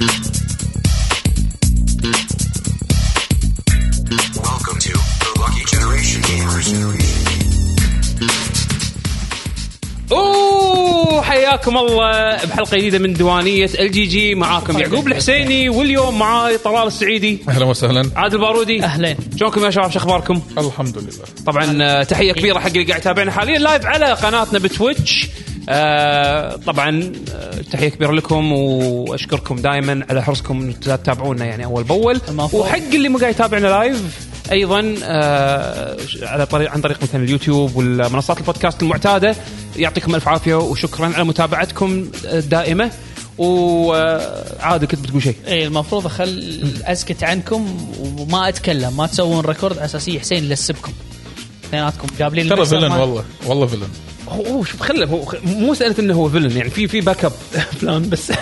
Welcome to the Lucky Generation Gamers. حياكم الله بحلقة جديدة من دوانية الجي جي. معاكم يعقوب الحسيني, واليوم معاي طلال السعيدي. أهلا وسهلا. عادل بارودي. أهلا. شلونكم يا شباب, شو أخباركم؟ الحمد لله. طبعا تحية كبيرة حق اللي قاعد يتابعنا حاليا لايف على قناتنا بتويتش. طبعا تحية كبيرة لكم وأشكركم دائما على حرصكم أن تتابعونا يعني أول بأول, وحق اللي مو قاعد يتابعنا لايف أيضا على طريق عن طريق مثلا اليوتيوب والمنصات البودكاست المعتادة. يعطيكم ألف عافية وشكرا على متابعتكم الدائمة. وعادة كنت بتقول شيء. إيه المفروض أسكت عنكم وما أتكلم, ما تسوون ريكورد أساسي حسين لسبكم اثنيناتكم جابلين ترى فيلن. والله فيلن. هو شوف خله, هو مو سألت إنه هو فيلن يعني في باك أب بلان بس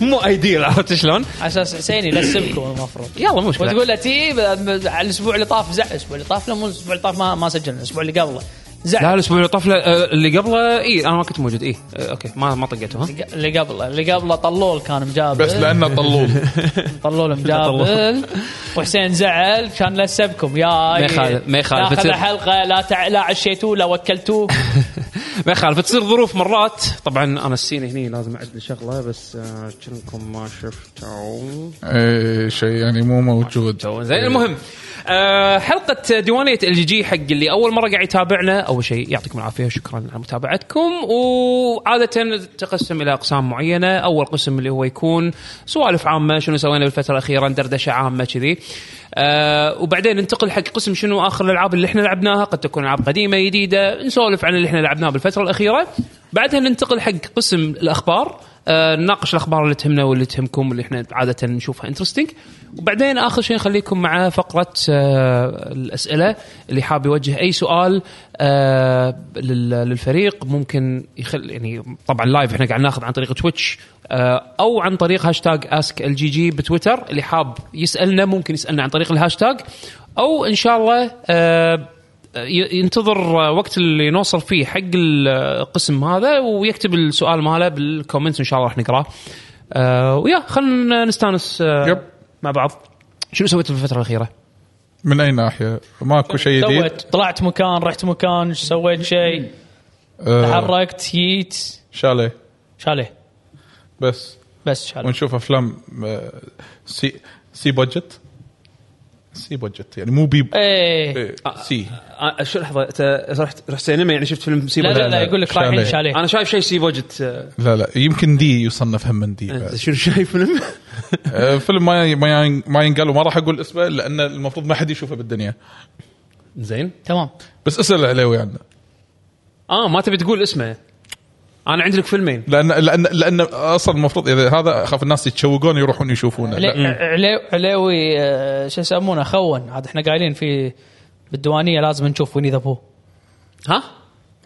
مو ايديل, عرفت شلون؟ عشان حسين يلسبكم المفروض. يلا مو مشكلة. وتقول لتي على الأسبوع اللي طاف زعل, الأسبوع اللي طاف لا, مو الأسبوع اللي طاف ما سجلنا, الأسبوع اللي قبله زعل. لا الأسبوع اللي طاف اللي قبله إيه أنا ما كنت موجود. إيه أوكي ما طقيته. ها اللي قبله طلول كان مجابل, بس لأنه طلول مجابل وحسين زعل كان لسبكم. يا ما يخالف داخل الحلقة لا عشيتوه لا وكلتوه. ما يخالف تصير ظروف مرات. طبعا انا السين هني لازم اعدل شغله, بس كنكم ما شفتوا اي شيء يعني مو موجود زين. المهم حلقه ديوانيه الجي جي حق اللي اول مره قاعد يتابعنا. اول شيء يعطيكم العافيه, شكرا على متابعتكم. وعاده تقسم الى اقسام معينه. اول قسم اللي هو يكون سوالف عامه, شنو سوينا بالفتره الاخيره, دردشه عامه كذي. وبعدين ننتقل حق قسم شنو آخر الألعاب اللي احنا لعبناها, قد تكون ألعاب قديمة جديدة نسولف عن اللي احنا لعبناها بالفترة الأخيرة. بعدها ننتقل حق قسم الأخبار, نناقش الأخبار اللي تهمنا واللي تهمكم واللي احنا عادة نشوفها انترستينج. وبعدين آخر شيء نخليكم مع فقرة الأسئلة. اللي حاب يوجه أي سؤال للفريق ممكن يعني طبعا لايف احنا قاعد ناخذ عن طريق تويتش أو عن طريق هاشتاج أسك الجي جي بتويتر. اللي حاب يسألنا ممكن يسألنا عن طريق الهاشتاج, أو إن شاء الله ينتظر وقت اللي نوصل فيه حق القسم هذا ويكتب السؤال ماله بالكومنتس, إن شاء الله راح نقرأه. ويا خلنا نستانس مع بعض. شنو سويت بالفترة الأخيرة؟ من أي ناحية؟ ماكو شيء جديد. طلعت مكان, رحت مكان, سويت شيء, تحركت, جيت شاليه بس شاليه. ونشوف أفلام سي بودجت يعني مو بي سي. شو لحظة رحت سينما يعني شفت فيلم سي بودجت؟ لا يقول لك رايحين شاليه. أنا شايف شيء سي بودجت. لا يمكن دي يصنف هم من دي. شنو شايف فيلم؟ فيلم ما ينقال وما راح أقول اسمه لأن المفروض ما حد يشوفه بالدنيا. زين تمام. بس اسأل عليه عنا. ما تبي تقول اسمه؟ أنا عندي لك فيلمين. لأن أصلا المفروض إذا هذا خاف الناس يتشوقون يروحون يشوفونه. علاوي شو يسمونه خون. عاد إحنا قايلين في بالديوانية لازم نشوف ويني ذا بو. ها؟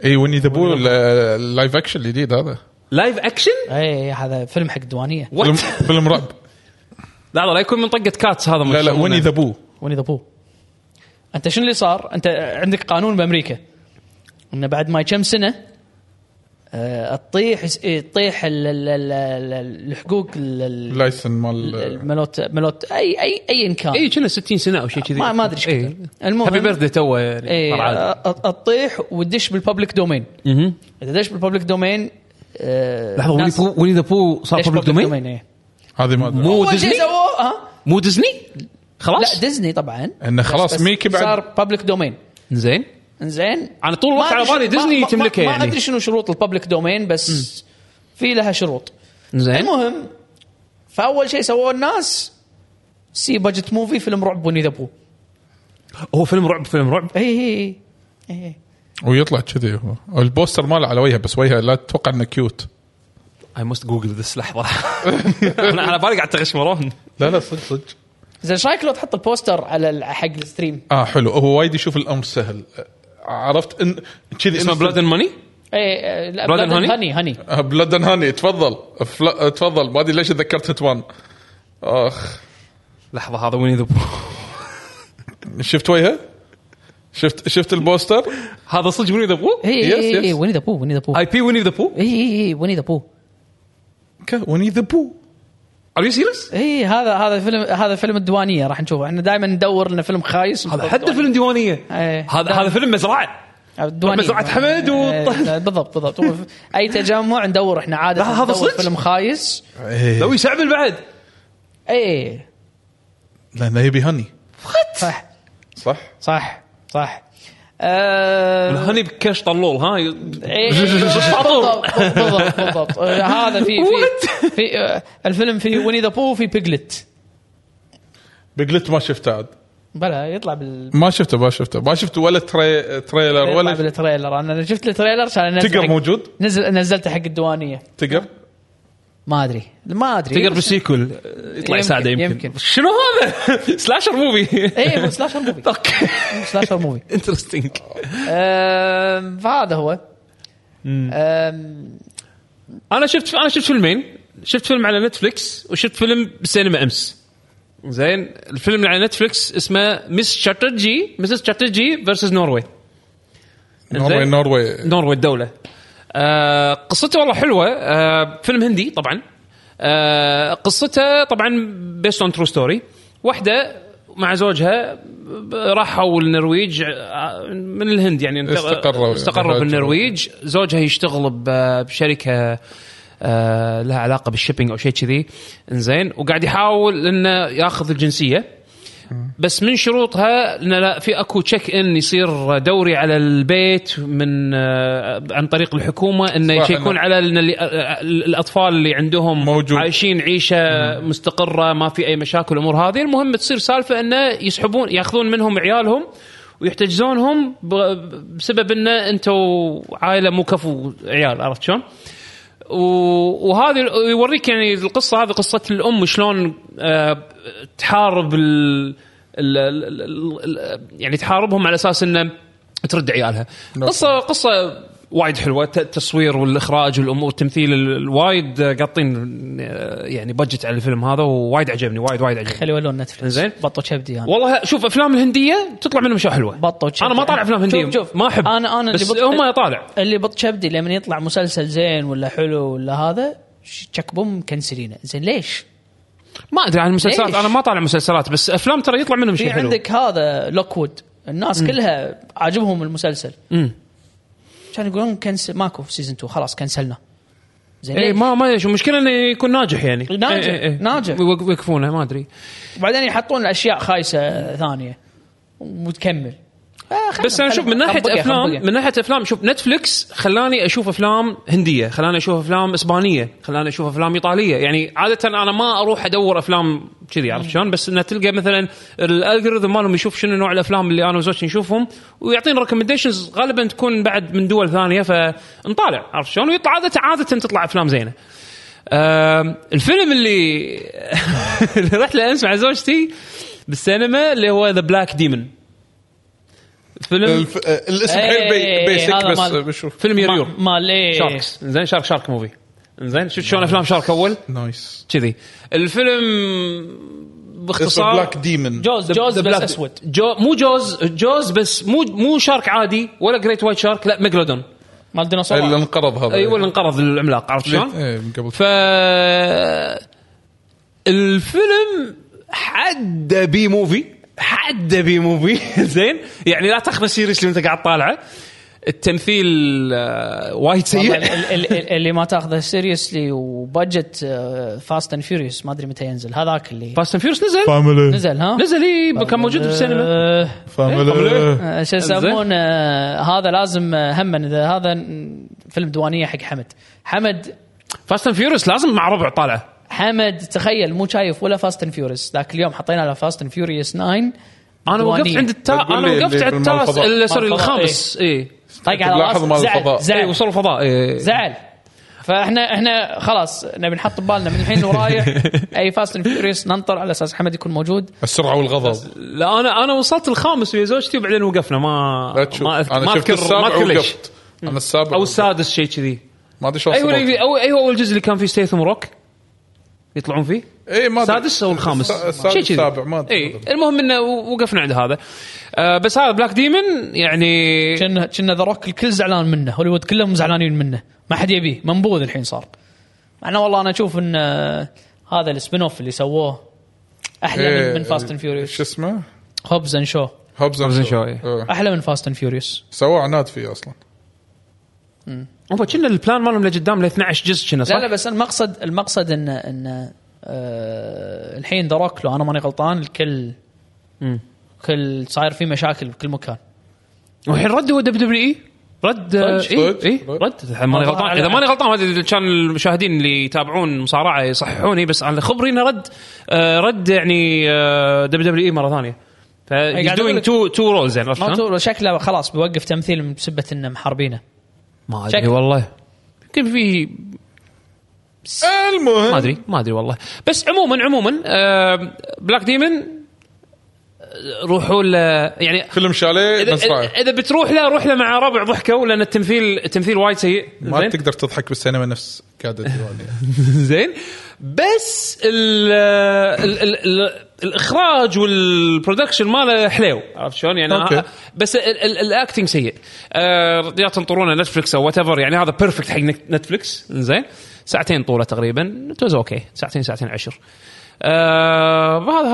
إيه ويني ذا بو لايف أكشن الجديد هذا. لايف أكشن؟ إيه هذا فيلم حق الديوانية. فيلم رعب. لا يكون من طقة كاتس هذا. لا ويني ذا بو. أنت شنو اللي صار؟ أنت عندك قانون بأمريكا إنه بعد ما كم سنة الطيح الحقوق اللايسن مالوت اي ان كان اي كنا 60 سنه او شيء كذي ما ادري ايش كذا. المهم هابي بيرثدي تو يعني الطيح ودش بالببليك دومين. اذا دش بالببليك دومين لحظه ولي ذا بو صار ببليك دومين. هذه ما ادري مو ديزني خلاص. لا ديزني طبعا انه خلاص ميكي بعد صار ببليك دومين. زين انا طول الوقت على بالي ديزني تملكها يعني. ما ادري شنو شروط الببليك دومين بس في لها شروط. زين المهم فاول شيء سووه الناس سي بادجت موفي فيلم رعب وني ذا بو. هو فيلم رعب اي ويطلع كذي. هو البوستر ماله على وجهها بس وجهها لا تتوقع انه كيوت. اي مست جوجل ذس لحظه. انا على بالي قاعد تغش وراهم. لا صدق زين شايك لو تحط البوستر على حق الستريم. حلو. هو وايد يشوف الامر سهل. عرفت ان كذي اسمه بلادن ماني. اي بلادن هاني بلادن هاني. تفضل بعدين ليش تذكرت هتوان. اخ لحظه هذا وين يذب. شفت وجهه؟ شفت البوستر هذا صدق وين يذب. اي وين يذب اي بي وين يذب. اي وين يذب. Are you serious؟ اي هذا فيلم الديوانيه راح نشوفه. احنا دائما ندور لنا فيلم خايس، هذا حتى فيلم ديوانيه. هذا فيلم مزرعه حمد بالضبط. اي تجمع ندور احنا عاده هذا فيلم خايس لو يسعبل بعد. اي لانه يبي هني. صح صح صح صح. الهني بكش طلول. ها بالضبط. هذا في الفيلم في ويني ذا بو، في بيغلت ما شفته عاد. بلا يطلع بال ما شفته ولا تريلر ولا بالتريلر. انا شفت التريلر عشان تقر موجود، نزلته حق الديوانيه. تقر ما ادري تقدر بالسيكول يطلع ساعده يمكن. شنو هذا؟ سلاشر موفي. اي سلاشر موفي. اوكي سلاشر موفي انترستينج. فهذا هو. انا شفت فيلمين. شفت فيلم على نتفليكس وشفت فيلم بالسينما امس. زين، الفيلم اللي على نتفليكس اسمه ميس تشاترجي فيرسز نوروي الدوله. قصته والله حلوة. فيلم هندي طبعا. قصته طبعا based on true story. واحدة مع زوجها راحوا النرويج من الهند، يعني استقروا بالنرويج. زوجها يشتغل بشركة لها علاقة بالشيبينج أو شيء كذي، إنزين، وقاعد يحاول إنه يأخذ الجنسية، بس من شروطها إن لا في أكو تشيك إن يصير دوري على البيت من عن طريق الحكومة، إنه يكون على الأطفال اللي عندهم موجود. عايشين عيشة مستقرة، ما في أي مشاكل الأمور هذه. المهم تصير سالفة إنه يسحبون يأخذون منهم عيالهم ويحتجزونهم بسبب إنه أنتوا عائلة مو كفو عيال، عرفت شلون؟ وهذه يوريك يعني القصة، هذه قصة الأم شلون تحارب يعني تحاربهم على أساس إنه ترد عيالها. قصة وايد حلوة، التصوير والإخراج والأمور التمثيل الوايد قاطين يعني بجت على الفيلم هذا، ووايد عجبني وايد عجبني. خلي ولون نتفلكس. زين بطو شبدي يعني. والله شوف أفلام الهندية تطلع منهم شيء حلوة. أنا ما طالع أفلام هندية. شوف ما أحب. أنا بس هم يطالع اللي بطو شبدي لما يطلع مسلسل زين ولا حلو ولا هذا شكبهم كنسلينه. زين ليش؟ ما أدري عن المسلسلات، أنا ما طالع مسلسلات، بس أفلام ترى يطلع منهم شيء حلو. عندك هذا لوكوود، الناس كلها عاجبهم المسلسل. كان يقولون ماكو في سيزن 2 خلاص كنسلنا. اي ما شو مشكلة انه يكون ناجح، يعني ناجح ويوقفونه ما ادري، وبعدين يحطون اشياء خايسة ثانية وتكمل. بس انا اشوف من ناحية افلام شوف نتفليكس خلاني اشوف افلام هندية، خلاني اشوف افلام اسبانية، خلاني اشوف افلام ايطالية. يعني عادة انا ما اروح ادور افلام كذي، عرفت شلون؟ بس انه تلقى مثلا الالجوريثم مالهم يشوف شنو نوع الافلام اللي انا وزوجتي نشوفهم، ويعطينا ريكومنديشنز غالبا تكون بعد من دول ثانية، فنطالع، عرفت شلون؟ ويطلع عادة تطلع افلام زينة. الفيلم اللي رحت له امس مع زوجتي بالسينما اللي هو ذا بلاك ديمون. فيلم الاسم غير بيسك، بس بشوف فيلم يريور ما شاركس. زين شارك موفي. زين شفت شلون افلام شارك اول نايس كذي. الفيلم باختصار بلاك ديمون. جوز بس اسود. مو جوز بس مو شارك عادي ولا جريت وايت شارك، لا ميغلودون مال الديناصورات اللي انقرض هذا. ايوه انقرض العملاق، عرفت شلون؟ ف الفيلم حد بي موفي زين، يعني لا تاخذ سيريس اللي انت قاعد طالعه. التمثيل وايد سيء اللي ما تاخذه سيريسلي. وبادجت فاست اند فيوريوس ما ادري متى ينزل هذاك اللي فاست اند فيوريوس. نزل كان موجود بالسينما. ايش يسمون هذا؟ لازم هم هذا فيلم ديوانيه حق حمد فاست اند فيوريوس لازم مع ربع طالعه. حمد تخيل مو شايف ولا فاست اند فيوريوس. ذاك اليوم حطينا على فاست اند فيوريوس 9. انا وقفت عند الخامس. اي طايق على راس زعل وصلوا فضاء. زعل. فاحنا خلاص نبي نحط ببالنا من الحين ورايح اي فاست اند فيوريوس ننطر على اساس حمد يكون موجود. السرعه والغضب. لا انا وصلت الخامس ويا زوجتي وبعدين وقفنا. ما اذكر وقفت. انا السابع او السادس شيء كذي ما ادري شو. ايوه اول جزء اللي كان فيه ستيثم روك يطلعون فيه. السادس أو الخامس شيء كذا. المهم إنه وقفنا عند هذا. بس هذا بلاك ديمون يعني كنا ذراك الكل زعلان منه، هوليوود كلهم زعلانين منه، ما حد يبيه، منبوذ الحين صار. أنا والله أشوف إن هذا السبين اوف اللي سووه احلى من فاست اند فيوريوس. شو اسمه؟ هوبز اند شو. هوبز اند شو احلى من فاست اند فيوريوس. سووا عناد فيه اصلا. هو كنا البلان مالهم لقدام ل 12 جزء كنا صح. لا بس المقصد ان الحين دراك لو انا ماني غلطان الكل كل صاير فيه مشاكل بكل مكان. والحين ردوا WWE رد رد ماني غلطان اذا ماني غلطان هذا كان المشاهدين اللي يتابعون مصارعه يصححوني بس على خبري انه رد يعني WWE مره ثانيه فيدوين تو رولز يعني ما شكله خلاص بيوقف تمثيل بسبه انه محاربينه ما ادري والله يمكن في المهم ما ادري والله بس عموما بلاك ديمون روحوا له يعني فيلم شاليه اذا بتروح له روح له مع ربع ضحكه لان التمثيل وايد سيء ما تقدر تضحك بالسينما نفس قاعده ديوانيه زين بس الاخراج والبرودكشن ماله حلو عرفت شلون يعني أوكي. بس الاكتنج سيء يا تنطرونه نتفلكس او وات ايفر يعني هذا بيرفكت حق نتفلكس زين ساعتين طوله تقريبا توز اوكي ساعتين عشر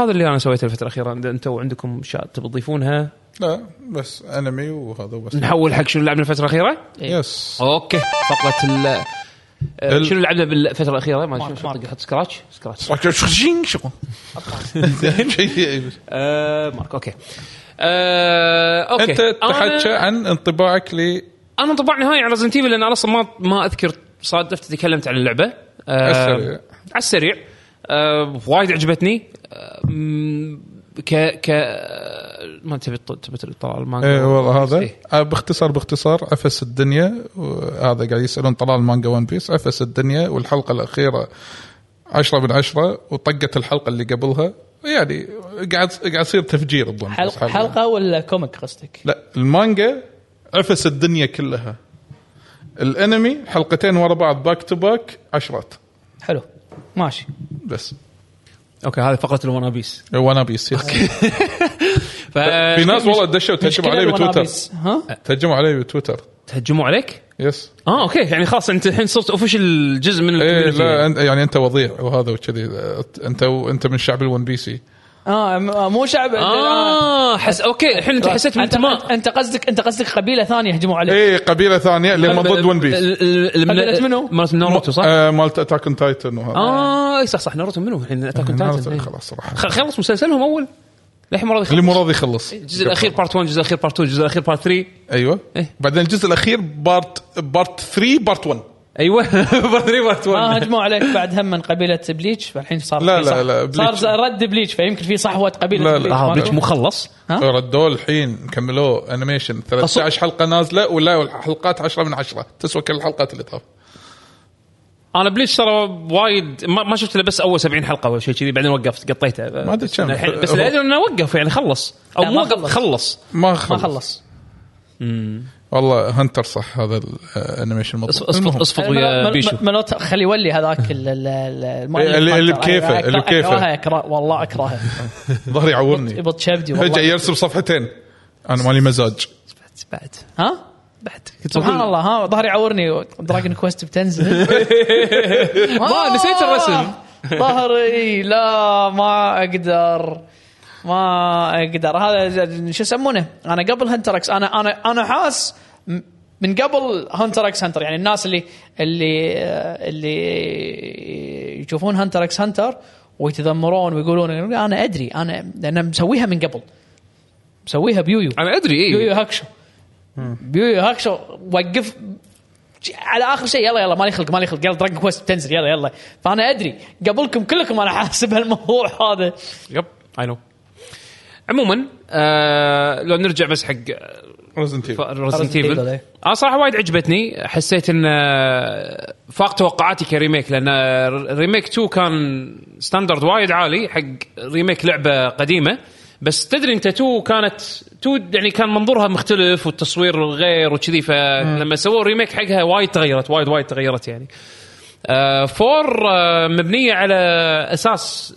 هذا اللي أنا سويته الفترة الأخيرة. أنتوا عندكم أشياء تضيفونها؟ لا بس أنمي وهذا بس. نحول حق شنو لعبنا الفترة الأخيرة؟ يس. أوكي فقرة شنو لعبنا بالفترة الأخيرة؟ ما شنو حط سكراتش. مارك أوكي. أوكي. أنت تحكي عن انطباعك لي. أنا انطباع نهائي على ريزدنت إيفل لأن أنا أصلا ما أذكر صادفت تكلمت عن اللعبة. على السريع. وايد عجبتني ك ما تبي الطلال مانجا والله هذا باختصار أفس الدنيا هذا قاعد يسألون طلال مانجا ون بيس أفس الدنيا والحلقة الأخيرة 10/10 وطقت الحلقة اللي قبلها يعني قاعد يصير تفجير الضم حلقة ولا كوميك قصدك؟ لا المانجا أفس الدنيا كلها الأنمي حلقتين ورا بعض باك تو باك 10 حلو ماشي بس اوكي هذه فقرة الوانابيس اوكي في ناس والله دشوا تهجموا علي بتويتر تهجموا عليك يس اوكي يعني خلاص انت الحين صرت اوفيشال جزء من لا يعني انت وضيع وهذا وكذي انت من شعب الون بيسي مو شعب حس اوكي الحين انت حسيت انتماء انت قصدك قبيله ثانيه يهجموا عليك اي قبيله ثانيه اللي ضد ون بيس مالت ناروتو صح مالت اتاك اون تايتن صح ناروتو منو الحين اتاك اون تايتن خلاص صراحه خلص مسلسلهم اول لحين مراد يخلص الجزء الاخير بارت 1 الجزء الاخير بارت 2 الجزء الاخير بارت 3 ايوه بعدين الجزء الاخير بارت 3 بارت 1 ايوه بارت 1 هجموا عليك بعد هم من قبيله بليتش فالحين صار لا صار رد بليتش فيمكن في صحوه قبيله بليتش مخلص ردوا الحين كملوه انيميشن 13 حلقه نازله ولا الحلقات 10/10 تسوى كل الحلقات اللي طاف انا بليتش ترى وايد ما شفت الا بس اول 70 حلقه ولا شيء كذي بعدين وقفت قطيته بس لازم انه وقف يعني خلص او مو خلص ما خلص والله هنتر صح هذا الانيميشن مطلوب اصفط ويا بيشو منوت خلي يولي هذاك اللي بكيفه اللي بكيفه والله اكرهه ظهري يعورني يبط شبدي والله فجأة يرسم صفحتين انا مالي مزاج بعد سبحان الله ظهري يعورني دراجون كويست بتنزل ما نسيت الرسم ظهري لا ما اقدر هذا شو يسمونه انا قبل هنتركس انا حاس من قبل هنتر يعني الناس اللي يشوفون هنتر ويتذمرون ويقولون انا ادري انا مسويها من قبل مسويها بيويو انا ادري ايه بيويو هاكشو وقف على اخر شيء يلا مالي خلق يلا دراجون كويست تنزل يلا فانا ادري قبلكم كلكم انا حاسب هالموضوع هذا يب اي نو عموما لو نرجع بس حق ريزدنت إيفل صراحة وايد عجبتني حسيت ان فاق توقعاتي كريميك لان ريميك 2 كان ستاندرد وايد عالي حق ريميك لعبة قديمة بس تدري انت 2 كانت 2 يعني كان منظورها مختلف والتصوير غير وكذي فلما سووا ريميك حقها وايد تغيرت وايد تغيرت يعني 4 مبنية على اساس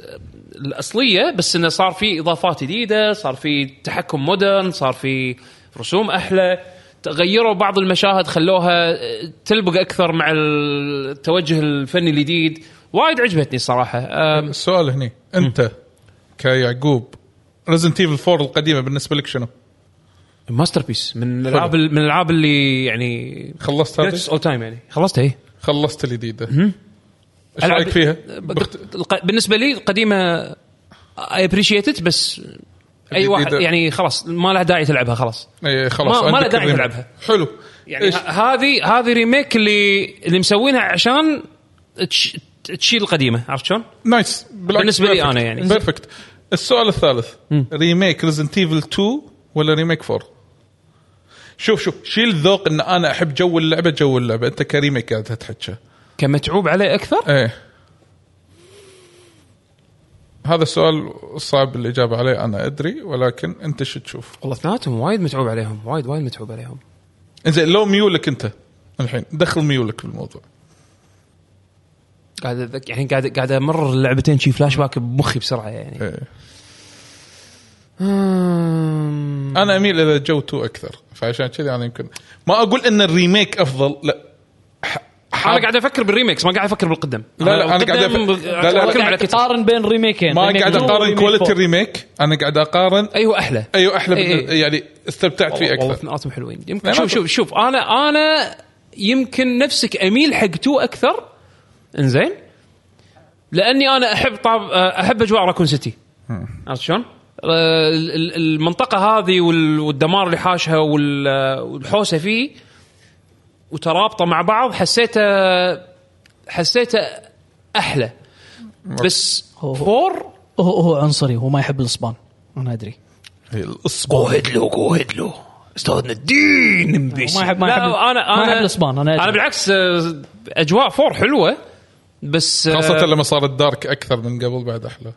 الأصلية بس إنه صار في إضافات جديدة صار في تحكم مودرن صار في رسوم أحلى تغيروا بعض المشاهد خلوها تلبق أكثر مع التوجه الفني الجديد وايد عجبتني صراحة. السؤال هني أنت كيعقوب Resident Evil 4 القديمة بالنسبة لك شنو؟ ماستربيس من العاب من العاب اللي يعني خلصتها all time يعني خلصتها إيه خلصت الجديدة. إيش رأيك فيها؟ بالنسبة لي القديمة I appreciate it بس أي واحد يعني خلاص ما له داعي تلعبها خلاص. إيه خلاص ما له داعي تلعبها. حلو يعني هذه ريميك اللي مسوينها عشان تشيل القديمة عرفت شلون؟ نايس بالنسبة لي أنا يعني. بيرفكت. السؤال الثالث ريميك Resident Evil 2 ولا ريميك 4؟ شوف شيل ذوق إن أنا أحب جو اللعبة أنت كريميك قاعد تحكي. كمتعوب عليه أكثر؟ إيه. هذا السؤال صعب الإجابة عليه أنا أدري ولكن أنت شو تشوف؟ والله اثنيناتهم وايد متعوب عليهم وايد متعوب عليهم. إنزين لو ميولك أنت الحين دخل ميولك بالموضوع. قاعد أمر اللعبتين شي فلاش باك بمخي بسرعة يعني. إيه. أنا أميل إلى جو 2 أكثر فعشان كذا يعني يمكن ما أقول إن الريميك أفضل لا. أنا قاعد أفكر بالريميكس ما قاعد أفكر بالقدم. لا أنا قاعد أقارن بين ريميكين. ما قاعد أقارن كواليتي الريميك أنا قاعد أقارن. أيوة أحلى يعني استمتعت فيه أكثر. والله اثنيناتهم حلوين. يمكن شوف أنا يمكن نفسك أميل حق 2 أكثر إنزين لأني أنا أحب أجواء راكون سيتي. عرفت شلون؟ المنطقة هذه والدمار اللي حاشها والحوسة فيه وترابطه مع بعض حسيته أحلى بس هو عنصري هو ما يحب الإسبان أنا أدري قوهد له استاذنا الدين بس ما يحب الإسبان أنا بالعكس أجواء فور حلوة بس خاصة لما صارت دارك أكثر من قبل بعد أحلى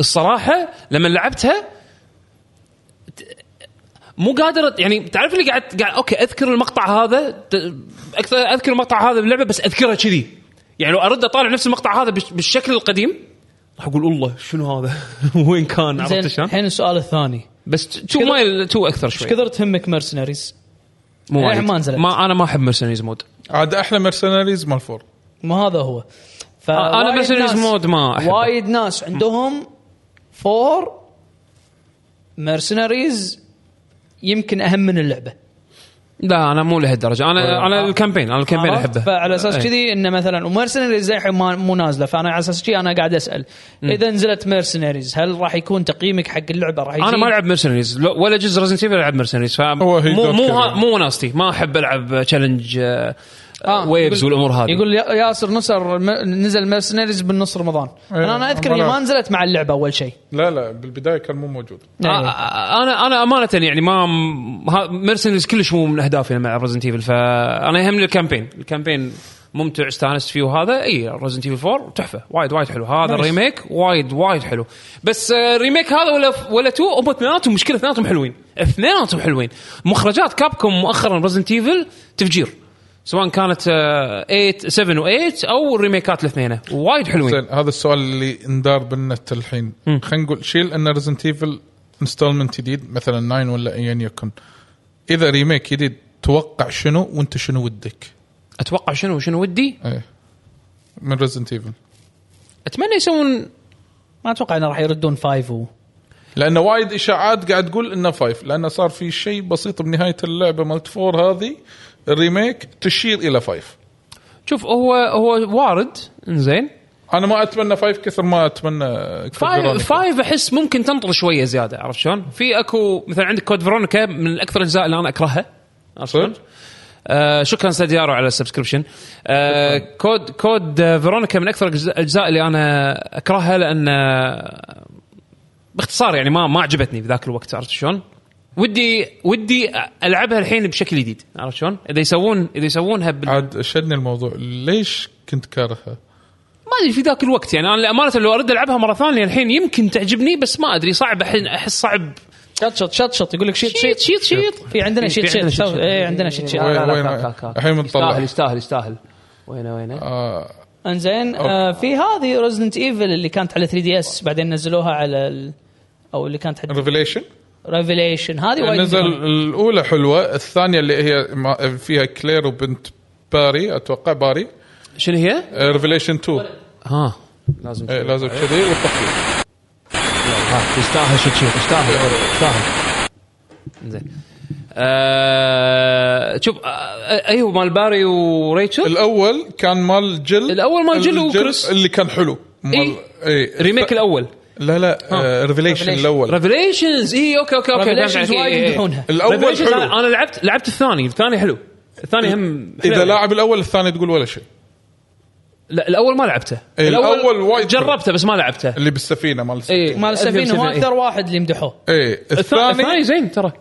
الصراحة لما لعبتها مو قادر يعني تعرف اللي قاعد اوكي اذكر المقطع هذا اكثر اذكر المقطع هذا باللعبه بس اذكره كذي يعني لو ارد اطالع نفس المقطع هذا بالشكل القديم راح اقول الله شنو هذا وين كان عرفت شلون الحين السؤال الثاني بس تو مايل تو اكثر شوي ايش قدر تهمك مرسناريز مو انا ما احب مرسناريز مود عاد احلى مرسناريز مال فور ما هذا هو انا مرسناريز مود ما أحبه. وايد ناس عندهم فور مرسناريز يمكن أهم من اللعبة. لا أنا مو لهالدرجة أنا الكامبين أحبه. فعلى أساس كذي إن مثلاً ومرسناريز زي ما مو نازلة فأنا على أساس كذي أنا قاعد أسأل إذا نزلت مرسناريز هل راح يكون تقييمك حق اللعبة راح يزيد؟ أنا ما ألعب مرسناريز ولا جزء ريزنت إيفل ألعب مرسناريز مو ناستي ما أحب ألعب تشالنج ويفز والأمور هذه. يقول ياسر نصر نزل مرسناريز بالنص رمضان. أنا أذكر ما نزلت مع اللعبة أول شيء. لا بالبداية كان مو موجود. أنا أمانة يعني ما مرسناريز كلش مو من أهدافي مع ريزنت إيفل فأنا يهمني الكامبين ممتع استانست فيه وهذا أي ريزنت إيفل 4 تحفة وايد حلو هذا الريميك وايد حلو بس ريميك هذا ولا تو هم اثنيناتهم مشكلة اثنيناتهم حلوين مخرجات كابكوم مؤخرا ريزنت إيفل تفجير سواء كانت 7 و 8 أو الريميكات الاثنين وايد حلوين. هذا السؤال اللي ندار بالنت الحين خلينا نقول شيل أن ريزنت إيفل انستالمنت جديد مثلا 9 ولا أيا يكن إذا ريميك جديد توقع شنو وأنت شنو ودك؟ أتوقع شنو ودي؟ إيه من ريزنت إيفل أتمنى يسوون ما أتوقع إنه راح يردون 5 لأن وايد إشاعات قاعد تقول إنه 5 لأن صار في شيء بسيط بنهاية اللعبة مالت 4 هذه الريميك تشير إلى 5 شوف هو وارد إنزين أنا ما أتمنى 5 كثر ما أتمنى 5 أحس ممكن تنطر شوية زيادة عرفت شلون في أكو مثلا عندك كود فرونيكا من أكثر الأجزاء اللي أنا أكرهها عرفت شكرا سديارو على السبسكريبشن كود فرونيكا من أكثر الأجزاء اللي أنا أكرهها لأن باختصار يعني ما عجبتني في ذاك الوقت عرفت شلون ودي ألعبها الحين بشكل جديد عرفت شلون إذا يسوونها عاد شدني الموضوع ليش كنت كارهها ما أدري في ذاك الوقت يعني أنا الأمانة لو أرد ألعبها مرة ثانية الحين يمكن تعجبني بس ما أدري صعب أحس صعب شط يقول لك شيت في عندنا شيت عندنا شيت الحين بنطلع يستاهل وين إنزين في هذه ريزدنت إيفل اللي كانت على 3DS بعدين نزلوها على أو اللي كانت ريفيليشن هذه وايد نزل الأولى حلوة الثانية اللي هي فيها كلير وبنت باري أتوقع باري شنو هي؟ ريفيليشن 2 ها لازم ايه لازم كذي والتخفيض ها تستاهل شو تشوف تستاهل زين. شوف ايوه مال باري وريتشل الاول كان مال جل الاول مال جل وكريس اللي كان حلو مال اي ريميك الاول لا لا ريفيليشن الاول ريفيليشنز اي اوكي ليش وايد يمدحونها الاول حلو انا لعبت الثاني حلو الثاني هم حلو. اذا لاعب الاول الثاني تقول ولا شيء لا الاول ما لعبته الاول وايد جربته بس ما لعبته اللي بالسفينه مال السفينه هو اكثر واحد اللي يمدحوه ايه الثاني زين ترى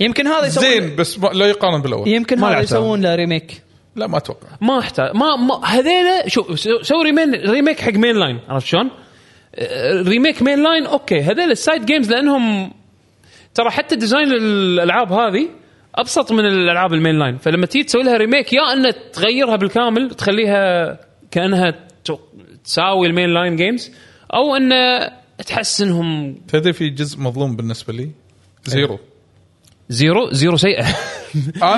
يمكن هذا يسوون زين بس لا يقارن بالاول يمكن هذا يسوون له ريميك لا ما اتوقع ما احتاج ما هذيله شو سوي ريميك حق مين لاين عرفت شلون ريميك مين لاين اوكي هذيل السايد جيمز لانهم ترى حتى ديزاين الالعاب هذه ابسط من الالعاب المين لاين فلما تيجي تسوي لها ريميك يا ان تغيرها بالكامل تخليها كأنها تساوي المين لاين جيمز أو أن تحسنهم تدري في جزء مظلوم بالنسبة لي زيرو سيئة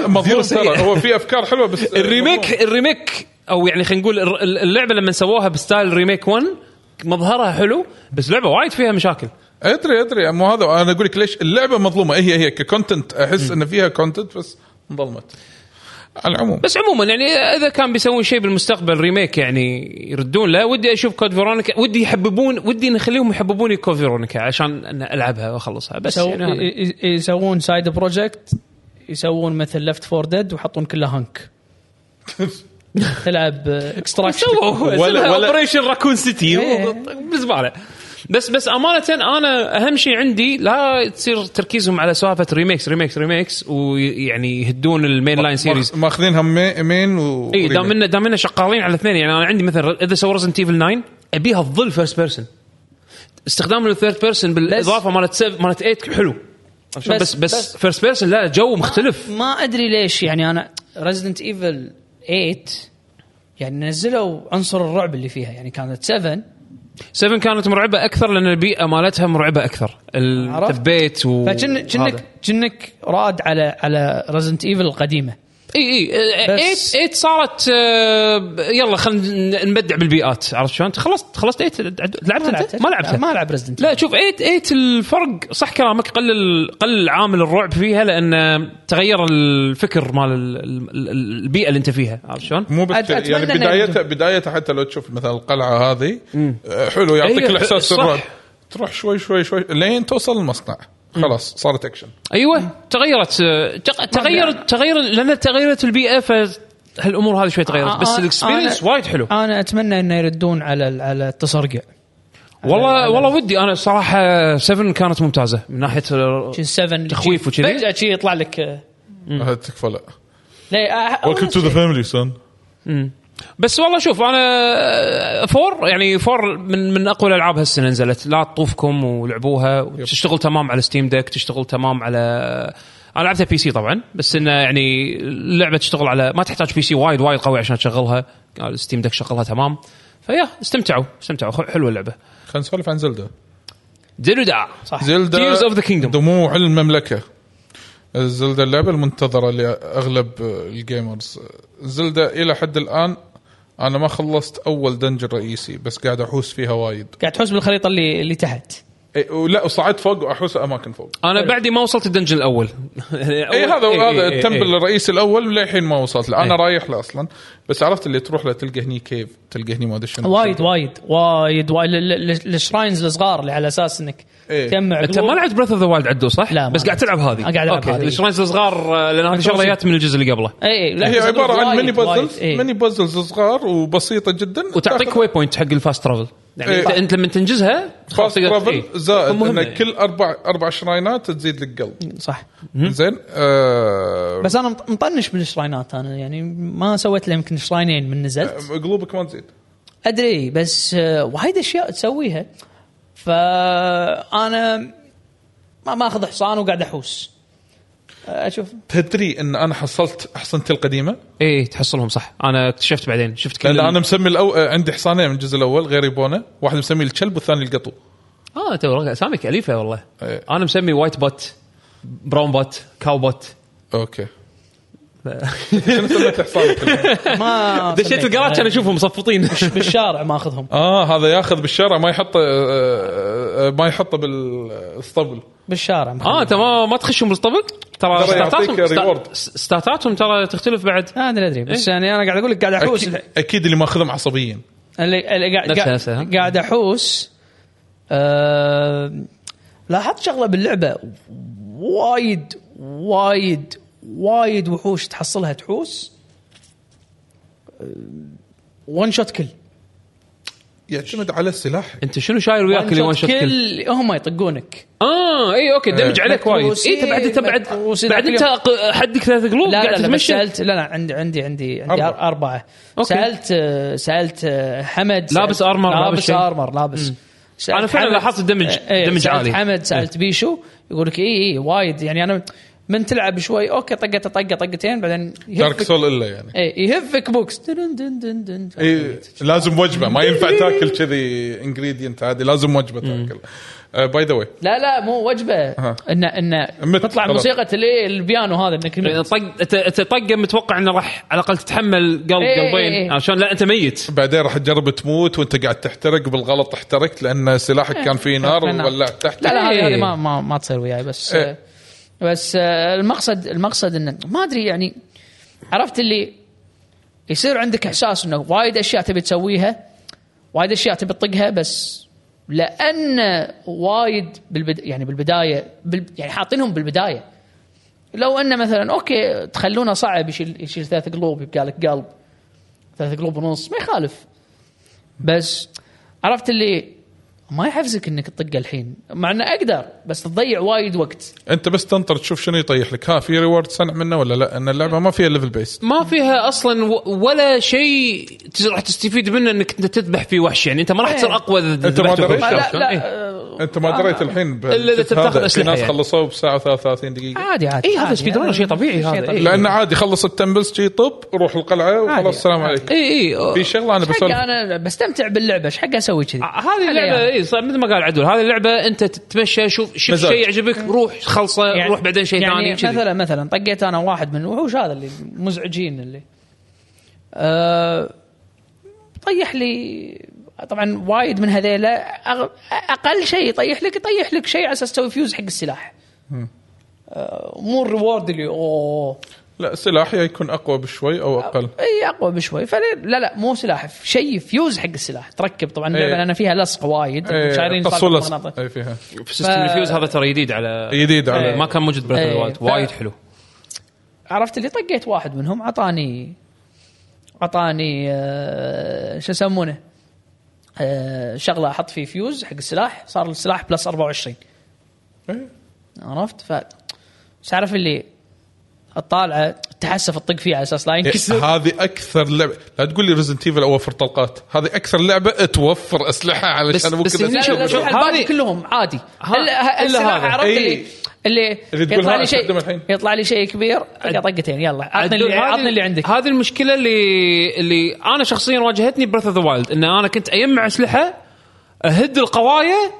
مظلوم ترى هو في أفكار حلوة بس الريميك أو يعني خلينا نقول اللعبة لما سووها بستايل ريميك 1 مظهرها حلو بس لعبة وايد فيها مشاكل أدري مو هذا أنا أقولك ليش اللعبة مظلومة هي ككونتنت أحس أن فيها كونتنت بس مظلمت العموم. بس عموما يعني إذا كان بيسوون شيء بالمستقبل ريميك يعني يردون لا ودي أشوف كود فيرونيكا ودي يحببون ودي نخليهم يحببوني كود فيرونيكا عشان أنا ألعبها وأخلصها بس يعني يسوون سايد بروجكت يسوون مثل لفت فور ديد وحطون كله هانك تلعب اكستراكشن ولا أوبريشن راكون سيتي بزبالة بس أمانة أنا أهم شيء عندي لا تصير تركيزهم على سوافة ريميكس ويعني يهدون المين لاين سيريز ما أخذين هم مين إيه دامنا شقالين على اثنين يعني أنا عندي مثلا إذا سوى رزن تيفل 9 أبيها الظل فيرست بيرسن استخدام الثيرد بيرسن بالإضافة مالت 8 حلو بس فيرست بيرسن لا جو مختلف ما أدري ليش يعني أنا رزن تيفل 8 يعني نزلوا عنصر الرعب اللي فيها يعني كانت 7 كانت مرعبة أكثر لأن البيئة مالتها مرعبة أكثر التبيت فجنك راد على ريزيدنت إيفل القديمة إيت صارت يلا خلينا نبدع بالبيئات عرفت شلون خلصت إيت لعبت ما لعب ريزيدنت لا شوف إيت الفرق صح كلامك قل عامل الرعب فيها لأن تغير الفكر مال البيئة اللي أنت فيها عرفت شلون مو يعني بدايتها حتى لو تشوف مثلا القلعة هذه حلو يعطيك الإحساس الرعب تروح شوي لين توصل المصنع خلاص صارت أكشن أيوة تغيرت لأن تغيرت البيئة فهالأمور هذه شوي تغيرت بس الإكسبيرينس وايد حلو أنا أتمنى إنه يردون على التصريع والله ودي أنا صراحة 7 كانت ممتازة من ناحية تخويف وكذي فجأة شيء يطلع لك تكفى لا welcome to the family son بس والله شوف أنا 4 يعني 4 من أقوى الألعاب هالسنة نزلت لا تطوفكم ولعبوها وتشتغل تمام على ستيم ديك تشتغل تمام على أنا لعبتها بي سي طبعا بس إنه يعني اللعبة تشتغل على ما تحتاج بي سي وايد قوي عشان تشغلها ستيم ديك شغلها تمام فيا استمتعوا حلوة اللعبة خلينا نسولف عن زلدا صح Tears of the Kingdom دموع المملكة زلدا اللعبة المنتظرة لأغلب الجيمرز زلدا إلى حد الآن أنا ما خلصت أول دنجر رئيسي بس قاعد أحوس فيها وايد قاعد أحوس بالخريطة اللي تحت لا صعدت فوق وأحوس أماكن فوق أنا بعدي ما وصلت الدنجر الأول هذا التمبل الرئيسي الأول للحين ما وصلت له أنا رايح له أصلا بس عرفت اللي تروح له تلقى هني كيف تلقى هني مودشن وايد الشراينز الصغار اللي على أساس إنك انت ما لعبت بريث اوف ذا وايلد عدو صح لا بس قاعد تلعب هذه الشراينز الصغار لان هذه شغليات من الجزء اللي قبله هي عباره عن ميني بازلز صغار وبسيطه جدا وتعطيك واي بوينت حق الفاست ترافل يعني انت لما تنجزها فاست ترافل زائد ان كل اربع شراينات تزيد لك قلب صح زين بس انا مطنش بالشراينات انا يعني ما سويت له يمكن شراينين من نزلت قلوبك ما تزيد ادري بس وايد اشياء تسويها فأنا ما أخذ حصان وقاعد أحوس أشوف تدري إن أنا حصلت حصانتي القديمة تحصلهم صح أنا اكتشفت بعدين شفت كل أنا مسمي عندي حصانين من الجزء الأول غير يبونه واحد مسمي الكلب والثاني القطو ترى سامك أليفة والله أنا مسمي وايت بوت براون بوت كاو بوت أوكي شنو سميت حصانك؟ ما دشيت القرات كان اشوفهم مصفطين بالشارع ما اخذهم. هذا ياخذ بالشارع ما يحطه بالاسطبل بالشارع. تمام ما تخشهم بالاسطبل ترى ستاتاتهم ترى تختلف بعد. انا ادري بس يعني انا قاعد اقول لك قاعد احوس. اكيد اللي ما اخذهم عصبيين اللي قاعد احوس. لاحظت شغله باللعبه وايد وايد وايد وحوش تحصلها تحوس وان شوت كل يعتمد على السلاح. انت شنو شاير وياك اللي وان شوت كل هم يطقونك. اي اوكي دمج عليك وايد. اي تبعد بعد انت حدك 3 قلوب قاعد تمشي. لا عندي 4. سالت حمد لابس ارمر لابس. انا فعلا لاحظت دمج عالي. حمد سالت بيشو يقول لك اي وايد. يعني انا من تلعب شوي اوكي طقه طقتين بعدين دارك سول الا يعني يهفك بوكس دن دن دن دن. لازم وجبه ما ينفع تاكل كذي انجريدينت عادي لازم وجبه تاكل. باي ذا واي لا مو وجبه ان تطلع موسيقى البيانو هذا انك طقه متوقع انه راح على الاقل تتحمل قلبين عشان لا انت ميت بعدين راح تجرب تموت وانت قاعد تحترق بالغلط. احترقت لان سلاحك كان فيه نار وولعت تحت. لا هذه ما تصير وياي. بس المقصد إنه ما أدري يعني عرفت اللي يصير عندك إحساس إنه وايد أشياء تبي تسويها وايد أشياء تبي تطقها بس لأن وايد بالبداية يعني حاطينهم بالبداية. لو أن مثلا أوكي تخلونا صعب يشيل 3 قلوب يبقى لك قلب 3.5 قلوب ما يخالف. بس عرفت اللي ما يحفزك انك تطق الحين مع انه اقدر بس تضيع وايد وقت. انت بس تنطر تشوف شنو يطيح لك. ها في ريورد صنع منه ولا لا؟ ان اللعبه ما فيها ليفل بيس ما فيها اصلا ولا شيء راح تستفيد منه انك انت تذبح في وحش. يعني انت ما راح تصير اقوى. انت ما دريت انت ما دريت الحين اللي تاخذ اسلحه الناس خلصوه بساعه 33 دقيقه عادي. اي هذا سبيد ران شيء طبيعي هذا لان عادي خلص التمبلز شيء طب روح القلعه وخلاص السلام عليكم. في شغله انا بستمتع باللعبه ايش حق اسوي كذي. هذه صار مثل ما قال عدول هذه اللعبة أنت تتمشى شوف شيء يعجبك روح خلصه يعني روح بعدين شيء ثاني. يعني مثلا طقيت أنا واحد من الوحوش هذا اللي مزعجين اللي طيح لي طبعا وايد من هذيله. أقل شيء طيح لك شيء على أساس تسوي فيوز حق السلاح. مو الريورد اللي لا سلاح يكون أقوى بشوي أو أقل. أي أقوى بشوي لا مو سلاح شيء فيوز حق السلاح تركب طبعا أنا فيها لصق وايد شايرين صار أي فيها في سيستم الفيوز هذا ترى جديد على ما كان موجود بريث وايد وايد حلو. عرفت اللي طقيت واحد منهم عطاني شو يسمونه شغلة أحط فيه فيوز حق السلاح صار السلاح بلس 24. عرفت تعرف اللي الطالعه تحسف الطق فيها على اساس لا ينكسر. هذه اكثر لعبه لا تقول لي ريزنت ايفل اوفر طلقات. هذه اكثر لعبه توفر اسلحه علشان ممكن هذه كلهم عادي السلاح عرفت اللي يطلع لي شيء كبير طقتين يلا عطني اللي عندك. هذه المشكله اللي انا شخصيا واجهتني بريث اوف ذا وايلد ان انا كنت اجمع اسلحه اهد القوايه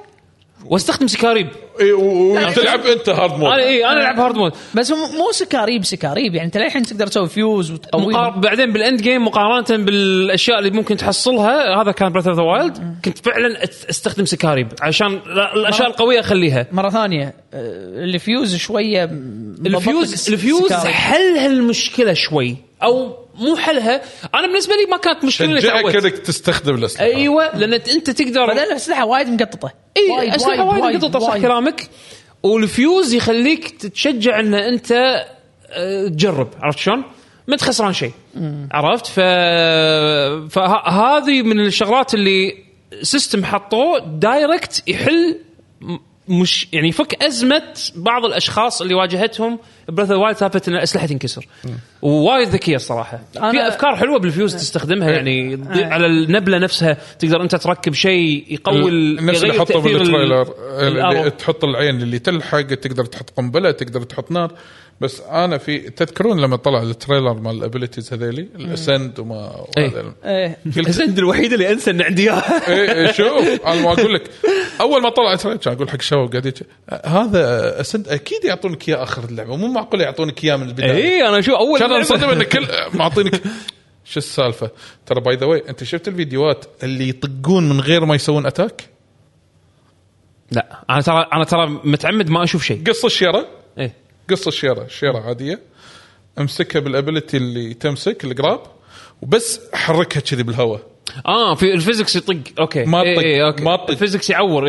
واستخدم سكاريب. تلعب انت هارد مود. انا العب هارد مود بس مو سكاريب يعني انت للحين تقدر تسوي فيوز وتقوي بعدين بالاند جيم مقارنه بالاشياء اللي ممكن تحصلها. هذا كان بريث اوف ذا وايلد كنت فعلا استخدم سكاريب عشان الاشياء القويه اخليها مره ثانيه. الفيوز شويه الفيوز حل هالمشكله شوي او مو حلها. انا بالنسبه لي ما كانت مشكله انك تستخدم الاسلحه. ايوه لان انت تقدر بدل الاسلحه وايد مقططه. اي اسلحه وايد مقططه صح كلامك. والفيوز يخليك تتشجع ان انت تجرب. عرفت شلون ما تخسران شيء. عرفت فهذه من الشغلات اللي سيستم حطوه دايركت يحل مش يعني يفك أزمة بعض الأشخاص اللي واجهتهم بريث اوف ذا وايلد ثابت إن الأسلحة تنكسر. ووايد ذكية الصراحة. في أفكار حلوة بالفيوز تستخدمها يعني على النبلة نفسها تقدر أنت تركب شيء يقوي نفس اللي حطه بالتريلر اللي تحط العين اللي تلحق تقدر تحط قنبلة تقدر تحط نار. بس أنا في تذكرون لما طلع التريلر مع الأبيليتيز هذيلي الأسند وما الأسند الوحيد اللي أنسى إن عندي إياه. شوف أنا ما أقول لك أول ما طلعت أقول حق شو قاعد هذا أسند أكيد يعطونك يا آخر اللعبة مو معقول يعطونك إياه من البداية. إيه أنا شو أول. شلون صدق إن كل معطينك شو السالفة؟ ترى باي ذا واي أنت شفت الفيديوهات اللي يطقون من غير ما يسوون أتاك؟ لا أنا ترى متعمد ما أشوف شيء. قص الشيرة. إيه قص الشيرة عادية أمسكها بالأبيلتي اللي تمسك القراب وبس حركها كذي بالهواء. في الفيزيكس يطق اوكي ما طق ما الفيزيكس يعور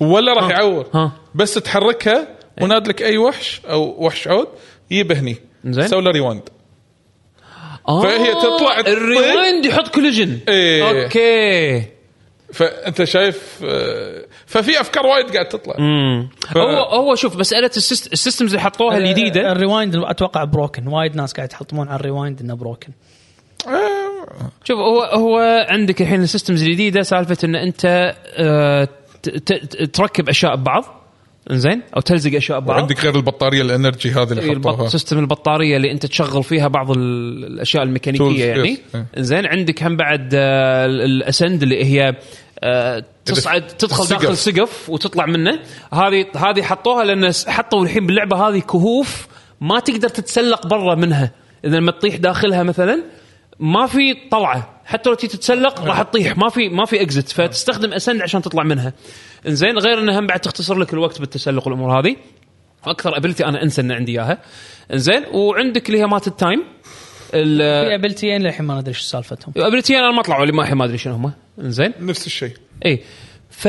ولا راح يعور بس تحركها ونادلك اي وحش او وحش عود يبهني سوي له ريواند فهي تطلع الريواند يحط كوليجن اوكي فانت شايف ففي افكار وايد قاعد تطلع هو شوف مساله السيستمز اللي حطوها الجديده الريواند اتوقع بروكن وايد ناس قاعد يحطمون على الريواند انه بروكن شوف هو عندك الحين السيستمز الجديده سالفه ان انت تركب اشياء ببعض انزين او تلزق اشياء ببعض عندك غير البطاريه الانرجي هذه اللي حطوها سيستم البطاريه اللي انت تشغل فيها بعض الاشياء الميكانيكيه يعني انزين عندك هم بعد الاسند اللي هي تصعد تدخل داخل سقف وتطلع منه هذه حطوها لان حطوا الحين باللعبه هذه كهوف ما تقدر تتسلق برا منها اذا لما تطيح داخلها مثلا ما في طلعه حتى لو تتسلق راح تطيح ما في اكزت فتستخدم اسند عشان تطلع منها انزين غير انها بعد تختصر لك الوقت بالتسلق والامور هذه اكثر ابيلتي انا انسى ان عندي اياها انزين وعندك اللي هي مات التايم في ابيلتيين للحين ما ادري ايش سالفتهم ابيلتيين انا ما طلعوا اللي ما ادري شنو هم انزين نفس الشيء اي ف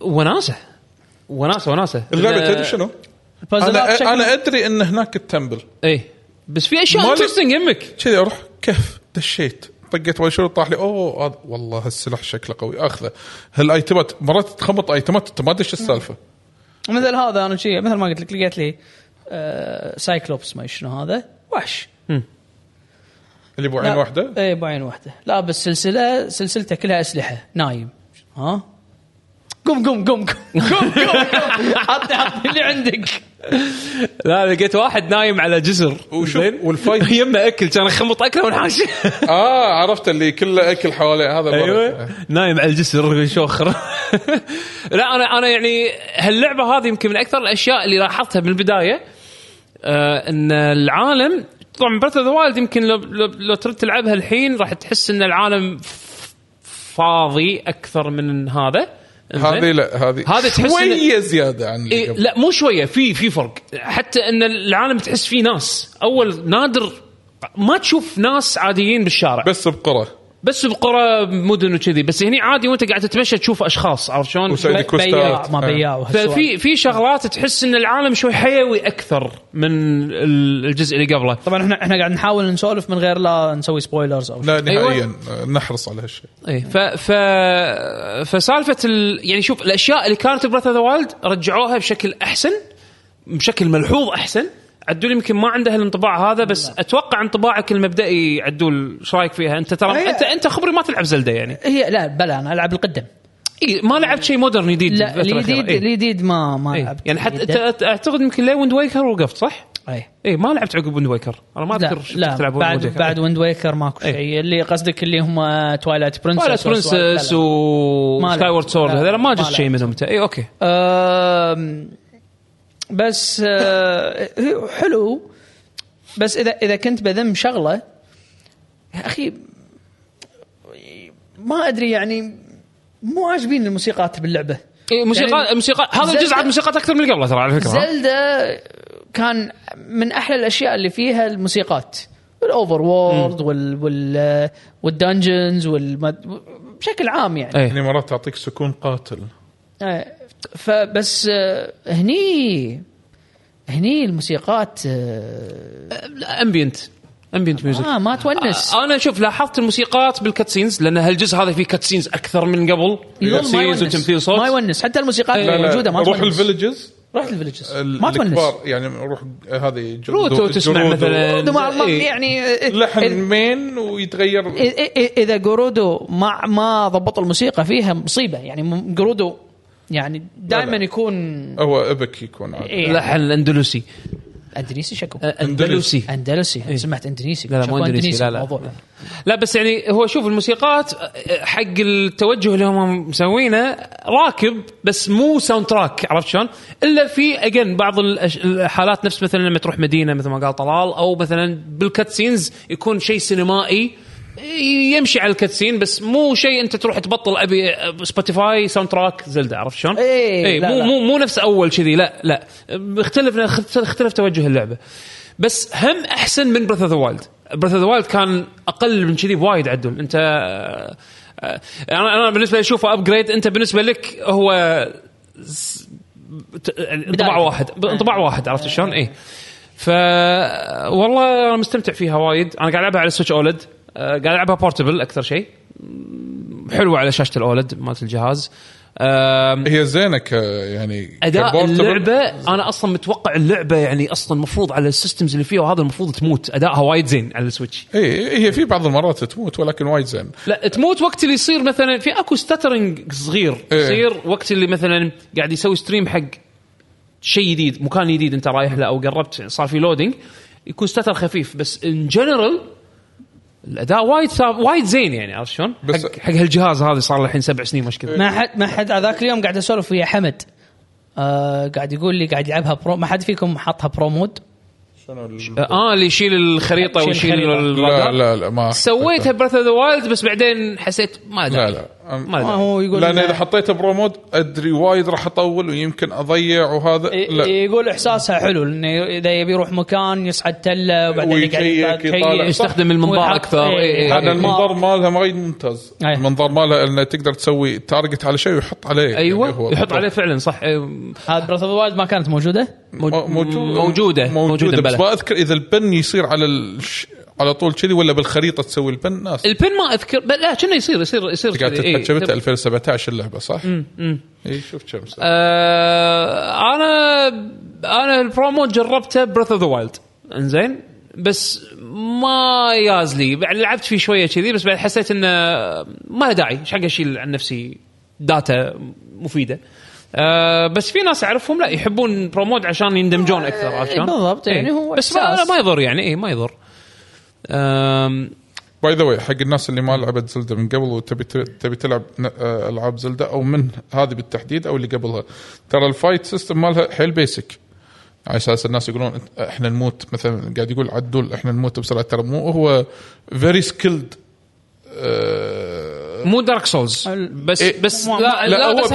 وناسه اللعبه تدري شنو أنا أدري إن هناك التمبل إيه بس في أشياء interesting يمك كذي أروح كيف دشيت طقت وشو طاح لي أوه والله هالسلاح شكله قوي أخذه هالأيتمات مرات تخبط أيتمات أنت ما أدري إيش السالفة مثل هذا أنا شيء مثل ما قلت لك لقيت لي سايكلوبس ما يشنو هذا وحش اللي بعين واحدة إيه بعين واحدة لا بس سلسلته كلها أسلحة نايم ها قم حط اللي عندك لا لقيت واحد نايم على جسر والفايت يمه اكل كان خمط اكله ونحاش عرفت اللي كله اكل حواليه هذا أيوة. نايم على الجسر يشوخر لا انا يعني هاللعبه هذه يمكن من اكثر الاشياء اللي لاحظتها من البدايه ان العالم طبعا برث ذا وايلد يمكن لو تريد تلعبها الحين راح تحس ان العالم فاضي اكثر من هذا هذه شوية زيادة عن اللي قبل لا مو شوية في فرق حتى ان العالم تحس فيه ناس اول نادر ما تشوف ناس عاديين بالشارع بس بقرى مدن وكذي بس هني عادي وانت قاعد تتمشى تشوف اشخاص عارف شلون بياع ما بياع في شغلات تحس ان العالم شوي حيوي اكثر من الجزء اللي قبله طبعا احنا قاعد نحاول نسولف من غير لا نسوي سبويلرز او لا نهائيا نحرص على هالشيء اي فسالفه يعني شوف الاشياء اللي كانت بريث اوف ذا وايلد رجعوها بشكل احسن بشكل ملحوظ احسن عدول يمكن ما عنده الانطباع هذا بس لا. اتوقع انطباعك المبدئي عدول ايش رايك فيها انت ترى انت خبري ما تلعب زلدة يعني هي لا بلا انا العب القدم إيه ما لعبت شيء مودرن جديد لا الجديد ما إيه. لعبت يعني حتى اعتقد يمكن لا ويند ويكر وقفت صح اي ما لعبت عقب ويند ويكر انا ما اذكر تلعبون بعد ويند ويكر ماكو شيء اللي قصدك اللي هم تويلايت برنسس وسكاي وورد سورد هذول ما جت شيء منهم اي اوكي بس حلو بس اذا كنت بذم شغله اخي ما ادري يعني مو عاجبين الموسيقات باللعبه موسيقى هذا الجزء عاد موسيقات اكثر من قبل ترى على فكره زلدة كان من احلى الاشياء اللي فيها الموسيقات الاوفر وورلد والدنجنز بشكل عام يعني مرات تعطيك سكون قاتل فبس هني الموسيقات امبيانت ميوزك ما تونس انا شوف لاحظت الموسيقات بالكاتسينز لان هالجزء هذا فيه كاتسينز اكثر من قبل كاتسينز وتمثيل صوت ما يونس حتى الموسيقات الموجوده ما تونس روح الفيليجز رحت الفيليجز ما تونس يعني نروح هذه جروتو تسمع مثلا يعني لحن مين ويتغير اذا جرودو ما ضبط الموسيقى فيها مصيبه يعني جرودو يعني دائما يكون هو ابك يكون عادي لحن اندلسي اندونيسي شكو اندلسي اندلسي إيه؟ سمعت اندونيسي لا مو اندونيسي لا بس يعني هو شوف الموسيقات حق التوجه اللي هم مسوينه راكب بس مو ساوند تراك عرفت شلون الا في اجن بعض الحالات نفس مثلا لما تروح مدينه مثل ما قال طلال او مثلا بالكات سينز يكون شيء سينمائي يمشي على الكاتسين بس مو شيء انت تروح تبطل ابي سبوتيفاي ساوند تراك زلدة عرفت شلون اي مو نفس اول كذي لا لا اختلف توجه اللعبه بس هم احسن من بريث اوف ذا وايلد بريث اوف ذا وايلد كان اقل من كذي بوايد عدل انت انا بالنسبه لي اشوفه ابجريد انت بالنسبه لك هو انطباع واحد عرفت شلون اي ف والله انا مستمتع فيها وايد انا قاعد العبها على سويتش اولد قاعد ألعبها بورتبل أكثر شيء حلوة على شاشة الأولد مالت الجهاز هي زينة يعني أداء اللعبة أنا أصلاً متوقع اللعبة يعني أصلاً مفروض على السيستمز اللي فيها وهذا المفروض تموت أداءها وايد زين على السويتش هي في بعض المرات تموت ولكن وايد زين لا تموت وقت اللي يصير مثلاً في أكو ستاترينج صغير يصير وقت اللي مثلاً قاعد يسوي ستريم حق شيء جديد مكان جديد أنت رايح له أو قربت صار في لودينج يكون ستاتر خفيف بس إن جنرال الأداء وايد زين يعني عارف شلون حق هالجهاز هذا صار الحين 7 سنين مشكلة ما حد ذاك اليوم قاعد اسولف ويا حمد قاعد يقول لي قاعد يلعبها برو ما حد فيكم حطها برو مود اللي يشيل الخريطة ويشيل الرادار لا ما سويتها بريث اوف ذا وايلد بس بعدين حسيت ما ادري لا هو يقول لأن اذا حطيتها برو مود ادري وايد راح اطول ويمكن اضيع وهذا يقول احساسها حلو انه اذا يبي يروح مكان يصعد تله وبعدين يقعد يستخدم المنظار اكثر هذا المنظار مالها ما ممتاز المنظار مالها انه تقدر تسوي تارجت على شيء ويحط عليه ايوه يحط عليه فعلا صح هذا بريث اوف ذا وايلد ما كانت موجوده بس ما اذكر اذا البن يصير على على طول كذي ولا بالخريطه تسوي البن ناس البن ما اذكر لا كنا يصير قاعد تتحكمت 2017 اللعبه صح اي شوف كم انا البرومو جربته بريث اوف ذا وايلد انزين بس ما يازلي لعبت فيه شويه كذي بس بعد حسيت انه ما له داعي ايش حق اشيل عن نفسي داتا مفيده بس في ناس أعرفهم لا يحبون برومود عشان يندمجون أكثر عشان بالضبط يعني هو بس ما يضر يعني إيه ما يضر باي ذا واي حق الناس اللي ما لعبت زلدة من قبل وتبي تلعب ألعاب زلدة أو من هذه بالتحديد أو اللي قبلها ترى الفايت سيستم مالها حيل بيسك على أساس الناس يقولون إحنا نموت مثلا قاعد يقول عدول إحنا نموت بسرعة ترى مو هو very skilled مو دارك سولز بس إيه بس لا بس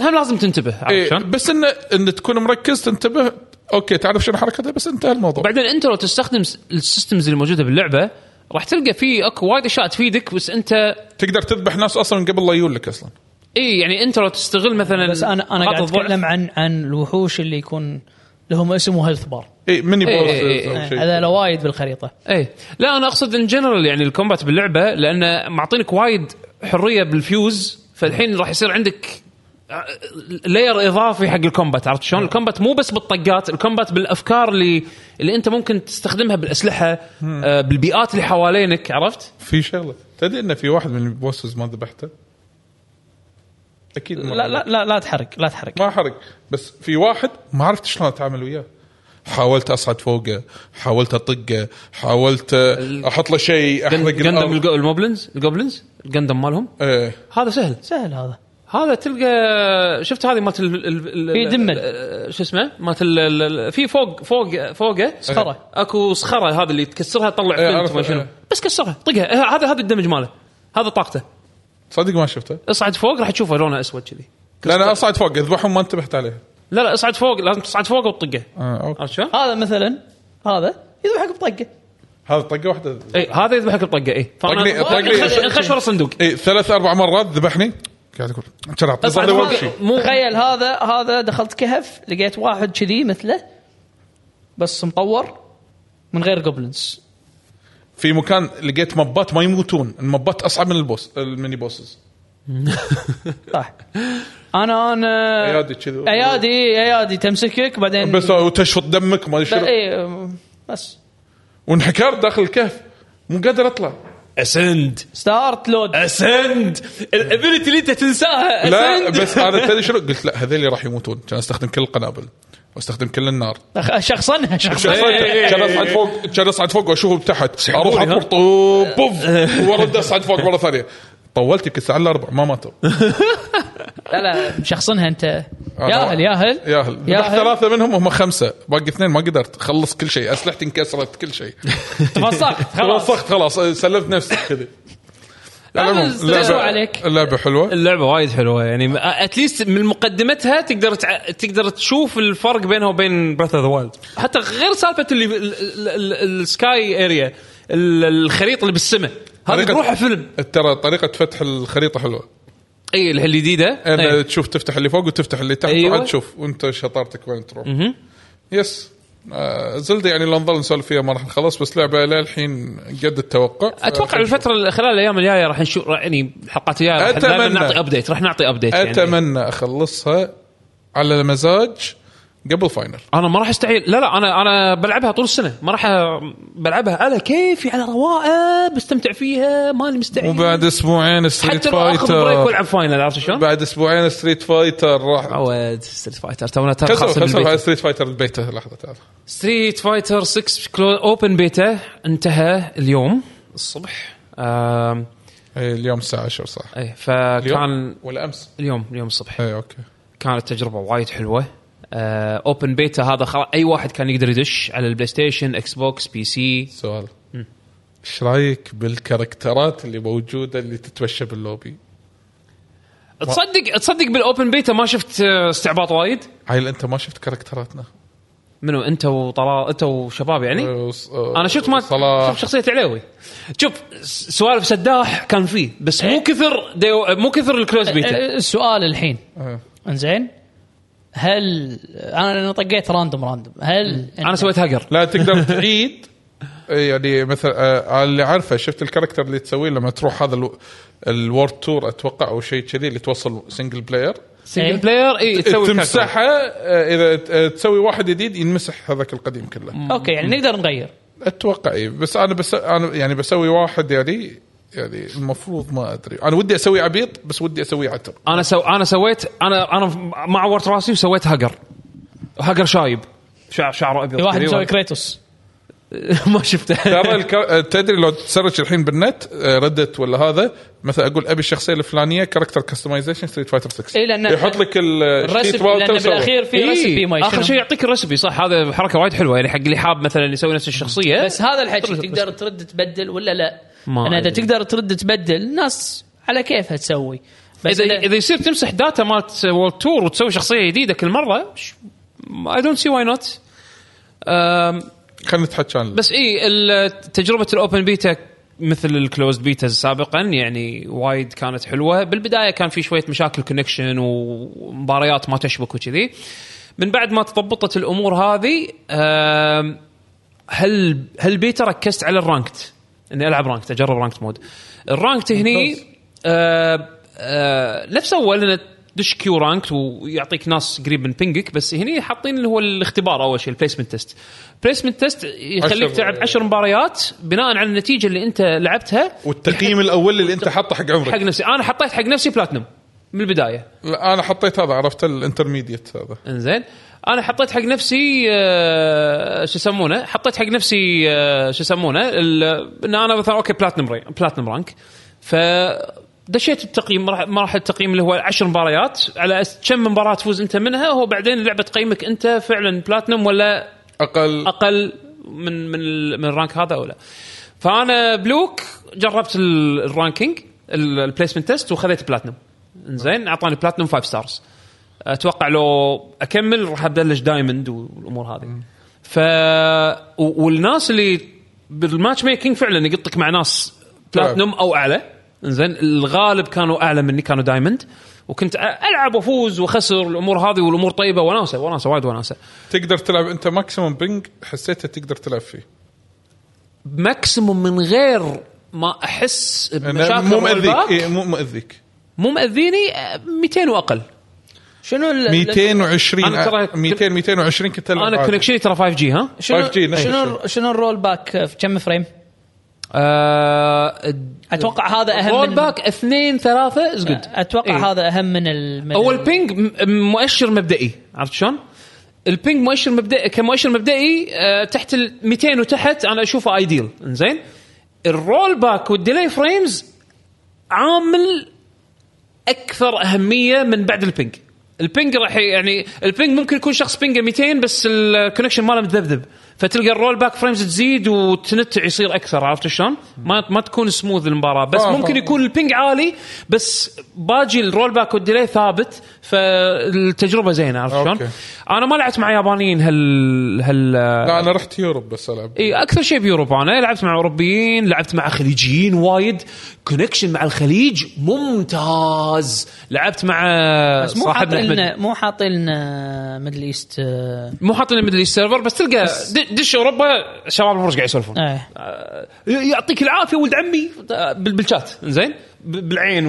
هم لازم تنتبه إيه بس إن تكون مركز تنتبه أوكي تعرف شنو حركتها بس انتهى الموضوع بعدين أنت لو تستخدم السيستمز الموجودة باللعبة راح تلقى فيه أكو وايد أشياء تفيدك بس أنت تقدر تذبح ناس أصلاً قبل لا يقول لك أصلاً إيه يعني أنت لو تستغل مثلاً بس أنا قاعد أتكلم عن الوحوش اللي يكون لهم اسم وهيلث بار اي مني بورس هذا وايد بالخريطه اي لا انا اقصد ان جنرال يعني الكومبات باللعبه لانه معطينك وايد حريه بالفيوز فالحين راح يصير عندك لاير اضافي حق الكومبات عرفت شلون الكومبات مو بس بالطقات الكومبات بالافكار اللي انت ممكن تستخدمها بالاسلحه بالبيئات اللي حوالينك عرفت في شغله تدري ان في واحد من البوسز ما ذبحته اكيد لا لا لا لا تحرك لا تحرك ما حرك بس في واحد ما عرفت شلون اتعامل وياه حاولت اصعد فوقه حاولت اطقه حاولت احط له شيء احرق جندم الجوبلينز الجندم مالهم ايه هذا سهل هذا تلقى شفت هذه مالت في دمل شو اسمه مالت في فوقه صخره اكو صخره هذا اللي تكسرها تطلع بنت بس كسرها طقها هذا الدمج ماله هذا طاقته صدق ما شفته اصعد فوق راح تشوفه لونه اسود كذي لا انا اصعد فوق اذبحهم ما انتبهت عليه لا اصعد فوق لازم تصعد فوق وتطقه عرفت هذا مثلا هذا يذبحك بطقه هذا طقه واحده اي هذا يذبحك بطقه اي طقني خش ورا الصندوق اي 3-4 مرات ذبحني قاعد اقول انشرط تخيل هذا دخلت كهف لقيت واحد كذي مثله بس مطور من غير جوبلينز في مكان لقيت مبات ما يموتون المبات أصعب من الميني بوسز صح أنا أيادي تمسكك بعدين بس وتشفط دمك ما يشرب بس وانحكار داخل الكهف مو قادر أطلع اسند ستارت لود اسند الابيليتي اللي انت تنساها اسند. لا بس انا تدري شنو قلت؟ لا هذول راح يموتون. كان استخدم كل القنابل واستخدم كل النار شخصنها كان اصعد فوق واشوفه تحت اروح اطب بوف وارد اصعد فوق مره ثانيه. طولت كساعه الا ربع ما ماتوا. لا لا شخصنها انت ياهل ياهل ياهل. ذبحت 3 منهم وهم 5 باقي 2 ما قدرت خلص كل شيء. اسلحتي انكسرت كل شيء. تفصقت خلاص سلمت نفسك كذا. اللعبة حلوة. اللعبة وايد حلوة يعني اتليست من مقدمتها تقدر تشوف الفرق بينها وبين براث اوف ذا وايلد. حتى غير سالفة اللي السكاي اريا الخريطة اللي بالسماء هذه تروح فيلم. ترى طريقة فتح الخريطة حلوة. اي الجديدة أيوة. تشوف تفتح اللي فوق وتفتح اللي تحت أيوة. تشوف وانت شطارتك وين تروح. يس زلدة يعني لو نظل نسولف فيها ما راح نخلص. بس لعبة للحين قد التوقع. أتوقع الفترة خلال الأيام الجاية راح نشوف يعني الحلقات الجاية راح نعطي أبديت يعني. أتمنى أخلصها على مزاج قبل فاينل. أنا ما راح أستعيل. لا أنا بلعبها طول السنة. ما راح بلعبها على كيفي على روائه بستمتع فيها ماني مستعيل. وبعد أسبوعين ستريت فايتر. بعد أسبوعين ستريت فايتر راح. عود ستريت فايتر تونا خلصنا ستريت فايتر البيتا. لحظة تعال. ستريت فايتر 6 كلو أوبن بيتا انتهى اليوم الصبح. اليوم الساعة 10 صح؟ إيه فكان ولا أمس؟ اليوم الصبح. إيه أوكي. كانت تجربة وايد حلوة. اوبن بيتا هذا اي واحد كان يقدر يدش على البلاي ستيشن اكس بوكس بي سي. سؤال ايش رايك بالكاركترات اللي موجوده اللي تتمشى باللوبي؟ تصدق بالاوبن بيتا ما شفت استعباط وايد. عيل انت ما شفت كاركتراتنا منو انت وطلال انت وشباب يعني انا شفت ما شفت شخصيه علاوي. شوف سوالف سداح كان فيه بس مو كثر الكلوز بيتا. السؤال الحين انزين هل انا طقيت راندوم هل انا سويت هاجر؟ لا تقدر تعيد يعني مثلا اللي عارفه شفت الكاركتر اللي تسويه لما تروح هذا الورد تور اتوقع او شيء كذي اللي توصل سنجل بلاير اي تسوي تمسحه. اذا تسوي واحد جديد ينمسح هذاك القديم كله. اوكي يعني نقدر نغير اتوقع. بس انا يعني بسوي واحد يعني المفروض ما أدري. أنا ودي أسوي عبيط بس ودي أسوي عتر. أنا سويت ما عورت راسي وسويت هاجر شايب شعره أبيض. واحد يسوي كريتوس ما شفته. تدري لو تسرج الحين بالنت ردت ولا هذا مثلا أقول أبي الشخصية الفلانية كاركتر كاستمايزيشن ستريت فايتر 6 يحط لك الرسبي لأن بالأخير في رسبي ما آخر شيء يعطيك الرسبي صح. هذا حركة وايد حلوة يعني حق اللي حاب مثلا يسوي نفس الشخصية. بس هذا الحكي تقدر ترد تبدل ولا لا؟ أنا إذا تقدر ترد تبدل نص على كيف هتسوي. بس إذا يصير تمسح داتا مالت وورلد تور وتسوي شخصية جديدة كل مرة I don't see why not. خلنا نتحكي عن بس إيه تجربة الأوبن بيتا مثل الكلوزد بيتا سابقا يعني وايد كانت حلوة. بالبداية كان في شوية مشاكل كونكشن ومباريات ما تشبك وكذي. من بعد ما تضبطت الأمور هذه هل بيتا ركزت على الرانكت إني ألعب رانكت أجرب رانكت مود. الرانكت هني نفس أول إنه دش كيو رانكت ويعطيك ناس قريب من بينجك. بس هني حاطين اللي هو الاختبار أول شيء البليسمنت تيست يخليك تلعب 10 مباريات بناء على النتيجة اللي أنت لعبتها والتقييم الأول اللي أنت حطه حق عمرك. حق نفسي أنا حطيت حق نفسي بلاتنم من البداية. لا أنا حطيت هذا عرفت الانترميديت هذا. إنزين أنا حطيت حق نفسي شو يسمونه إن أنا مثلا أوكي بلاتنم رانك. فدشيت التقييم مراحل التقييم اللي هو 10 مباريات على كم مباراة تفوز أنت منها هو بعدين اللعبة تقيمك أنت فعلا بلاتنم ولا أقل من الرانك هذا أو لا. فأنا بلوك جربت الرانكينج البليسمنت تيست وخذيت بلاتنم. إنزين أعطاني بلاتنم 5 stars. اتوقع لو اكمل راح ابلش دايموند والامور هذه. ف والناس اللي بالماتش ميكينج فعلا يقطك مع ناس بلاتنم او اعلى. زين الغالب كانوا اعلى مني كانوا دايموند وكنت العب وافوز وخسر الامور هذه والامور طيبه وناسه وايد وناسه. تقدر تلعب انت ماكسيموم بينج حسيتها تقدر تلعب فيه ماكسيموم من غير ما احس بمشاكل. مو مؤذيني 200 واقل. شنو 220 220 كنت انا كونكشني ترى 5G. ها 5G شنو الرول باك في كم فريم اتوقع هذا اهم من باك 2-3 از جود. اتوقع إيه؟ هذا اهم من اول بينج مؤشر مبدئي. عرفت شلون البينج مؤشر مبدئي؟ كمؤشر مبدئي تحت 200 وتحت انا اشوفه ايديل. زين الرول باك والديلي فريمز عامل اكثر اهميه من بعد البينج. البينج راح يعني البينج ممكن يكون شخص بينج 200 بس الكونكشن ماله متذبذب، فتلقى الرول باك فريمز تزيد وتنتع يصير اكثر. عرفت شلون؟ ما تكون سموث المباراه. بس ممكن يكون البينج عالي بس باجي الرول باك والديلي ثابت، فالتجربه زينه. عرفت شلون؟ انا ما لعبت مع يابانيين هل لا انا رحت يوروب بس العب. اي اكثر شيء بيوروب انا لعبت مع اوروبيين، لعبت مع خليجيين وايد. كونكشن مع الخليج ممتاز. لعبت مع صاحب احمد، مو حاط لنا ميدل ايست، مو حاط لنا ميدل ايست سيرفر، بس تلقى دش أوروبا شباب البرج قاعد يسولفون. يعطيك العافية ولد عمي بالشات. زين بالعين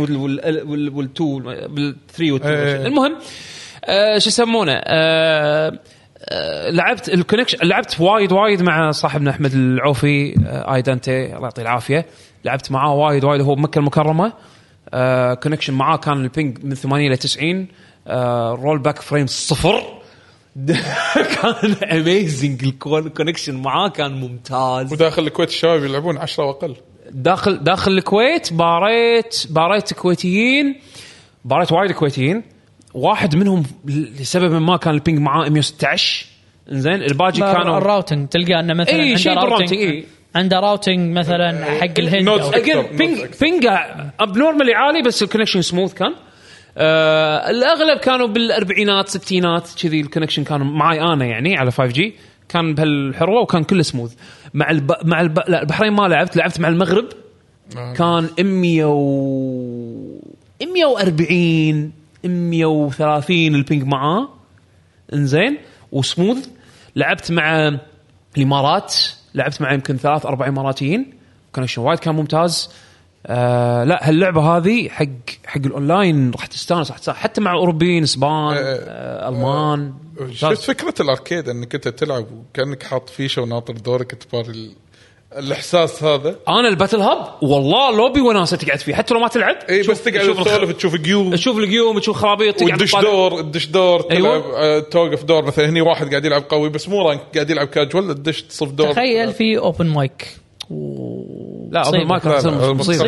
والتول بالثري والتول. المهم شو يسمونه لعبت الكونكشن، لعبت وايد مع صاحبنا أحمد العوفي آيدانتي الله يعطيه العافية. لعبت معاه وايد هو بمكة المكرمة. كونكشن معاه كان البينج من 80 إلى 90، رول باك فريم 0. كان اميزنج. الكونكشن معاه كان ممتاز. وداخل الكويت الشباب يلعبون 10 واقل. داخل الكويت باريت كويتيين، باريت وايد كويتيين. واحد منهم لسبب ما كان البينج معاه 116. زين الباقي كانوا الراوتنج، تلقى انه مثلا عنده راوتنج مثلا حق الهند بينج اب نورمالي عالي بس الكونكشن سموث كان. الأغلب كانوا بالأربعينات ستينات كذي. الكونكشن كانوا معي أنا يعني على 5G كان بهالحروة وكان كله سموث. مع البحرين ما لعبت مع المغرب كان 140-130 البينج معاه. إنزين وسموث. لعبت مع الإمارات، لعبت مع يمكن 3-4 إماراتيين، كونكشن وايد كان ممتاز. لا هاللعبة هذه حق الأونلاين راح تستانس. حتى مع أوروبيين إسبان ألمان. شفت فكرة الأركيد أنك أنت تلعب وكأنك حاط فيشة وناطر دورك تباري الإحساس هذا. أنا الباتل هاب والله لوبي وناسة تقعد فيه حتى لو ما تلعب. إيه بس تقعد تسولف، تشوف قيوم، تشوف القيوم، تشوف خرابيط، الدش دور تلعب. توقف دور مثلا هني واحد قاعد يلعب قوي بس مو رانك، قاعد يلعب كاجوال، الدش تصف دور. تخيل في أوبن مايك. لا أظن ما كان مصيبة.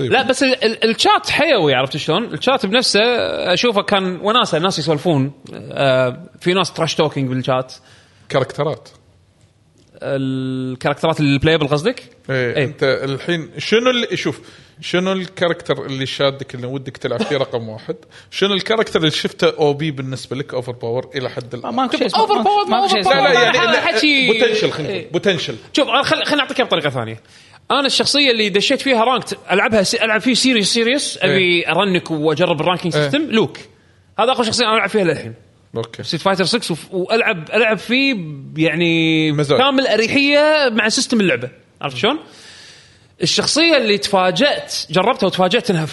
لا بس الشات حيوي. عرفت شلون الشات بنفسه أشوفه كان وناسة، الناس يسولفون، في ناس تراش توكينج بالشات. الكاركترات البلايبل قصدك؟ ايه. أنت الحين شنو اللي شوف، شنو الكاركتر اللي شادك اللي ودك تلعب فيه رقم واحد؟ شنو الكاركتر اللي شفته أوبي بالنسبة لك أوفر باور إلى حد الآن؟ ما كشيء أوفر باور، ما كشيء. لا يعني بوتنشل. بوتنشل. شوف خل نعطيك بطريقة ثانية. أنا الشخصية اللي دشيت فيها رانكت ألعب فيه سيريس أبي أرنك وأجرب الرانكينج سيستم. لوك هذا أقوى شخصية أنا ألعب فيها للحين. ستيت فايتر 6 وألعب فيه يعني مزاري. كامل أريحية مع سيستم اللعبة. عرفت شلون؟ الشخصية اللي تفاجأت جربتها وتفاجأت إنها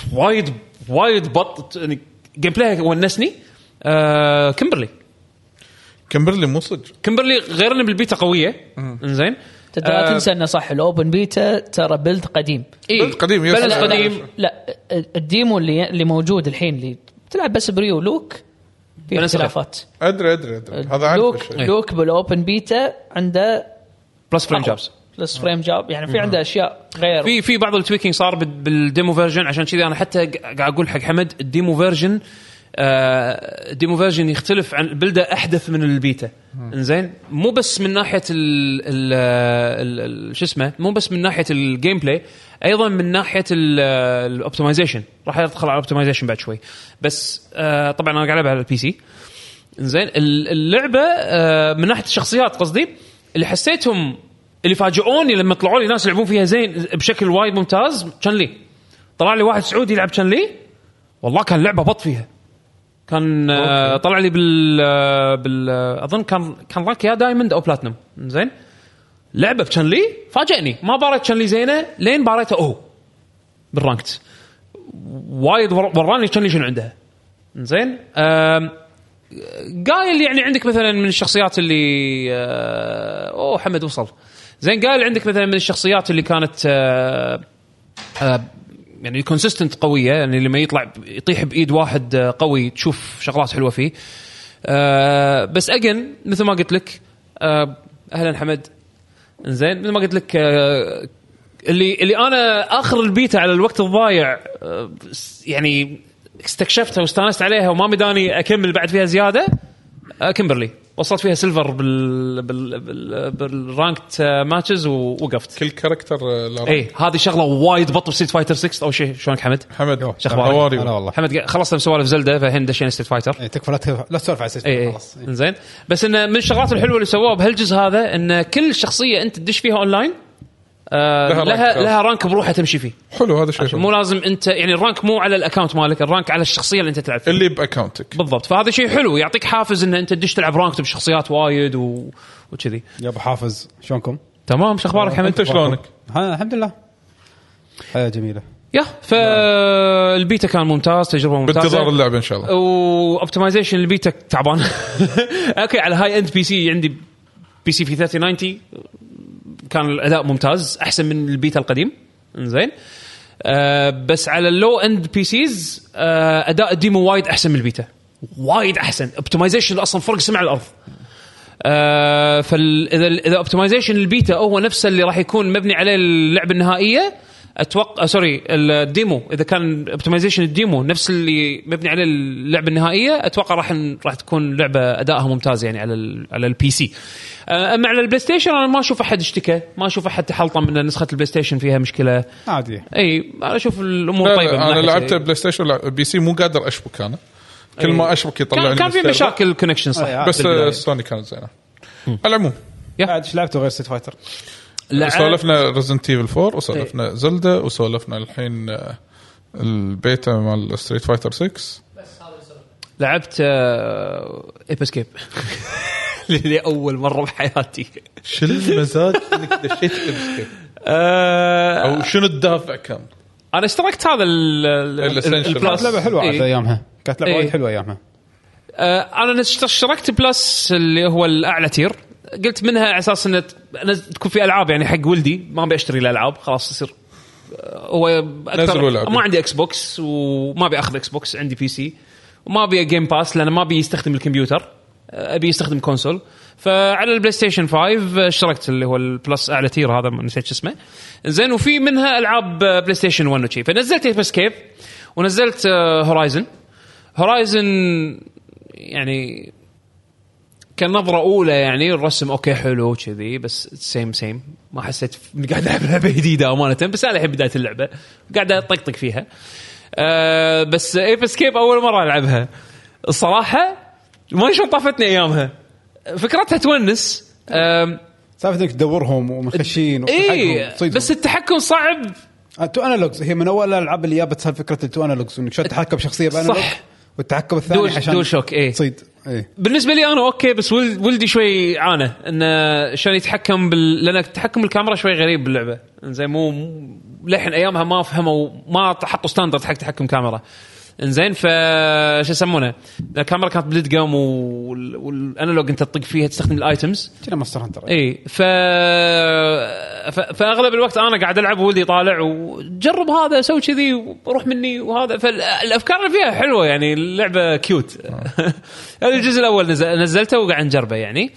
وايد بط يعني جيم بلاي ونسني. كمبرلي مو صدق. كمبرلي غير إن بالبيتا قوية. إنزين لا تنسى إنه صح الأوبن بيتا ترى بلد قديم. بلد قديم. لا الديمو اللي موجود الحين اللي تلعب بس بريو لوك في اختلافات. أدري هذا عارف. لوك بالأوبن بيتا عنده بلس فريم جابس. يعني في عنده أشياء غير. في بعض التويكينج صار بالديمو فيرجن، عشان كذي أنا حتى قاعد أقول حق حمد الديمو فيرجن يختلف عن البلدة، أحدث من البيتا. إنزين مو بس من ناحية ال شو اسمه، مو بس من ناحية الجيم بلاي، أيضا من ناحية الأوبتمايزيشن. راح أدخل على الأوبتمايزيشن بعد شوي بس. طبعا أنا قاعد ألعب على البي سي. إنزين اللعبة من ناحية الشخصيات قصدي اللي حسيتهم اللي فاجئوني لما طلعوا لي ناس يلعبون فيها زين بشكل وايد ممتاز. تشانلي طلع لي واحد سعودي يلعب تشانلي، والله كان لعبة بط فيها. كان طلع لي بال أظن كان راك يا دايموند أو بلاتنم. زين لعبة تشانلي فاجئني، ما باريت تشانلي زينة لين باريتها بالرانكت وايد وراني تشانلي شنو عندها. زين قايل يعني عندك مثلا من الشخصيات اللي حمد وصل زين قال عندك مثلا من الشخصيات اللي كانت يعني كونسيستنت قويه، يعني لما يطلع يطيح بايد واحد قوي تشوف شغلات حلوه فيه. بس اجن مثل ما قلت لك، اهلا حمد، زين مثل ما قلت لك اللي انا اخر البيتا على الوقت الضايع يعني استكشفتها واستانست عليها وما مداني اكمل بعد فيها زياده. كيمبرلي وصلت فيها سيلفر بالرانكت ماتشز ووقفت كل كاركتر. اي هذه شغله وايد بطل سيت فايتر 6 او شيء. شلونك حمد؟ حمد شخباري؟ انا والله حمد خلصنا مسوالف زلده، فالحين دشينا سيت فايتر. اي تكفى لا تسولف على سيت فايتر خلاص. زين بس انه من الشغلات الحلوه اللي سووها بهالجزء هذا ان كل شخصيه انت تدش فيها اونلاين لها رانك بروحها تمشي فيه. حلو هذا شيء، مو لازم انت يعني الرانك مو على الاكاونت مالك، الرانك على الشخصيه اللي انت تلعب فيها اللي باكاونتك بالضبط. فهذا شيء حلو يعطيك حافز ان انت تدش تلعب رانك بشخصيات وايد وكذي. يا ابو حافز شلونكم؟ تمام شخبارك حمد؟ انت شلونك؟ الحمد لله حياه جميله. يا فالبيتا كان ممتاز، تجربه ممتازه، بانتظار اللعبه ان شاء الله. واوبتمايزيشن البيتا تعبان. اوكي على هاي اند بي سي، عندي بي سي في 3090 كان الأداء ممتاز أحسن من البيتا القديم. إنزين بس على اللو إند بي سيز أداء الديمو وايد أحسن من البيتا، وايد أحسن. أوبتمايزيشن أصلا فرق سمع الأرض. فإذا أوبتمايزيشن البيتا هو نفسه اللي راح يكون مبني عليه اللعبة النهائية أتوقع، سوري الديمو، إذا كان أوبتمايزيشن الديمو نفس اللي مبني عليه اللعبة النهائية أتوقع راح تكون لعبة أدائها ممتاز يعني على البي سي. أما على البلاي ستيشن أنا ما أشوف أحد اشتكى، ما أشوف أحد تحلطم من نسخة البلاي ستيشن فيها مشكلة، عادي. أي أنا أشوف الأمور طيبة. أنا لعبت البلاي ستيشن والبي سي مو قادر أشبك، أنا كل ما أشبك يطلعني كان في مشاكل كونكشن صح. بس سوني كانت زينة. على العموم بعد لعبته غير ست فايتر، سولفنا ريزنت ايفل 4 وسولفنا زلدة وسولفنا الحين البيتا مال ستريت فايتر 6. بس هذا لعبت ايبسكيب لأول مرة بحياتي. شو المزاج انك دشيت ايبسكيب؟ او شنو الدافع كان؟ انا اشتركت هذا البلاس، لعبة حلوة ايامها، كانت لعبة وايد حلوة ايامها. انا اشتركت بلاس اللي هو الاعلى تير، قلت منها على اساس ان تكون في العاب يعني حق ولدي، ما ابي اشتري الالعاب خلاص يصير هو اكثر. ما عندي اكس بوكس وما ابي اخذ اكس بوكس، عندي بي سي وما ابي جيم باس لان ما ابي يستخدم الكمبيوتر، ابي يستخدم كونسول. فعلى البلاي ستيشن 5 اشتركت اللي هو البلس اعلى تير هذا، نسيت اسمه. زين وفي منها العاب بلاي ستيشن 1 وشي، فنزلت اسكيب ونزلت هورايزن يعني كنظرة أولى يعني الرسم أوكي حلو كذي، بس سيم ما حسيت قاعد ألعب لعبة جديدة أمانة، بس أنا الحين بداية اللعبة قاعد أطقطق فيها. بس إيبسكيب أول مرة ألعبها الصراحة، ما شو طافتني أيامها، فكرتها تونس. سافت إنك تدورهم ومخشين وتصيدهم، بس التحكم صعب. تو أنالوجز هي من أول الألعاب اللي جابت فكرة التو أنالوجز، وإنك شو تحكم شخصية بأنالوج والتحكم الثاني عشان دول شوك. صيد بالنسبه لي انا اوكي، بس ولدي شوي عانه انه شلون يتحكم لان تحكم الكاميرا شوي غريب باللعبه. زين مو لحن ايامها ما فهموا ما حطوا ستاندرد حق تحكم كاميرا. زين ف شو يسمونه الكاميرا كانت بليد قام والانالوج انت تطق فيها تستخدم الايتمز كنا ماستر هانتر. اي فاغلب الوقت انا قاعد العب ولدي طالع وجرب هذا سوي كذي وروح مني وهذا، فالافكار اللي فيها حلوه يعني اللعبه كيوت. هذا الجزء الاول نزلته وقاعد نجربه يعني،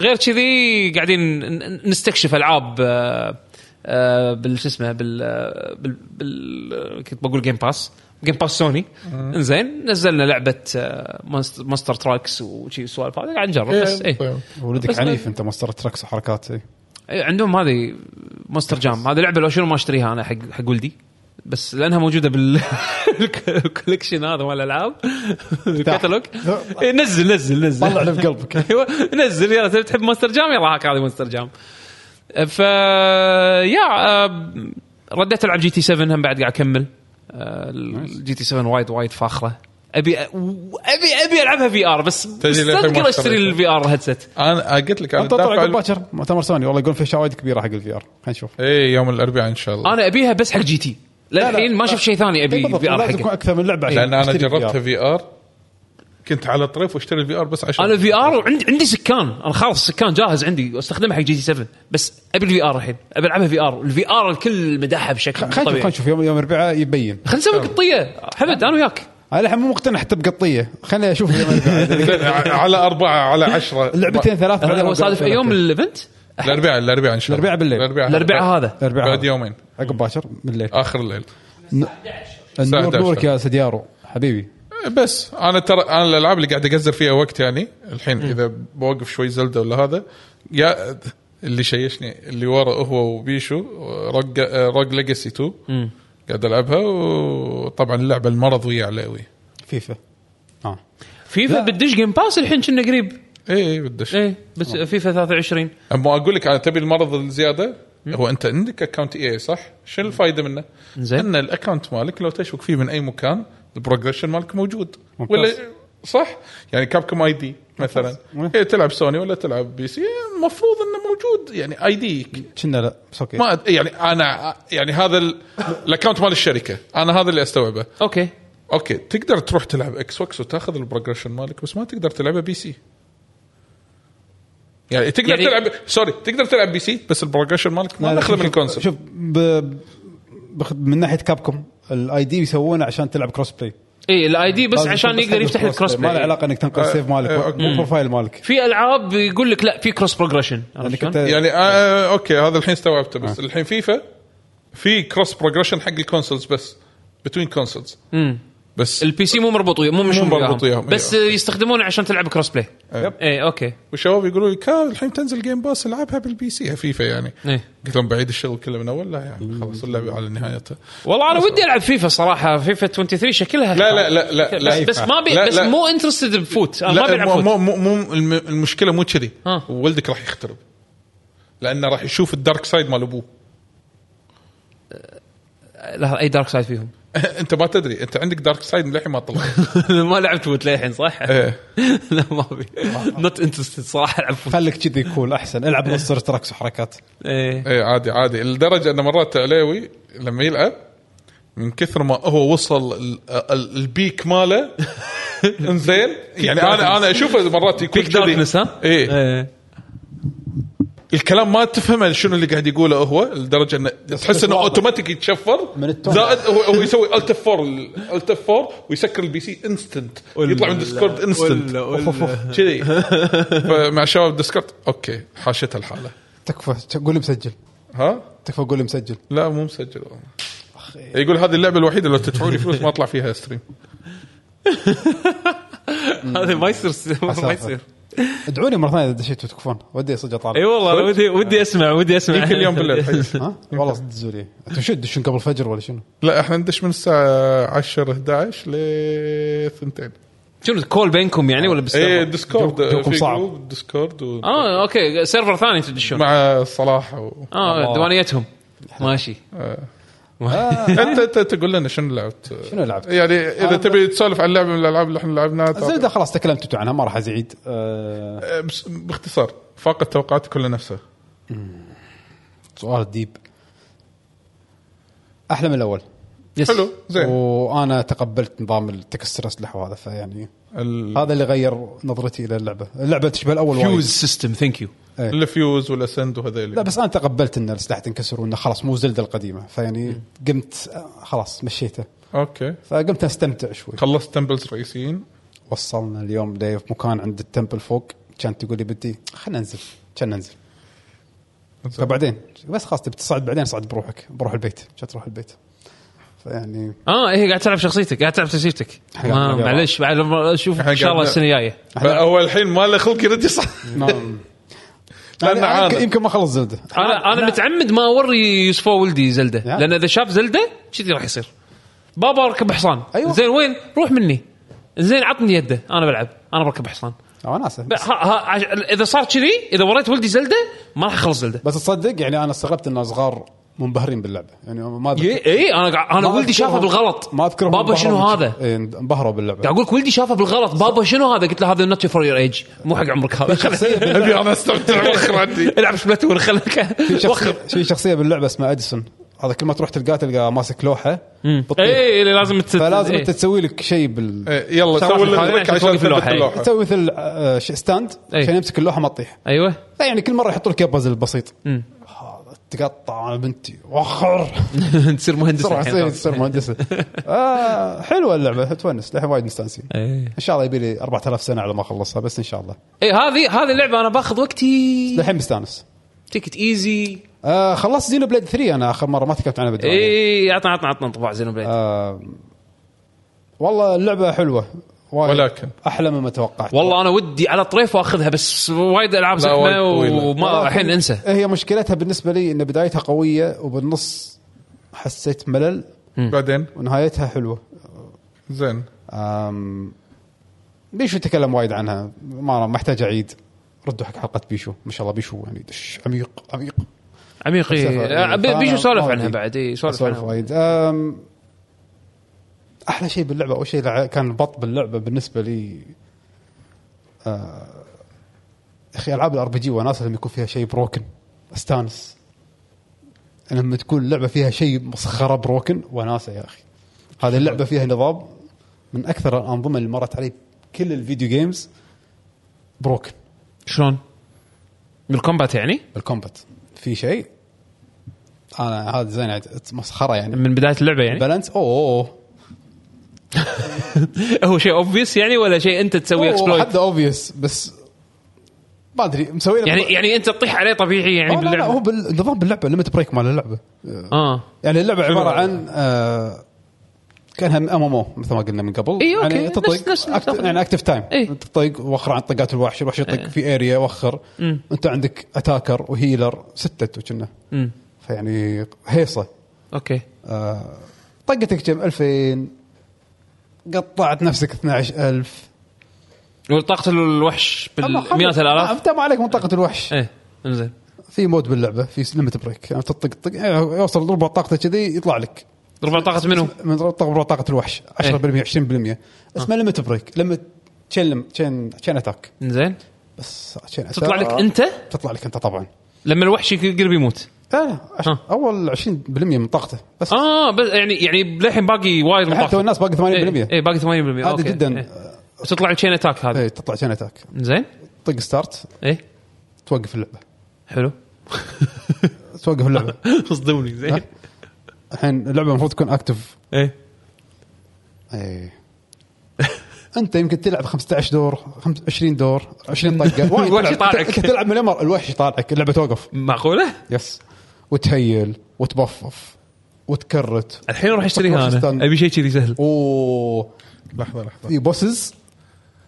غير كذي قاعدين نستكشف العاب بالش اسمه كنت بقول جيم باس سوني. إنزين نزلنا لعبة ماستر تراكس وشي سوالف هذا قاعد نجرب. بس ولدك عنيف انت ماستر تراكس وحركات. عندهم هذه ماستر جام، هذه لعبة لو شنو ما اشتريها انا حق ولدي، بس لانها موجودة بالكولكشن هذا ولا العاب الكتالوج. نزل طلع في قلبك. نزل يلا تحب ماستر جام، يلا هاك هذه ماستر جام. ف يا رديت العب جي تي 7 هم بعد قاعد اكمل. الجي تي 7 وايد فاخره، ابي العبها في ار، بس تقدر اشتري الفي ار هيدسيت. انا قلت لك انا طلع باكر مؤتمر سوني والله يقول في شوايد كبيره حق الفي ار، خلينا نشوف. اي يوم الاربعاء ان شاء الله. انا ابيها بس حق جي تي للحين ما شفت شيء ثاني ابي في ار حق اكثر من لعبه، لان انا جربتها في ار كنت على طريف واشتري الفي ار بس عشان انا في ار وعندي سكان، انا خلاص سكان جاهز عندي استخدمه حق جي تي 7، بس ابي الفي ار الحين، ابي العبها في ار. الفي ار الكل مداحه بشكل طبيعي. خلينا نشوف يوم الاربعاء يبين. خلينا نسوي قطيه حمد انا وياك. انا الحين مو مقتنع حتى بقطيه، خلينا اشوف يوم الاربعاء على 4 على 10 لعبتين ثلاث. هو صادف اي يوم الايفنت؟ الاربعاء ان شاء الله، الاربعاء بالليل هذا بعد يومين عقب باشر من الليل اخر الليل 11. نورك يا سديارو حبيبي. بس انا ترى انا الالعاب اللي قاعد اجزر فيها وقت يعني الحين اذا بوقف شوي زلده ولا هذا، يا اللي شيشني اللي ورا هو وبيشو رق ليجاسي 2 قاعد العبها، وطبعا اللعبه المرض ويا علاوي فيفا فيفا بدش جيم باس الحين كنا قريب ايه بدش ايه بس فيفا 23. اما اقول لك انا تبي المرض الزياده، هو انت عندك اكونت اي صح؟ شو الفايده منه؟ ان الاكونت مالك لو تشبك فيه من اي مكان البروجريشن مالك موجود ممتاز. ولا صح يعني كابكم اي دي مثلا إيه تلعب سوني ولا تلعب بي سي المفروض انه موجود يعني اي ديك كنا لا اوكي ما يعني انا يعني هذا الاكونت مال الشركه انا هذا اللي استوعبه اوكي تقدر تروح تلعب اكس بوكس وتاخذ البروجريشن مالك، بس ما تقدر تلعبها بي سي. يعني تقدر يعني تلعب سوري تقدر تلعب بي سي بس البروجريشن مالك ما دخل من الكونسول. شوف من ناحيه كابكم الاي دي يسوونه عشان تلعب كروس بلاي، اي الاي دي بس عشان يقدر يفتح لك كروس بلاي، ما له علاقه انك تنقل سيف مالك بروفايل مالك. في العاب يقول لك لا في كروس بروجريشن يعني اوكي هذا الحين استوعبته، بس الحين فيفا في كروس بروجريشن حق الكونسولز بس بتوين كونسولز، بس البي سي مو مربوط وياه مو مربوط وياه، بس يستخدمونه عشان تلعب كروس بلاي. اي اوكي والشباب يقولوا لي كان الحين تنزل جيم باس العبها بالبي سي فيفا يعني قلت لهم بعيد الشغل كله من اول، لا يعني خلاص اللعبه على نهايتها. والله انا ودي العب فيفا صراحه، فيفا 23 شكلها لا لا لا لا, لا بس ما بي بس مو انترستد بفوت، ما بلعب فوت. مو المشكله مو كذي، ولدك راح يخترب لانه راح يشوف الدارك سايد مال ابوه. لا اي دارك سايد فيهم انت ما تدري، انت عندك دارك سايد للحين ما طلع. ما لعبت فوت للحين صح؟ لا ما ابي نوت انترستد صراحه العب فوت. خليك كذي كول احسن، العب مصر تركس وحركات ايه عادي. لدرجه ان مرات علاوي لما يلعب من كثر ما هو وصل البيك ماله انزين يعني انا اشوفه مرات يكون كذي ايه الكلام ما تفهم شنو اللي قاعد يقوله هو، لدرجه انه تحس انه اوتوماتيك يتشفر زائد هو يسوي التف 4 ويسكر البي سي انستنت، يطلع من ديسكورد انستنت كذي. فمع شباب ديسكورد اوكي حاشتها الحاله. تكفى تقول لي مسجل ها؟ تكفى قول لي مسجل. لا مو مسجل اخي، يقول هذه اللعبه الوحيده اللي تدفعوا لي فلوس ما اطلع فيها ستريم. هذا ما يصير ادعوني مره ثانيه اذا دشيتوا تكفون، ودي صدق اطالع. اي والله ودي اسمع كل يوم بالليل ها والله صدق زوري. انتوا شو تدشون قبل الفجر ولا شنو؟ لا احنا ندش من الساعه 10 11 ل 2. شنو الكول بينكم يعني ولا بس ايه ديسكورد في جروب ديسكورد اوكي سيرفر ثاني تدشون مع صلاح دوانيتهم ماشي انت تقول لنا شنو لعبت يعني اذا تبي تسولف عن لعبه من الالعاب اللي احنا لعبناها زين خلاص تكلمت عنها ما راح ازيد. باختصار فاقت توقعات كل نفسه. سؤال ديب احلى من الاول حلو زين، وانا تقبلت نظام التكسر اسلحه وهذا فيعني هذا اللي غير نظرتي الى اللعبه تشبه الاول وايد. فيوز سيستم ثانك يو الفيوز والاسند وهذا لا بس انا تقبلت ان الاسلحه تنكسر وانه خلاص مو زلده القديمه، فيعني قمت خلاص مشيته اوكي فقمت استمتع شوي. خلصت تمبلز رئيسيين، وصلنا اليوم دايف مكان عند التمبل فوق، كانت تقول لي بدي خلينا ننزل كان ننزل فبعدين بس خلاص تبي تصعد بعدين صعد بروحك بروح البيت كنت تروح البيت يعني هي قاعد تلعب شخصيتك قاعد تلعب تسيفتك معلش بعد اشوف ان شاء الله السنه الجايه. اول الحين ما له خلق يرد صح لأن يمكن ما خلص زلده. انا متعمد ما اوري يوسف ولدي زلده يعني. لان اذا شاف زلده كذي راح يصير بابا ركب حصان أيوة. زين وين روح مني زين عطني يده انا بلعب انا بركب حصان اذا صار كذي اذا وريت ولدي زلده ما راح اخلص زلده. بس تصدق يعني انا استغربت ان صغار منبهرين باللعبه يعني ما انا ولدي شافه بالغلط بابا شنو هذا انبهروا باللعبه. قاعد اقول لك ولدي شافه بالغلط بابا شنو هذا، قلت له هذا نوت فور يور ايج مو حق عمرك هذا. ابي انا استمتع واخر عندي العب شبلتون خلك في شخصيه باللعبه اسمها اديسون هذا كل ما تروح تلقاه ماسك لوحة اي لازم فلازم انت تسوي لك شيء يلا سوي لك عشان تثبت اللوحة تسوي مثل ستاند عشان يمسك اللوحة ما تطيح. ايوه يعني كل مرة يحطوا لك بازل بسيط تقطع على بنتي واخر تصير مهندسة حلوة اللعبة تونس لحين وايد مستانسين. ان شاء الله يبيلي 4000 سنة على ما اخلصها بس ان شاء الله. اي هذه اللعبة انا باخذ وقتي لحين مستانس تيكت ايزي. خلصت زينو بليد 3 انا اخر مرة ما تكلمت عنها بالدنيا. اي عطنا انطباع زينو بليد. والله اللعبة حلوة ولكن احلى مما توقعت. والله انا ودي على طريف واخذها بس وايد العاب زحمه وما الحين انسى. هي مشكلتها بالنسبه لي ان بدايتها قويه وبالنص حسيت ملل بعدين ونهايتها حلوه زين. بيشو تكلم وايد عنها ما محتاج اعيد. ردوا حق حلقه بيشو ما شاء الله بيشو يعني دش عميق بيشو سولف عنها بعد اي سولف عنها وايد. أحلى شيء باللعبة أو شيء كان بط باللعبة بالنسبة لي أخي ألعاب الRPG وناس لما يكون فيها شيء بروكن استانس. لما تكون اللعبة فيها شيء مسخرة بروكن وناس يا أخي. هذه اللعبة فيها نظام من أكثر الأنظمة اللي مرت عليه كل الفيديو جيمز بروكن. شلون؟ بالكومبات يعني؟ بالكومبات في شيء أنا هذا زين مسخرة يعني من بداية اللعبة يعني بالانس هو شيء obvious يعني ولا شيء أنت تسوي exploit؟ حد obvious بس ما أدري مسوي يعني أنت تطيح عليه طبيعي يعني باللعبة. لا هو بالنظام باللعبة لما تبريك مال اللعبة يعني اللعبة عبارة عن كانها أمامه مثل ما قلنا من قبل يعني تطيق يعني active time تطيق وخر عن طقات الوحش يطيق في area وخر أنت عندك أتاكر وهيلر ستة وكنا فيعني هيصة أوكي طقتك كم 2000 قطعت نفسك 12,000 والطاقة الوحش بالمئات الآلاف. أنت ما عليك منطقة الوحش. إيه إنزين. في مود باللعبة في ليميت بريك يعني تطق يوصل ربع طاقته كذي يطلع لك. ربع طاقة منه؟ من ربع طاقة الوحش 10% 20% اسمه ليميت بريك لما تشلم تشين أتاك. إنزين. بس تطلع لك أنت؟ تطلع لك أنت طبعًا. لما الوحش يقرب يموت. أول 20% من طاقته بس. بس يعني لحين باقي وايد من طاقته. حتى الناس باقي 80%. إيه باقي 80%. هذا جدا. تطلع تشين أتاك هذا. إيه تطلع تشين أتاك. زين. طق ستارت. إيه. توقف اللعبة. حلو. توقف اللعبة. صدقوني زين. الحين اللعبة المفروض تكون أكتف. إيه. أنت يمكن تلعب 15 دور 20 دور 20 طقة. الوحش طالعك. تلعب من الأمر الوحش طالعك اللعبة توقف. معقولة؟ يس. وتهيل وتبفف وتكرت. الحين راح اشتريها انا ابي شيء كذي سهل. لحظه في بوسز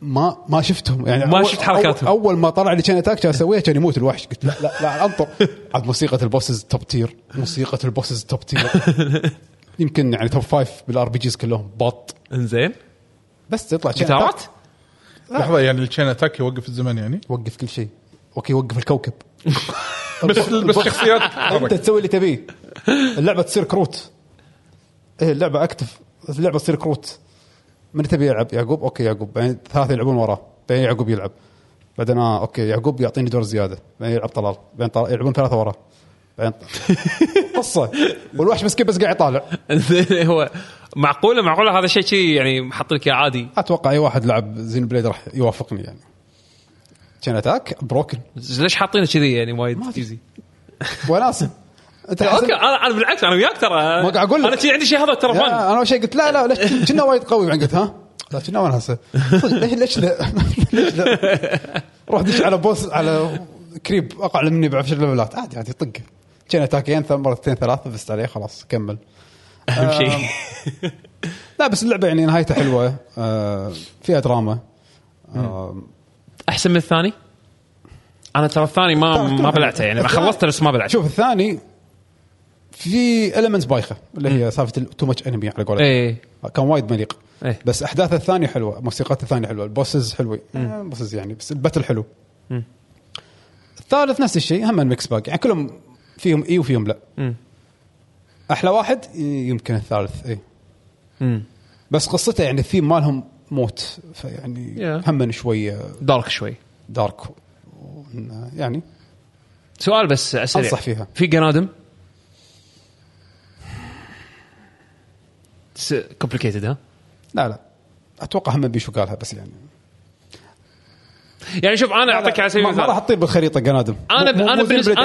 ما شفتهم يعني ما شفت حركاتهم. اول ما طلع لي كان اتاك كان اسويها كان يموت الوحش قلت لا انطر عاد موسيقى البوسز توب تير يمكن يعني توب 5 بالار بي جيز كلهم بط انزين بس يطلع شتات. لحظه يعني الكان اتاك يوقف الزمن يعني يوقف كل شيء اوكي يوقف الكوكب بس شخصيات انت تسوي اللي تبيه. اللعبه تصير كروت. ايه اللعبه اكتف اللعبه تصير كروت من تبي يلعب يعقوب اوكي يعقوب بعدين ثلاثه يلعبون وراه بعدين يعقوب يلعب بعدين اوكي يعقوب يعطيني دور زياده بعدين يلعب طلال بعدين يلعبون ثلاثه وراه بعدين قصه والوحش مسكين بس قاعد يطالع. هو معقوله هذا الشيء يعني محط لك عادي. اتوقع اي واحد لعب زين بليد راح يوافقني يعني كان اتاك بروكن ليش حاطينه كذي يعني وايد ايزي وناسب. اوكي انا بالعكس انا وياك ترى انا شيء عندي شيء هذا ترى فن انا شيء قلت لا ليش كنا وايد قوي عن قلت ها لا كنا وانا هسه ليش لا روح دش على بوس على كريب اقل مني بعشر ليفلات عادي طق كان اتاكين مرتين ثلاثه بس عليه خلاص كمل اهم شيء. لا بس اللعبه يعني نهايتها حلوه فيها دراما أحسن من الثاني. أنا ترى الثاني ما بلعته يعني ما خلصت بس ما بلعته. شوف الثاني في elements بايخة اللي هي صافة too much enemy على قولك. كان وايد مليق. بس أحداث الثاني حلوة موسيقات الثاني حلوة البوسز حلوة بوسز يعني بس الباتل حلو. الثالث نفس الشيء هم الميكس باج يعني كلهم فيهم إيه وفيهم لا. أحلى واحد يمكن الثالث بس قصته يعني الثيم مالهم موت فيعني همن شوية دارك يعني. سؤال بس أسرع أنصح فيها في قنادم complicated ها؟ لا لا أتوقع هم بيشو قالها بس يعني شوف أنا أعطيك على سبيل المثال ما راح أطيب بالخريطة قنادم. أنا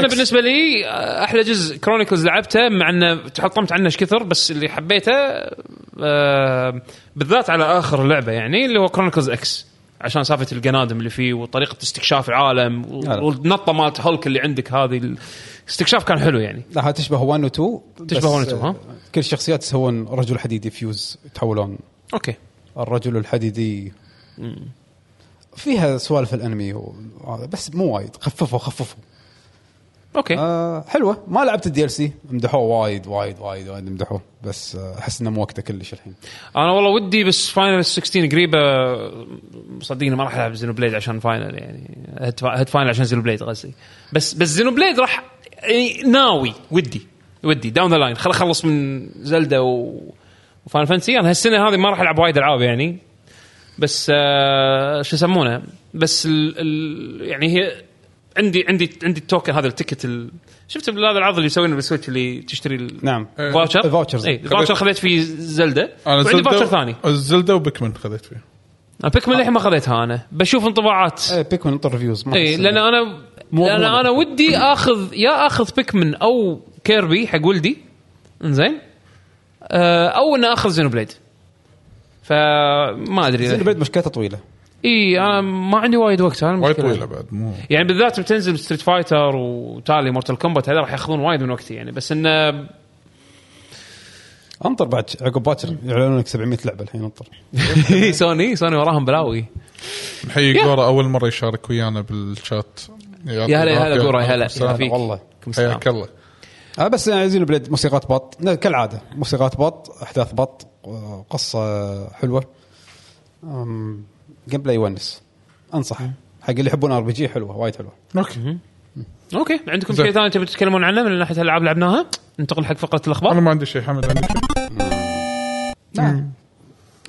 بالنسبة لي أحلى جزء كرونيكلز لعبته مع إنه تحطمت عنه إيش كثر بس اللي حبيته بالذات على آخر لعبة يعني اللي هو كرونيكلز إكس عشان سافة القنادم اللي فيه وطريقة استكشاف العالم والنطة مالت هولك اللي عندك هذه الاستكشاف كان حلو يعني. لا تشبه وان وتو ها كل شخصيات تسوون رجل حديدي فيوز يتحولون أوكي الرجل الحديدي فيها سوالف الانمي بس مو وايد خففوا اوكي حلوه. ما لعبت الدي ال سي مدحوه وايد وايد وايد وايد مدحوه بس احس انه مو وقته كلش الحين. انا والله ودي بس فاينل 16 قريبه صدقني ما راح العب زينو بليد عشان فاينل يعني هد فاينل عشان زينو بليد غزي بس زينو بليد راح يعني ناوي ودي داون ذا لاين خلص من زلدا وفاينل فانتسي. انا هالسنه هذه ما راح العب وايد العاب يعني بس شو يسمونه بس يعني هي عندي التوكن هذا التيكت شفت هذا العرض اللي يسوونه بالسويتش اللي تشتري نعم الفاوتشر الفاوتشر خذيت فيه زلدة وعندي فاوتشر ثاني الزلدة وبيكمن خذيت فيه بيكمن الحين ما خذيتها. أنا بشوف انطباعات بيكمن انطر ريفيوز لأن أنا ودي أخذ أخذ بيكمن أو كيربي حق ولدي إنزين أو إن أخذ زينوبليد فما أدري. زينوبليد مشكلتها طويلة إيه أنا ما عندي وايد وقت هذا المشكلة بعد مو يعني بالذات بتنزل ستريت فايتر وتالي مورتال كومبات هذا راح يأخذون وايد من وقتي يعني بس إنه أنطر بعد عقب باكر يعلنون لك 700 لعبة الحين أنطر سوني وراهم بلاوي. نحيي جورا أول مرة يشارك ويانا بالشات يا هلا جورا هلا والله حياك الله. بس عايزين بلاد موسيقات بط كالعادة موسيقات بط أحداث بط قصة حلوة جيم بلاي ونس انصح حق اللي يحبون ار بي جي حلوه وايد حلوه. اوكي عندكم شيء ثاني تبي تتكلمون عنه من ناحيه الالعاب لعبناها؟ ننتقل حق فقره الاخبار. انا ما عندي شيء حمد عندي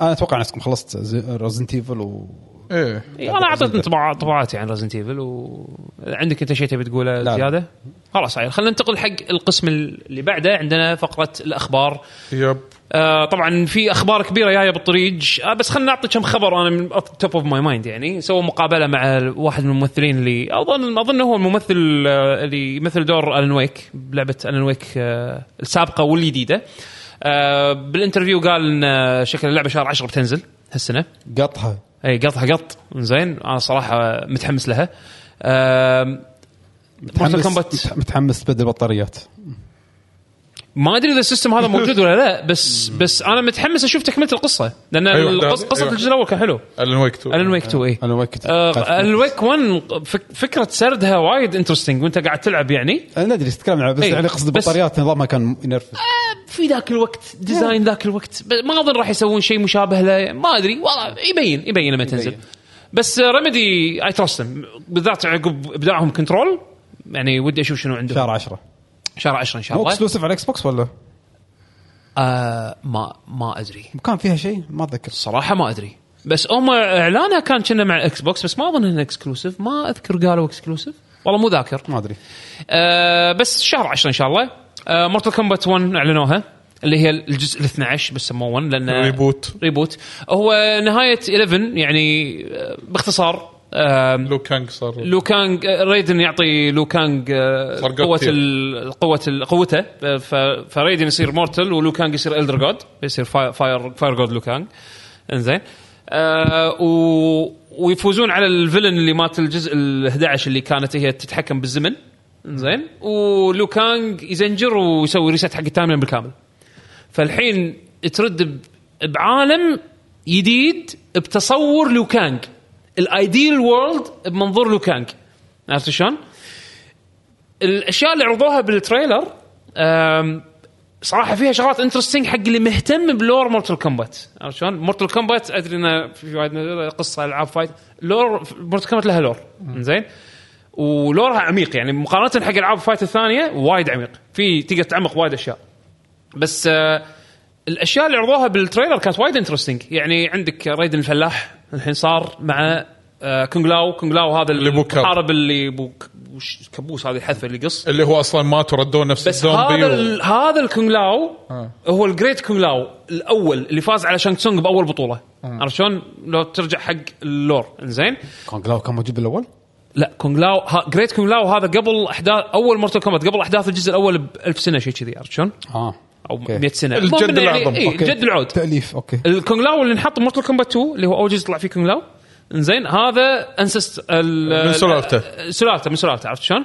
انا اتوقع انكم خلصت ريزنت ايفل و ايه انا اعطيت انطباعاتي عن ريزنت ايفل وعندك انت شيء تبي تقوله زياده؟ خلاص عيل خلينا ننتقل حق القسم اللي بعده عندنا فقره الاخبار. يب طبعا في اخبار كبيره جايه بالطريق بس خلينا نعطي كم خبر انا من توب اوف ماي مايند يعني. سووا مقابله مع واحد من الممثلين اللي اظن هو الممثل اللي مثل دور ألان ويك بلعبه ألان ويك السابقه والجديده. بالانترفيو قال ان شكل اللعبه شهر 10 بتنزل هالسنه قطها اي قط زين. انا صراحه متحمس لها متحمس بدل البطاريات ما أدري إذا السيستم هذا موجود ولا لا بس أنا متحمس أشوف تكملة القصة لأن أيوة القصة أيوة الجزء الأول كان حلو. ألان ويك 2 إيه ألان ويك 1 فكرة سردها وايد إنترستينج وأنت قاعد تلعب يعني. أنا أدري استكلم على بس أيوة يعني قصد بطاريات نظامها كان ينرفز في ذاك الوقت ديزاين ذاك الوقت ما أظن راح يسوون شيء مشابه له ما أدري والله يبين لما تنزل بس رمدي I trust them بالذات عقب إبداعهم كنترول يعني ودي أشوف شنو عندهم. شهر 10 إن شاء الله. إكسكلوسيف على إكس بوكس ولا؟ ما أدري. كان فيها شيء ما أذكر. صراحة ما أدري. بس هم إعلانها كان كنا مع إكس بوكس بس ما أظن إنه إكسكلوسيف ما أذكر قالوا إكسكلوسيف والله مو ذاكر ما أدري. بس شهر 10 إن شاء الله. مورتال كومبات 1 أعلنوها اللي هي الجزء 12 بس سموه 1 لأن ريبوت هو نهاية 11 يعني باختصار. لو كانغ ريدن يعطي لو كانغ قوته فريدن يصير مورتل ولو كانغ يصير إلدر جود يصير فاير جود لو كانغ إنزين ويفوزون على الفيلن اللي مات الجزء 11 اللي كانت هي تتحكم بالزمن إنزين ولو كانغ يزنجر ويسوي ريست حق التايملاين بالكامل. فالحين ترد بعالم جديد بتصور لو كانغ الايديال وورلد بمنظور لو كانغ عرفت شلون. الاشياء اللي عرضوها بالتريلر صراحه فيها شغلات انترستينج حق اللي مهتم بلور مورتال كومبات عرفت شلون. مورتال كومبات ادري انه في وايد قصه العاب فايت لور مورتال كومبات لها لور زين ولورها عميق يعني مقارنه حق العاب فايت الثانيه وايد عميق في تقدر تعمق وايد اشياء بس الاشياء اللي عرضوها بالتريلر كانت وايد انترستينج يعني. عندك ريدن الفلاح الحين صار مع كونغ لاو هذا اللي حارب اللي الكابوس هذا الحذف اللي قص اللي هو أصلاً ما تردون نفس الزومبي. هذا الكونغ لاو هو الجريت كونغ لاو الأول اللي فاز على شانغ تسونغ بأول بطولة. عشان لو ترجع حق اللور إنزين. كونغ لاو كان موجود الأول؟ لا كونغ لاو جريت كونغ لاو هذا قبل أحداث أول مورتال كومبات قبل أحداث الجزء الأول بألف سنة شيء كذي عشان. أو 100 سنة. الجد العظم. الجد العود. تأليف أوكي. الكونغ لاو اللي نحط مورتال كومبات 2 اللي هو أول جزء طلع فيه كونغ لاو. إنزين هذا أنسست من سلالته من سلالته عرفت شلون؟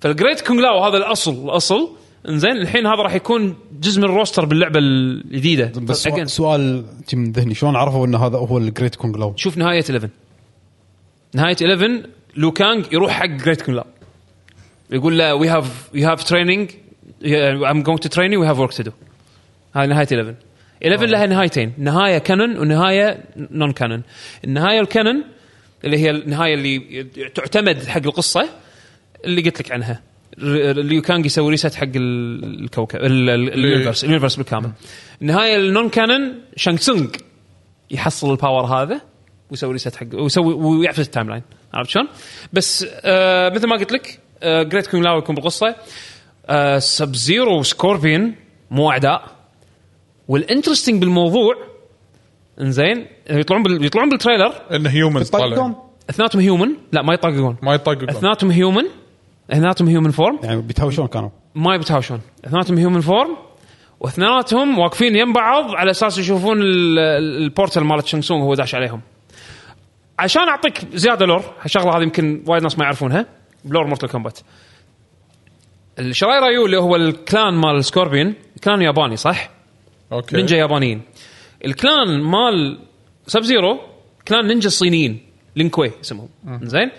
فالجريت كونغ لاو هذا الأصل إنزين الحين هذا راح يكون جزء من الروستر باللعبة الجديدة. بس سؤال من ذهني شلون عرفوا إن هذا هو الجريت كونغ لاو؟ شوف نهاية 11 لو كانغ يروح حق جريت كونغ لاو يقول له we have training I'm going to train you we have work to do. هاي نهاية 11 لها نهايتين, نهاية كانون ونهاية نون كانون. النهاية الكانون اللي هي النهاية اللي تعتمد حق القصة اللي قلت لك عنها اللي كان يسوي ريست حق الكوكب اليونيفرس بالكامل. النهاية النون كانون شانغ تسونغ يحصل الباور هذا ويسوي ريست حق ويسوي ويعفس التايم لاين عرفت شلون؟ بس مثل ما قلت لك جريت كونغ لاو يكون بالقصة سب زيرو سكوربين مو أعداء. والانترستينج بالموضوع إنزين يطلعون بالتريلر إنه هيومنز طالع اثناتهم هيومن لا ما يطاقون اثناتهم هيومن فورم يعني بيتهاوشون كانوا ما يبتهاوشون اثناتهم هيومن فورم واثناتهم واقفين يم بعض على أساس يشوفون البورتال مالت شانغ تسونغ هو داش عليهم. عشان أعطيك زيادة لور هالشغلة هذه يمكن وايد ناس ما يعرفونها بلور مورتال كومبات. الشراي رايو اللي هو الكلان مال سكوربين كلان ياباني صح؟ أوكي. نينجا يابانيين. الكلان مال سب زيرو كلان نينجا الصينيين لينكوي اسمهم. زين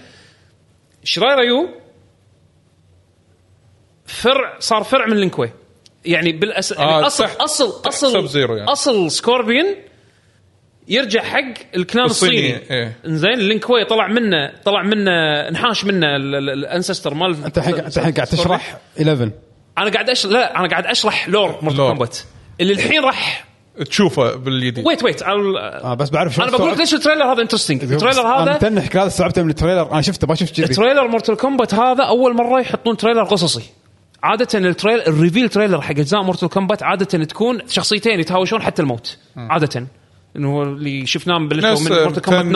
شراي رايو صار فرع من لينكوي يعني بالأس يعني أصل سكوربين يرجع حق الكلان الصيني. إنزين لينكوي طلع منه انحاش منه الانسستر مال. أنت قاعد تشرح 11 أنا قاعد أشرح لور مورتال كومبات اللي الحين راح تشوفه باليدين. ويت بس بعرف أنا بقولك ليش التريلر هذا انترستينج. التريلر هذا أنا تنحك هذا صعبته من التريلر أنا شفته ما شفت جديد. التريلر مورتال كومبات هذا أول مرة يحطون تريلر قصصي. عادة الريفيل تريلر حق أجزاء مورتال كومبات عادة تكون شخصيتين يتهاوشون حتى الموت. عادة إنه اللي شفناه بالفيلم من مورتال كومبات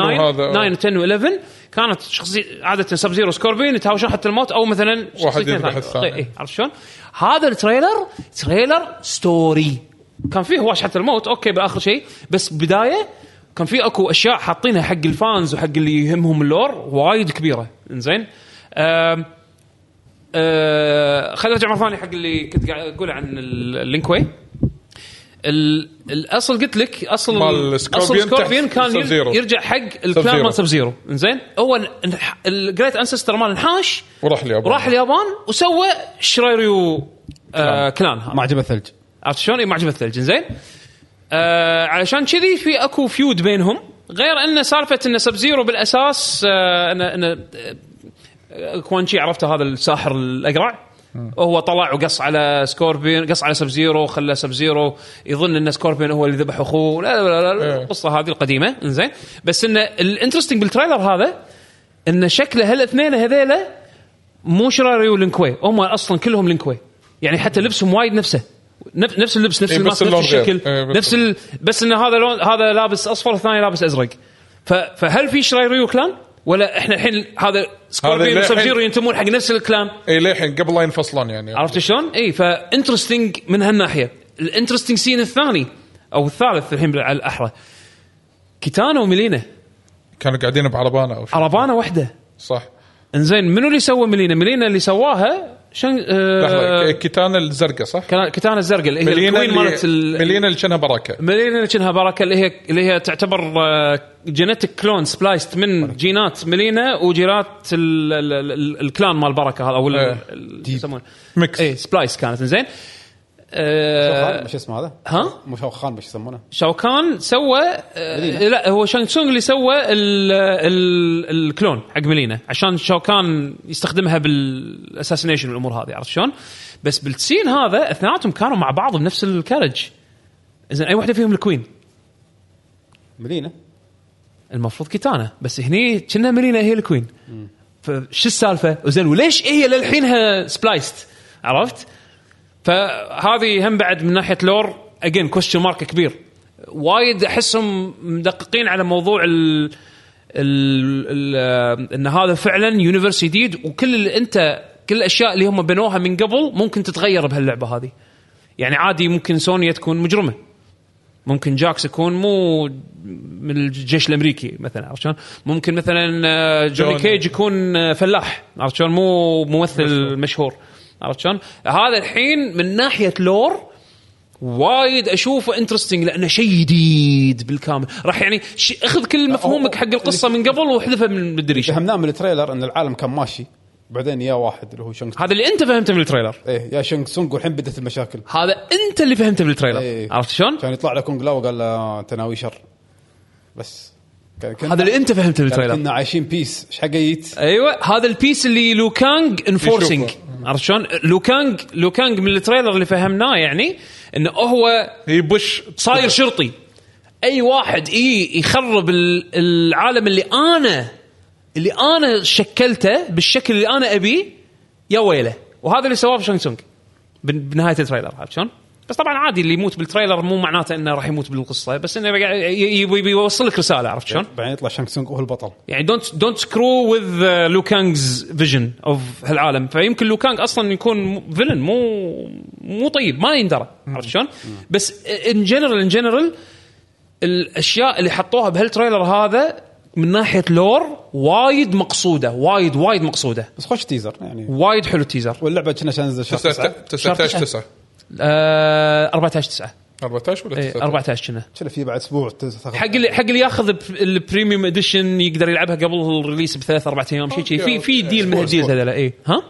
9 و 10 و 11 كانت شخصية عادة سب زيرو سكوربين يتهاوشون حتى الموت أو مثلا شخصيتين عرفت شلون؟ هذا التريلر تريلر ستوري كان فيه هواش حتى الموت أوكي بالآخر شيء بس بداية كان فيه أكو أشياء حاطينها حق الفانز وحق اللي يهمهم اللور وايد كبيرة. إنزين خلينا نرجع مرة ثانية حق اللي كنت قاعد أقوله عن اللينكوي. الأصل قلت لك أصل سكوربين كان يرجع حق الكلان مال سب زيرو. إنزين هو الجريت أنسستر مال انحاش وراح اليابان وسوى شرايريو كلانها معجب الثلج عرفت شلون معجب الثلج. زين علشان كذي في اكو فيود بينهم غير انه سالفه ان سب زيرو بالاساس كوانشي عرفته هذا الساحر الاقرع وهو طلع وقص على سكوربين قص على سب زيرو خلى سب زيرو يظن ان سكوربين هو اللي ذبح اخوه لا القصه هذه القديمه. زين بس ان الانترستينج بالتريلر هذا ان شكله هالاثنين هذيله مو شراريو لينكوي هم اصلا كلهم لينكوي يعني حتى لبسهم وايد نفس اللبس نفس الماسك نفس الشكل نفس بس ان هذا لون هذا لابس اصفر والثاني لابس ازرق. فهل في شرايريو كلان ولا احنا الحين هذا سكوربين وسب زيرو ينتمون حق نفس الكلان اي للحين قبل لا ينفصلون يعني عرفت شلون اي فانترستينج من هالناحيه. الانترستينج سين الثاني او الثالث الحين على الاحرى كيتانو وميلينا كانوا قاعدين بعربانه او عربانه واحده صح. انزين منو اللي سوى ميلينا اللي سواها شن كيتانا الزرقاء صح كيتانا الزرقاء اللي هي الكوين مالت ميلينا اللي شنها بركه اللي هي تعتبر جينيتك كلون سبلايست من جينات ميلينا وجينات الكلان مال بركه هذا او يسمونه اي سبلايس كانت. زين شو اسمه هذا ها مو شاوخان بش يسمونه شاوكان سوى لا هو شانغ تسونغ اللي سوى الكلون حق ميلينا عشان شاوكان يستخدمها بالاساسينيشن والامور هذه عرفت شلون. بس بالتسين هذا اثنيناتهم كانوا مع بعض بنفس الكارج. اذا اي واحده فيهم الكوين ميلينا المفروض كيتانا بس هني كنا ميلينا هي الكوين فش السالفة؟ وزين وليش هي للحينها سبلايست؟ عرفت؟ فهذه هم بعد من ناحية لور أجين question mark كبير وايد. أحسهم مدققين على موضوع ال إن هذا فعلا يونيفرس جديد، وكل اللي أنت كل الأشياء اللي هم بنوها من قبل ممكن تتغير بهاللعبة هذه. يعني عادي ممكن سونيا تكون مجرمة، ممكن جاكس يكون مو من الجيش الأمريكي مثلا، عشان ممكن مثلا جوني كيج يكون فلاح، عشان مو ممثل مشهور، عشان هذا الحين من ناحية لور وايد أشوفه انترستينج لأنه شيء جديد بالكامل. راح يعني أخذ كل مفهومك حق القصة من قبل وحذفه من الدريشة. فهمناه من التريلر أن العالم كان ماشي، بعدين يا واحد اللي هو شنغ، هذا اللي أنت فهمته من التريلر. إيه يا شنغ سونغ، والحين بدأت المشاكل. هذا أنت اللي فهمته من التريلر. إيه. عرفت شلون؟ كان يطلع لك كونغ لا وقال له تناوي شر، بس هذا اللي أنت فهمته من التريلر. كنا عايشين بيس، إيش حقيت؟ أيوة، هذا البيس اللي لو كانغ إنفورسينج. عرفت شلون؟ لو كانغ من التريلر اللي فهمناه يعني إنه هو يبش صاير شرطي، أي واحد يخرب العالم اللي أنا شكلته بالشكل اللي أنا أبي يا ويله. وهذا اللي سواه شونغ سونغ بنهاية التريلر. عشان بس طبعا عادي اللي يموت بالتريلر مو معناته إنه راح يموت بالقصة، بس إنه يوصل لك رسالة. عرفت شون؟ بعدين يطلع شونغ سونغ هو البطل، يعني don't screw with Liu Kang's vision of هالعالم. فيمكن Liu Kang أصلا يكون villain مو طيب، ما يندرى. عرفت شون؟ بس in general الأشياء اللي حطوها بهالتريلر هذا من ناحية لور وايد مقصودة، وايد مقصودة. بس خوش تيزر يعني، وايد حلو التيزر. واللعبة كنا تنزل شهر 9 14 ولا 14 كنا في بعد أسبوع. حق اللي ياخذ البريميوم إديشن يقدر يلعبها قبل الريليس بثلاث 4 أيام شيء. في ديل مهديز هذا. إيه ها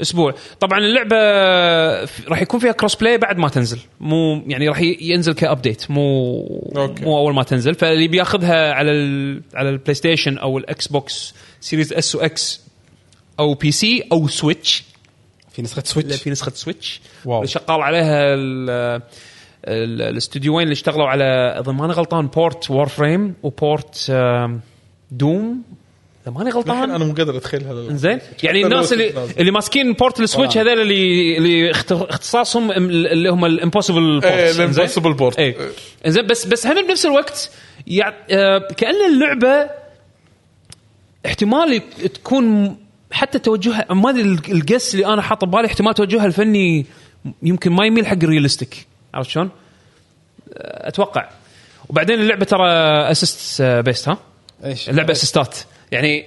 أسبوع. طبعا اللعبة راح يكون فيها كروس بلاي بعد ما تنزل، مو يعني راح ينزل كأبديت، مو أول ما تنزل. فاللي بياخذها على البلاي ستيشن أو الأكس بوكس سيريز اس واكس أو بي سي أو سويتش، في نسخة سويتش اللي شغال عليها الاستوديوين اللي اشتغلوا على، إذا ماني غلطان، بورت وارفريم وبورت دوم. ماني غلطان، انا مو قادر اتخيل هذا. زين يعني الناس اللي ماسكين بورت السويتش هذول اللي اختصاصهم اللي هم الامبوسيبل بورت. الامبوسيبل بورت زين، بس هم بنفس الوقت يعني كأن اللعبه احتمال تكون حتى توجهها، ما ادري القس اللي انا حاطه ببالي، احتمال توجهها الفني يمكن ما يميل حق الرياليستيك. عرفت شلون؟ اتوقع. وبعدين اللعبه ترى اسست بيست، ها اللعبه اسستات. يعني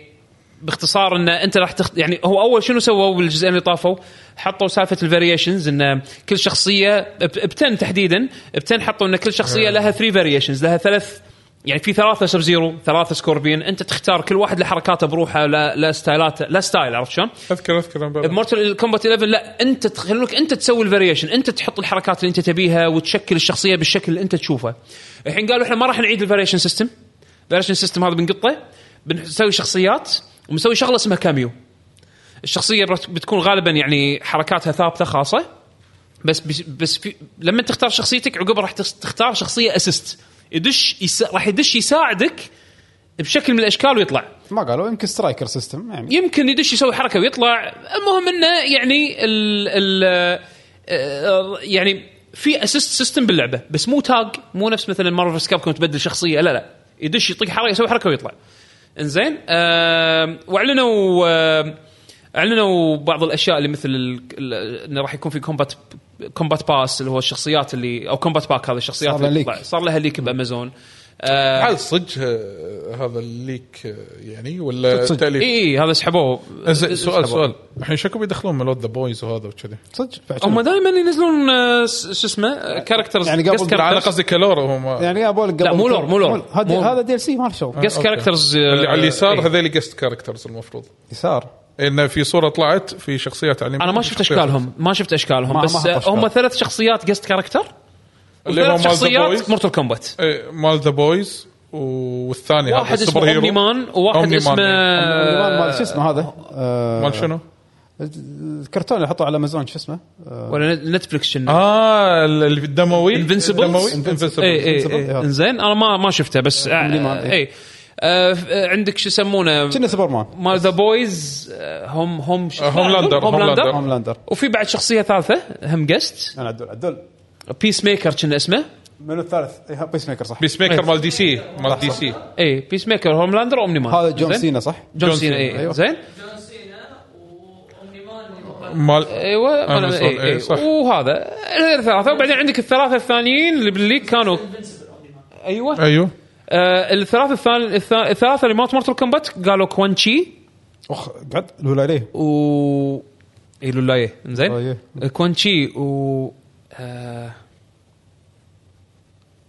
باختصار ان انت راح يعني هو اول شنو سووا بالجزئين اللي طافوا، حطوا سالفه الفاريشنز ان كل شخصيه بتن تحديدا حطوا ان كل شخصيه لها 3 فاريشنز، لها 3 يعني، في 3 سب زيرو، 3 سكوربين. انت تختار كل واحد لحركاته بروحه، لا ستايلاته، لا ستايل. عرفت شلون؟ اذكر بمورتال كومبات 11 لا، انت تخلونك انت تسوي الفاريشن، انت تحط الحركات اللي انت تبيها وتشكل الشخصيه بالشكل اللي انت تشوفه. الحين قالوا احنا ما راح نعيد الفاريشن سيستم، هذا بنقطه، بنسوي شخصيات ومسوي شغله اسمها كاميو. الشخصيه بتكون غالبا يعني حركاتها ثابته خاصه، بس لما تختار شخصيتك عقب راح تختار شخصيه اسيست راح يدش يساعدك بشكل من الاشكال ويطلع. ما قالوا يمكن سترايكر سيستم، يعني يمكن يدش يسوي حركه ويطلع. المهم انه يعني يعني في اسيست سيستم باللعبه، بس مو تاج، مو نفس مثلا مارفل سكاب كنت تبدل شخصيه، لا يدش يطق حركه، يسوي حركه ويطلع. إنزين وأعلنوا بعض الأشياء اللي مثل إنه راح يكون في كومبات باس اللي هو الشخصيات اللي أو كومبات باك، هذه الشخصيات اللي صار لها ليك بأمازون. هل صدق هذا الليك يعني ولا تأليف؟ إيه هذا سحبوه. سؤال الحين شكو بيدخلون ملود ذا بويز وهذا وكذي، صدق هم دائما ينزلون شو اسمه كاركترز، يعني على قصدي كلور هم يعني ابول. لا مو لور هذا دي ال سي ما شو جست كاركترز اللي على اليسار، هذول جست كاركترز المفروض يسار، إن في صورة طلعت في شخصيات عليهم. انا ما شفت اشكالهم بس هم 3 شخصيات جست كاركتر، اللي هم شخصيات مورتال كومبات، مال ذا بويز، والثاني هذا السوبر هيرو أومنيمان، وواحد اسمه مال شو اسمه هذا مال شنو الكرتون اللي حطوه على امازون شو اسمه ولا نتفلكس شنو الدموي انفينسيبل. انزين انا ما شفته بس عندك شو يسمونه كنا سوبرمان مال ذا بويز هوملاندر وفي بعد شخصيه ثالثه هم جست انا الدول بيس ميكر كنا اسمه من الثالث بيس ميكر صح بيس ميكر مال دي سي مال دي سي اي بيس ميكر هوملاندر اومنيمان هذا جون سينا صح جون سينا اي زين مال ايوه انا اي وهذا الثلاثه وبعدين عندك الثلاثه الثانيين اللي بالليج كانوا ايوه الثلاثه اللي ما تمرتوا الكمبات قالوا كوانشي اخ قعد الولايه و اي الولايه زين كوانشي و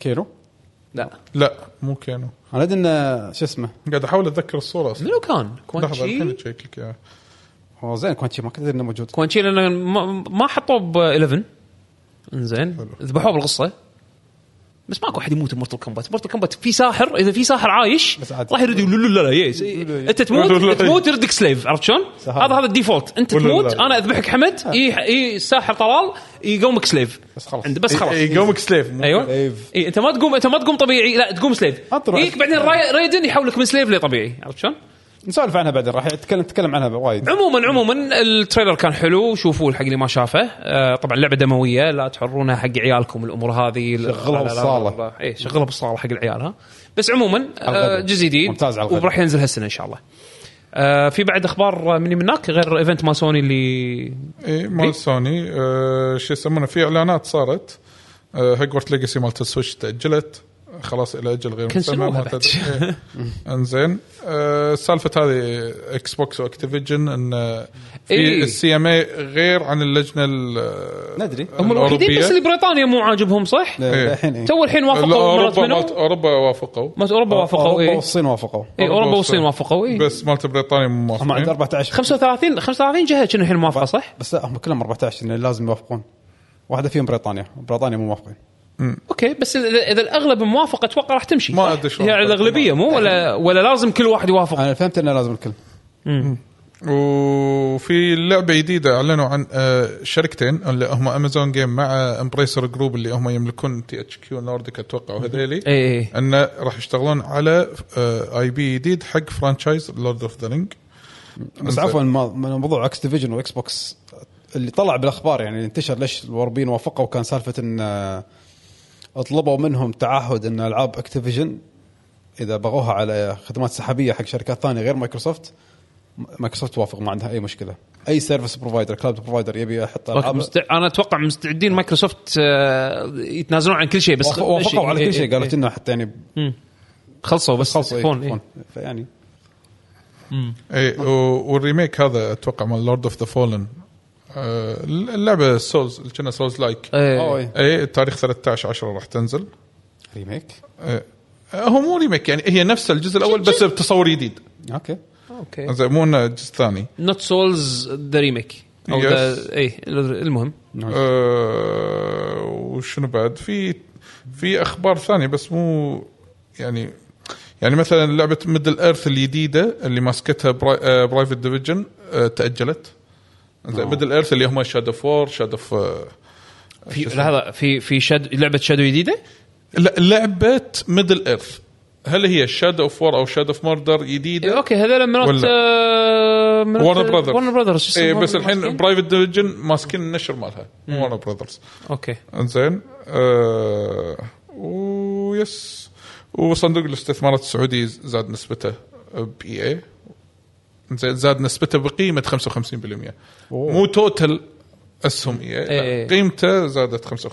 كينو لا مو كينو انا ادنا شو اسمه قاعد احاول اتذكر الصوره اصلا منو كان كوانشي هو زين كوانشي ما كنت موجود كوانشي لأن ما حطوه ب 11 إنزين ذبحوه بالقصة بس ماكو أحد يموت بمورتال كومبات مورتال كومبات في ساحر إذا في ساحر عايش راح يرد يقول لا يس أنت تموت يردك سليف عرفت شلون هذا الديفولت أنت تموت أنا أذبحك حمد إيه الساحر طلال يقومك سليف بس خلاص يقومك سليف أيوه إيه أنت ما تقوم طبيعي لا تقوم سليف إيك بعدين رايدن يحولك من سليف لطبيعي عرفت شلون نسولف عنها بعدين راح نتكلم عنها وايد عموما التريلر كان حلو شوفوه الحق اللي ما شافه طبعا لعبه دمويه لا تحرونها حق عيالكم الامور هذه شغلها بالصاله اي شغلها بالصاله حق العيال ها بس عموما جزء جديد وراح ينزل هالسنه ان شاء الله في بعد اخبار مني منك غير ايفنت مال سوني اللي مال سوني شو يسمونه في اعلانات صارت هوجورت ليجاسي مالت السويتش تاجلت خلاص إلى أجل غير مسمى إنزين سالفة هذه إكس بوكس وأكتيفيجن إن في السي إم إي غير عن اللجنة ندري هم الوحيدين بس اللي بريطانيا مو عاجبهم صح تو الحين وافقوا مرات منهم أوروبا وافقوا ما أوروبا وافقوا إيه والصين وافقوا إيه أوروبا والصين وافقوا إيه بس مالت بريطانيا مو موافقين 35 جهة كانوا الحين موافقة صح بس هم كلهم 14 لازم يوافقون واحدة فيهم بريطانيا مو موافقين اوكي بس اذا الاغلب موافق اتوقع راح تمشي ما هي الاغلبيه مو ولا لازم كل واحد يوافق انا فهمت انه لازم الكل وفي لعبه جديده اعلنوا عن شركتين اللي هم امازون جيم مع امبريسر جروب اللي هم يملكون تي اتش كيو نورديك اتوقع هذيلي ان راح يشتغلون على اي بي جديد حق فرانشايز لورد اوف ذا رينج بس عفوا من موضوع اكتيفيجن واكس بوكس اللي طلع بالاخبار يعني انتشر ليش الوربين وافقوا وكان سالفه ان اطلبوا منهم تعهد ان العاب اكتيفيجن اذا بغوها على خدمات سحابيه حق شركات ثانيه غير مايكروسوفت وافق ما عندها اي مشكله اي سيرفيس بروفايدر كلاود بروفايدر يبي يحط انا اتوقع مستعدين مايكروسوفت يتنازلون عن كل شيء بس وافقوا على كل شيء قالت لنا حتى يعني خلصوا بس فون يعني اي والريميك هذا اتوقع مال لورد اوف ذا فولن اللعبة سولز اللي كنا سولز لايك اي تاريخ 13/10 راح تنزل ريميك هو مو ريميك يعني هي نفس الجزء الأول بس بتصور جديد اوكي زين مو الجزء الثاني نوت سولز ذا ريميك او اي المهم وشنو بعد في اخبار ثانية بس مو يعني مثلا لعبة ميدل ايرث الجديدة اللي ماسكتها برايفت ديفيجن تأجلت بدل الارث اللي هم شادو فور شادو في هذا في شاد لعبه شادو جديده لا لعبه ميدل ايرث هل هي شادو اوف وور او شادو اوف موردر جديده إيه اوكي هذول من ورن برادرز اي بس الحين برايفت ديفيجن ماسكين النشر مالها ورن برادرز اوكي انزين ويس وصندوق الاستثمارات السعودي زاد نسبته بي اي زاد نسبته بقيمة 55% مو توتل أسهم إيه قيمته زادت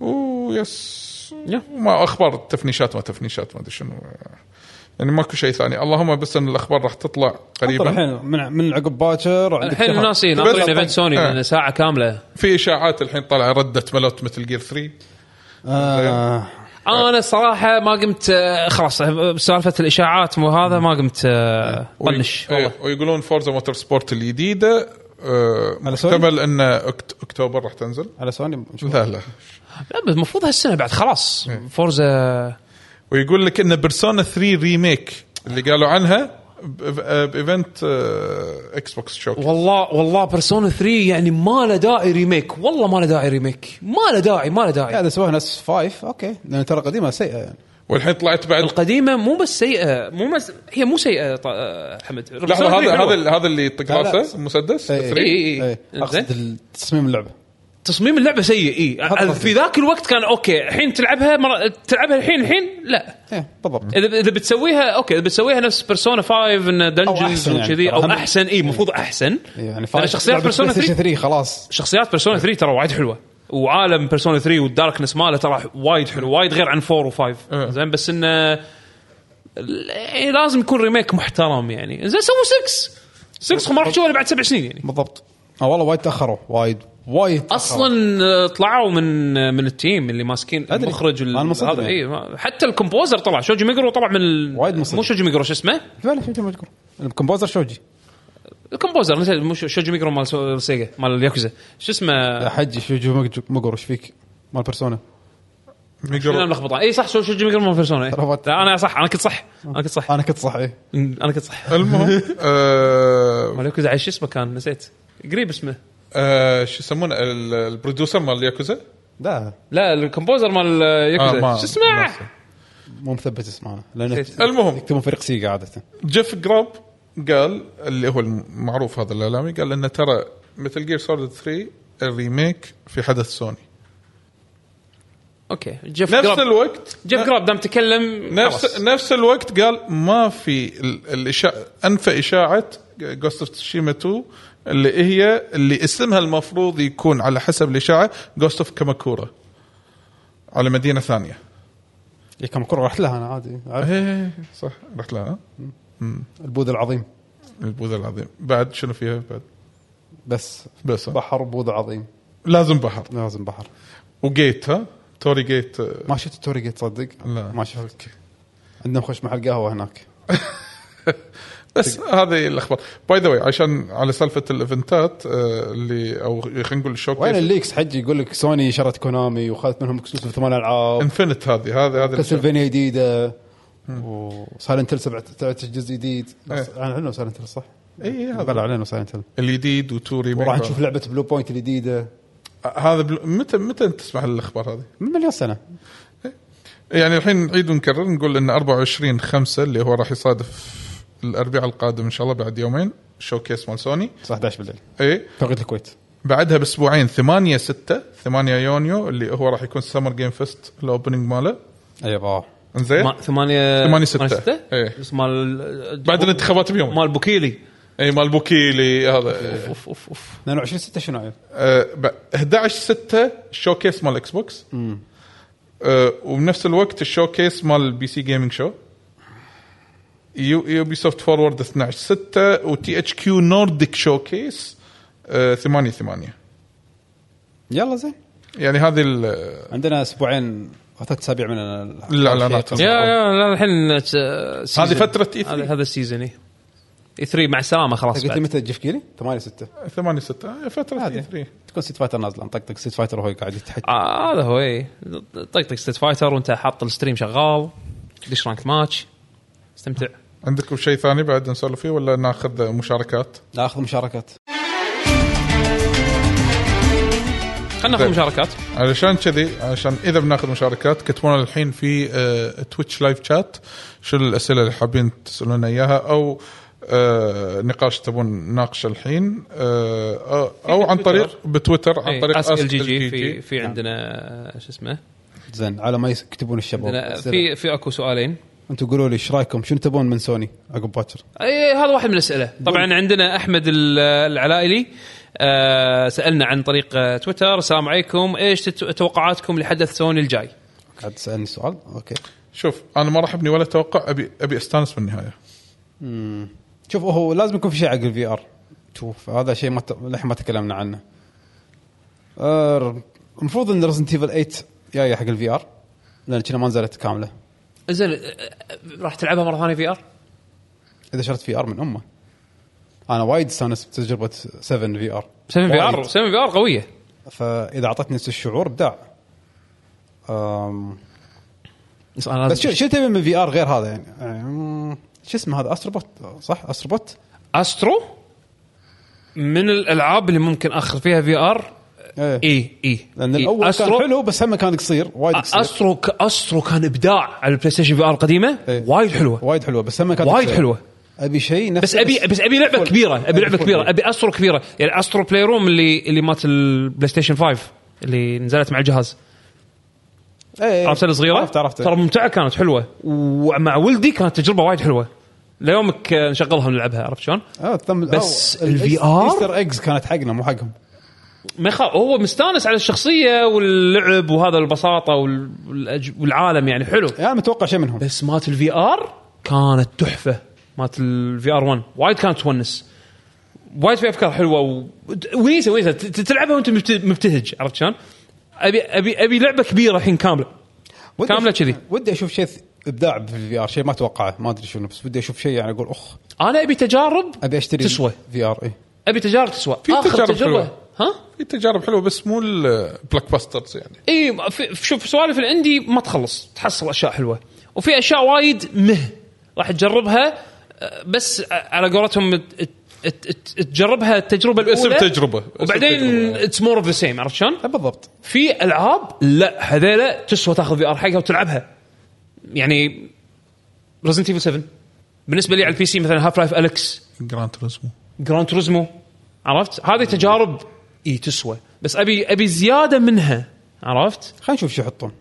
55% ويس ما أخبار تفنيشات ما أدري شنو يعني ماكو شيء ثاني اللهم بس أن الأخبار راح تطلع قريبا الحين من عقب باكر الحين الناس ناطرين إيفنت سوني ساعة كاملة في إشاعات الحين طالعة ردت ملوت مثل جير 3 أنا الصراحة ما قمت خلاص سالفة الإشاعات وهذا ما قمت طنش ويقولون فورزا موتور سبورت الجديدة محتمل أن أكتوبر راح تنزل على سوني لا بس مفروض هالسنة بعد خلاص فورزا ويقول لك أن بيرسونا 3 ريميك اللي قالوا عنها بإيفنت إكس بوكس شوك والله بيرسونا 3 يعني ما له داعي ريميك والله ما له داعي ريميك ما له داعي هذا سواه ناس 5 اوكي لأن ترى قديمة سيئة يعني والحين طلعت بعد القديمه مو بس سيئه مو بس هي مو سيئه حمد. هذا اللي طقاسه المسدس اقصد تصميم اللعبه. تصميم اللعبه سيء اي في ذاك الوقت كان اوكي. الحين تلعبها تلعبها الحين لا بالضبط. اذا بتسويها اوكي اذا بتسويها نفس بيرسونا 5 ان دنجنز وكذي او احسن اي المفروض احسن يعني. شخصيات بيرسونا 3 خلاص شخصيات بيرسونا 3 ترى وايد حلوه وعالم بيرسونا 3 والداركنس ماله ترى وايد حلو وايد غير عن 4 و5 زين. بس انه لازم يكون ريميك محترم يعني. زين سووا 6 ما راح تشوفه بعد 7 سنين يعني بالضبط. والله وايد تاخروا وايد اصلا. طلعوا من التيم اللي ماسكين المخرج هذا اي حتى الكومبوزر طلع شوجي ميجرو طلع من مو شوجي ميجرو شو اسمه الكومبوزر شوجي الكومبوزر مثل مو شوجي ميجرو مال سيجا مال الياكوزا شو اسمه حجي شوجي ميجرو ايش فيك مال بيرسونا ميجرو ملخبطه اي صح شوجي ميجرو مال بيرسونا انا صح انا كنت صح اي انا كنت صح. المهم مال الياكوزا ايش اسمه كان نسيت قريب اسمه شو يسمونه البروديوسر مال ياكوزا لا الكومبوزر مال ياكوزا شو اسمه مو مثبت اسمه لانه المهم يكتبون فريق سي عاده. جيف جراب قال اللي هو المعروف هذا الاعلامي قال انه ترى مثل جير سورد 3 الريميك في حدث سوني. اوكي جيف نفس جراب. الوقت جيف جراب دام تكلم نفس الوقت قال ما في انفى اشاعه جوست اوف تشيما 2 اللي هي اللي اسمها المفروض يكون على حسب الإشاعة Ghost of Kamakura على مدينة ثانية. كاماكورا رحت لها أنا عادي عارف. صح رحت لها البوذ العظيم بعد شنو فيها بعد بس بحر بوذ عظيم لازم بحر وجيت توري جيت ما شفت توري جيت صدق لا ما شفت عندنا خش محل قهوة هناك بس هذه الاخبار باي ذا واي عشان على سالفه الايفنتات اللي او خلينا نقول الشوكيس وين الليكس حجي يقول لك سوني شرت كونامي وخذت منهم اكسكلوسيف 8 العاب انفنت هذه كاسلفينيا جديده وسايلنتل 7 جزء جديد عنه سايلنتل صح اي هذا اعلنوا سايلنتل الجديد وتوري راح نشوف لعبه بلو بوينت الجديده هذا متى تسمع الاخبار هذه من مليون سنه يعني. الحين نعيد ونكرر نقول ان 24/5 اللي هو راح يصادف الأربعاء القادم إن شاء الله بعد يومين شوكيس مال سوني 11 بالليل إيه توقيت الكويت. بعدها بأسبوعين 8/6 اللي هو راح يكون سمر جيم فيست الأوبننج ماله أيوة إنزين 8/6 إيه مال بعد الانتخابات بيوم مال بوكيلي إيه مال بوكيلي هذا 22/6 شنو عيب 11/6 شوكيس مال إكس بوكس وبنفس الوقت الشوكيس مال بي سي جيمينج شو يوبي سوفت فورورد 12/6 وتي اتش كيو نورديك شوكيس 8/8 يلا زين يعني هذه عندنا اسبوعين 3 أسابيع من الاعلانات. يا الحين هذه فتره هذا السيزوني اي 3 مع سلامه خلاص. قلت متى جيف كيلي 8/6 فتره اي 3 تكون ست فايتر نازله طقطق ست فايتر وهو قاعد يتحكي هذا هو طقطق ست فايتر وانت حاط الستريم شغال ديش رانك ماتش استمتع. عندكم شيء ثاني بعد نسولف فيه ولا ناخذ مشاركات؟ ناخذ مشاركات. خلنا ناخذ مشاركات علشان كذي عشان إذا بناخذ مشاركات كتبونا الحين في تويتش لايف شات شو الأسئلة اللي حابين تسألونا إياها أو نقاش تبون ناقش الحين أو عن طريق بتويتر عن طريق أسئلة جي في عندنا شو اسمه زين على ما يكتبون الشباب في أكو سؤالين. أنتوا قولوا لي إيش رأيكم شنو تبون من سوني عقب باكر؟ أي هذا واحد من الأسئلة. طبعًا عندنا أحمد العلائلي سألنا عن طريق تويتر السلام عليكم إيش توقعاتكم لحدث سوني الجاي؟ قاعد تسألني سؤال أوكي. شوف أنا ما راح أبني ولا توقع أبي أستأنس بالنهاية. شوف هو لازم يكون في شيء عقب الفي آر. شوف هذا شيء ما تكلمنا عنه. المفروض إن ريزدنت إيفل 8 جاية حق الفي آر لأن كنا ما نزلت كاملة. زين راح تلعبها مرة ثانية في ار اذا شرت في ار من امه. انا وايد استانس بتجربه 7 في ار قويه فاذا اعطتني نفس الشعور بدع بس شو تبي من في ار غير هذا يعني شو اسمه هذا أستروبوت صح أستروبوت أسترو من الالعاب اللي ممكن اخر فيها في ار إيه لأن الأول كان حلو بس هم كان قصير وايد قصير. أسترو كان إبداع على البلاي ستيشن VR القديمة وايد حلوة بس هم كان وايد حلوة. أبي شيء نفس بس أبي لعبة كبيرة أبي أسترو كبيرة يعني أسترو بلاي روم اللي مات البلاي ستيشن 5 اللي نزلت مع الجهاز. عرفتها صغيرة ترى ممتعة كانت حلوة ومع ولدي كانت تجربة وايد حلوة ليومك نشغلها ونلعبها عرفت شلون. بس الفي ار إيستر إكس كانت حقنا مو حقهم هو مستانس على الشخصية واللعب وهذا البساطة والعالم يعني حلو يعني متوقع شيء منهم. بس مات الفي ار كانت تحفة مات الفي ار 1 وايد كانت تونس وايد في أفكار حلوة ونيسة تلعبها وانت مبتهج عرفت شلون. أبي لعبة كبيرة الحين كاملة كذي. ودي أشوف شيء إبداع بالفي آر شيء ما أتوقعه ما أدري شنو بس ودي أشوف شيء يعني أقول أنا أبي تجارب أبي أشتري تسوى في آر إيه أبي تجارب تسوى في تجارب حلوة في تجارب حلوة بس مو البلاك باسترز يعني إيه شوف سوالف الأندي ما تخلص تحصل أشياء حلوة وفي أشياء وايد راح تجربها بس على قولتهم تجربها التجربة الأولى تجربة وبعدين it's more of the same عرفت شلون؟ بالضبط. في ألعاب لا هذيلا تسوى تأخذ VR حقها وتلعبها يعني Resident Evil 7 بالنسبة لي على البي سي مثلا Half-Life Alyx Gran Turismo عرفت هذه تجارب تسوى بس أبي زيادة منها عرفت. خلينا نشوف شو يحطون.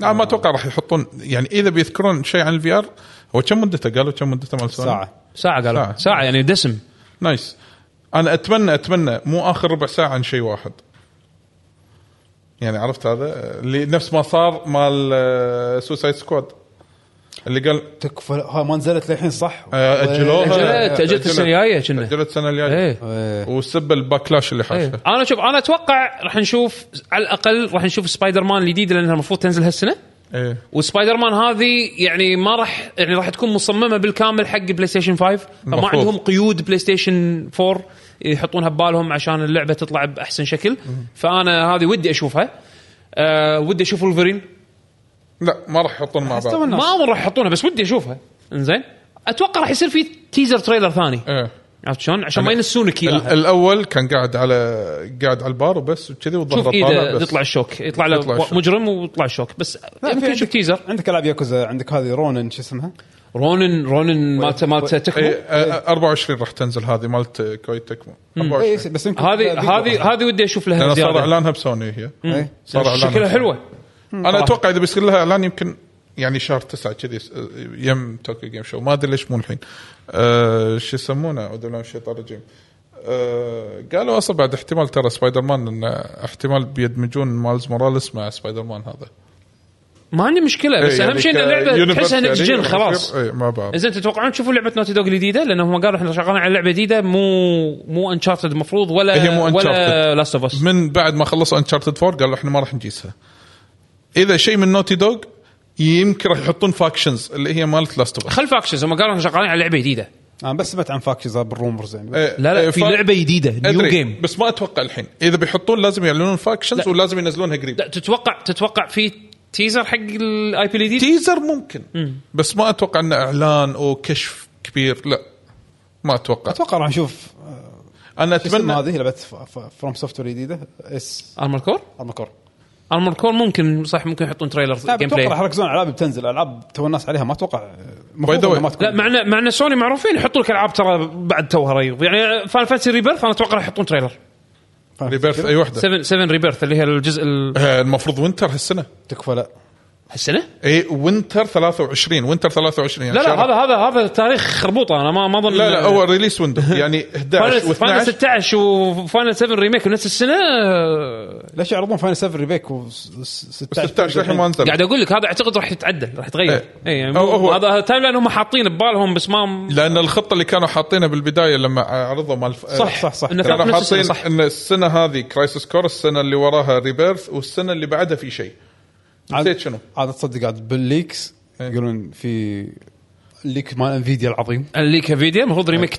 ما أتوقع راح يحطون يعني إذا بيذكرون شيء عن الVR هو كم مدته قالوا كم مدته مال ساعة قالوا ساعة يعني دسم نايس. أنا أتمنى مو آخر ربع ساعة عن شيء واحد يعني عرفت هذا اللي نفس ما صار مال سوسايد سكواد اللي قال تكفى ها ما نزلت للحين صح أجلوها أجلت السنة الجاية وسب الباكلاش اللي حاشة. أنا أتوقع راح نشوف على الأقل راح نشوف سبايدر مان الجديدة لأنها المفروض تنزل هالسنة وسبايدر مان هذه يعني ما راح يعني راح تكون مصممة بالكامل حق بلاي ستيشن 5 ما عندهم قيود بلاي ستيشن 4 يحطونها ببالهم عشان اللعبة تطلع بأحسن شكل فأنا هذه ودي أشوفها. ودي أشوف ولفرين لا ما راح يحطون مع بعض ما راح يحطونها بس ودي أشوفها. إنزين أتوقع راح يصير في تيزر تريلر ثاني عرفت شلون عشان ما ينسونك إياها. الأول كان قاعد على البار وبس وكذي وضغط طالع يطلع الشوك يطلع له مجرم ويطلع الشوك بس يمكن شوف تيزر. عندك ألعاب ياكوزا عندك هذه رونن شو اسمها رونن مالت تكمو 24 راح تنزل هذه مالت كويت تكمو 24 بس هذه ودي أشوف لها زيادة. صار إعلانها بسوني هي شكلها حلوة. أنا أتوقع إذا بيصير لها إعلان يمكن يعني شهر 9 كذي يم توكيو جيم شو ما أدري ليش مو الحين شو يسمونه أدري شيء طارجيم قالوا أصلا بعد احتمال ترى سبايدر مان إن احتمال بيدمجون مالز موراليس مع سبايدر مان هذا ما عندي مشكلة بس أهم شيء اللعبة تحسها نكجن خلاص. إذا تتوقعون تشوفوا لعبة نوتي دوغ الجديدة لأنهم قالوا إحنا شغالين على لعبة جديدة مو أنشارتد مفروض ولا لاست أوف أس من بعد ما خلصوا أنشارتد 4 قالوا إحنا ما راح نجيسها. إذا شيء من نوتي دوغ يمكن راح يحطون فاكشنز اللي هي مالت لاست اوف اس خل فاكشنز هم قالوا شغالين على لعبه جديده بس سمعت عن فاكشنز بالرومرز يعني لا في لعبه جديده نيو جيم بس ما اتوقع الحين اذا بيحطون لازم يعلنون فاكشنز ولازم ينزلونها قريب. تتوقع في تيزر حق الاي بي دي تيزر ممكن بس ما اتوقع انه اعلان او كشف كبير لا ما اتوقع راح نشوف. انا اتمنى هذه لعبه فروم سوفت وير جديده اس ارمر كور ممكن صح ممكن يحطون تريلر جيم بلاي. راح يركزون على العاب بتنزل العاب تو الناس عليها ما اتوقع لا معنا سوني معروفين يحطون لك العاب ترى بعد توها ريض يعني فان فانتسي ريبيرث انا اتوقع راح يحطون تريلر ريبيرث اي وحده 7 ريبيرث اللي هي الجزء المفروض وينتر هالسنه تكفى لا هالسنه اي وينتر 23 يعني لا هذا تاريخ خربوطه انا ما اظن لا اول ريليس ويندو يعني 11 و12 16 وفاينل 7 ريميك ونفس السنه ليش يعرضون فاينل 7 ريميك و16 الحين ما انت قاعد اقول لك هذا اعتقد راح يتعدل راح يتغير اي يعني هذا تايم لاين هم حاطين ببالهم بس ما لان الخطه اللي كانوا حاطينها بالبدايه لما عرضوا مال صح كانوا حاطين ان السنه هذه كرايسس كور السنه اللي وراها ريبيرث والسنه اللي بعدها في شيء عاد شنو عاد تصدق عاد بالليكس يقولون في ليك مال انفيديا العظيم الليك انفيديا المفروض ريميك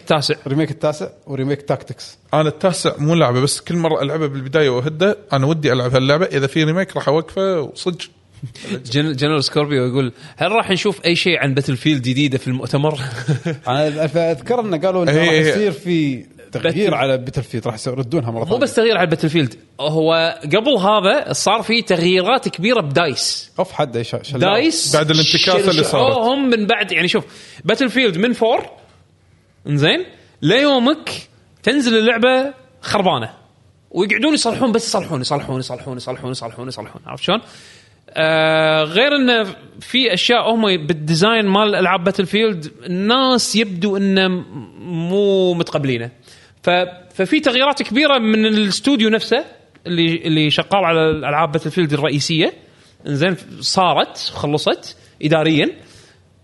التاسع وريميك تاكتكس. انا التاسع مو لعبه بس كل مره العبها بالبدايه وهده انا ودي العب هاللعبه اذا في ريميك راح اوقفه وصدق. جنرال سكوربيو يقول هل راح نشوف اي شيء عن باتل فيلد جديده في المؤتمر؟ انا اذكر انه قالوا انه راح يصير في تغيير على باتل فيلد راح يردونها مرة ثانية. مو بس تغيير على باتل فيلد, هو قبل هذا صار في تغييرات كبيرة بدايس. أوف حد دايس بعد الانتكاسة اللي صارت هم من بعد, يعني شوف باتل فيلد من 4 إنزين ليومك تنزل اللعبة خربانة ويقعدون يصلحون, بس يصلحون. عرفت شلون؟ غير إنه في أشياء هم بالديزاين مال ألعاب باتل فيلد الناس يبدو إنه مو متقبلينه, ففي تغييرات كبيرة من الاستوديو نفسه اللي شغال على الألعاب باتل فيلد الرئيسية. إنزين صارت خلصت إداريا,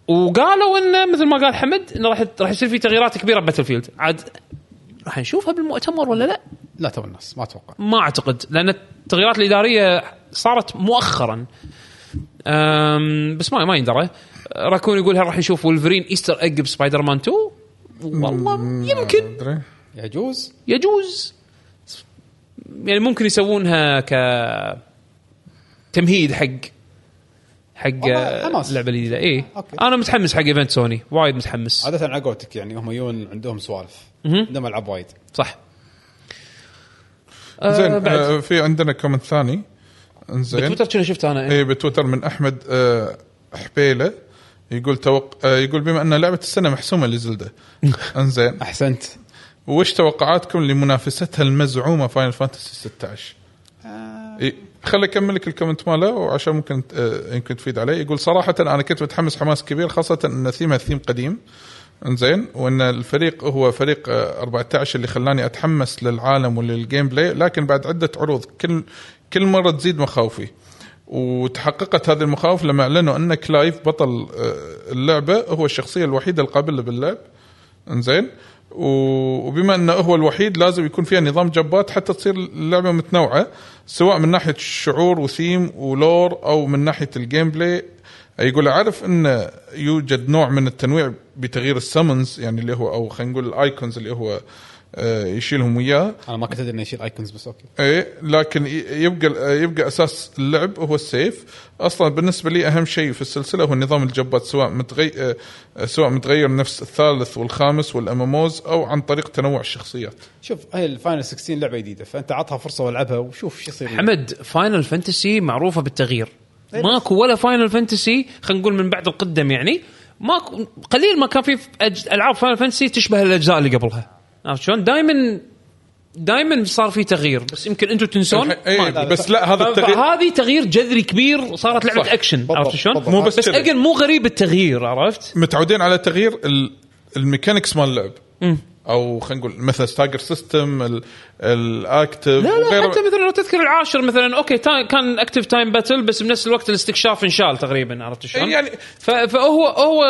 وقالوا إنه مثل ما قال حمد إنه راح يصير في تغييرات كبيرة باتل فيلد. عاد راح نشوفها بالمؤتمر ولا لا؟ لا تو الناس ما أتوقع, ما أعتقد, لأن التغييرات الإدارية صارت مؤخرا. بس ما يندرى. راكون يقول هل راح يشوف ولفرين إيستر إيج بسبايدر مان 2؟ والله يمكن, يجوز يعني ممكن يسوونها كتمهيد حق اللعبة الجديدة. إيه أنا متحمس حق إيفنت سوني, وايد متحمس. عادة عقوتك يعني هم يون عندهم سوالف, عندهم ألعاب وايد صح. زين في عندنا كومنت ثاني بتويتر شنو شفت أنا إيه بتويتر من أحمد حبيلة يقول يقول بما أن لعبة السنة محسومة لزلدة إنزين أحسنت, وش توقعاتكم لمنافستها المزعومة فاينل فانتسي 16؟ خلي أكملك الكومنت ماله وعشان ممكن يمكن تفيد عليه. يقول صراحة أنا كنت متحمس حماس كبير, خاصة أن ثيم قديم إنزين, وأن الفريق هو فريق 14 اللي خلاني أتحمس للعالم وللجيم بلاي, لكن بعد عدة عروض كل مرة تزيد مخاوفي, وتحققت هذه المخاوف لما أعلنوا أن كلايف بطل اللعبة هو الشخصية الوحيدة القابلة باللعب إنزين, وبما أنه هو الوحيد لازم يكون فيها نظام جبات حتى تصير اللعبة متنوعة, سواء من ناحية الشعور وثيم ولور أو من ناحية الجيم بلاي. يقول عارف أن يوجد نوع من التنويع بتغيير السامونز, يعني اللي هو أو خلينا نقول الأيكونز اللي هو يشيلهم وياه. أنا ما كنت أدري إنه يشيل أيكونز بس أوكي. إيه لكن يبقى أساس اللعب هو السيف. أصلاً بالنسبة لي أهم شيء في السلسلة هو نظام الجبات, سواء متغير نفس الثالث والخامس والأماموز أو عن طريق تنوع الشخصيات. شوف هاي الفاينل 16 لعبة جديدة, فأنت عطها فرصة والعبها وشوف شو يصير. حمد فاينل فانتسي معروفة بالتغيير, ماكو ولا فاينل فانتسي خلينا نقول من بعد القدم يعني ماكو, قليل ما كان في ألعاب فاينل فانتسي تشبه الأجزاء اللي قبلها. عرفت شلون؟ دائما صار في تغيير, بس يمكن انتم تنسون. بس لا هذا التغيير, هذه تغيير جذري كبير, صارت لعبه اكشن. عرفت شلون؟ مو بس اجن, مو غريب التغيير. عرفت متعودين على تغيير الميكانكس مال اللعب, او خلينا نقول مثلا ستاجر سيستم الاكتيف. لا حتى مثلا لو تذكر العاشر مثلا اوكي كان اكتيف تايم باتل, بس بنفس الوقت الاستكشاف ان شاء الله تقريبا. عرفت شلون يعني؟ فهو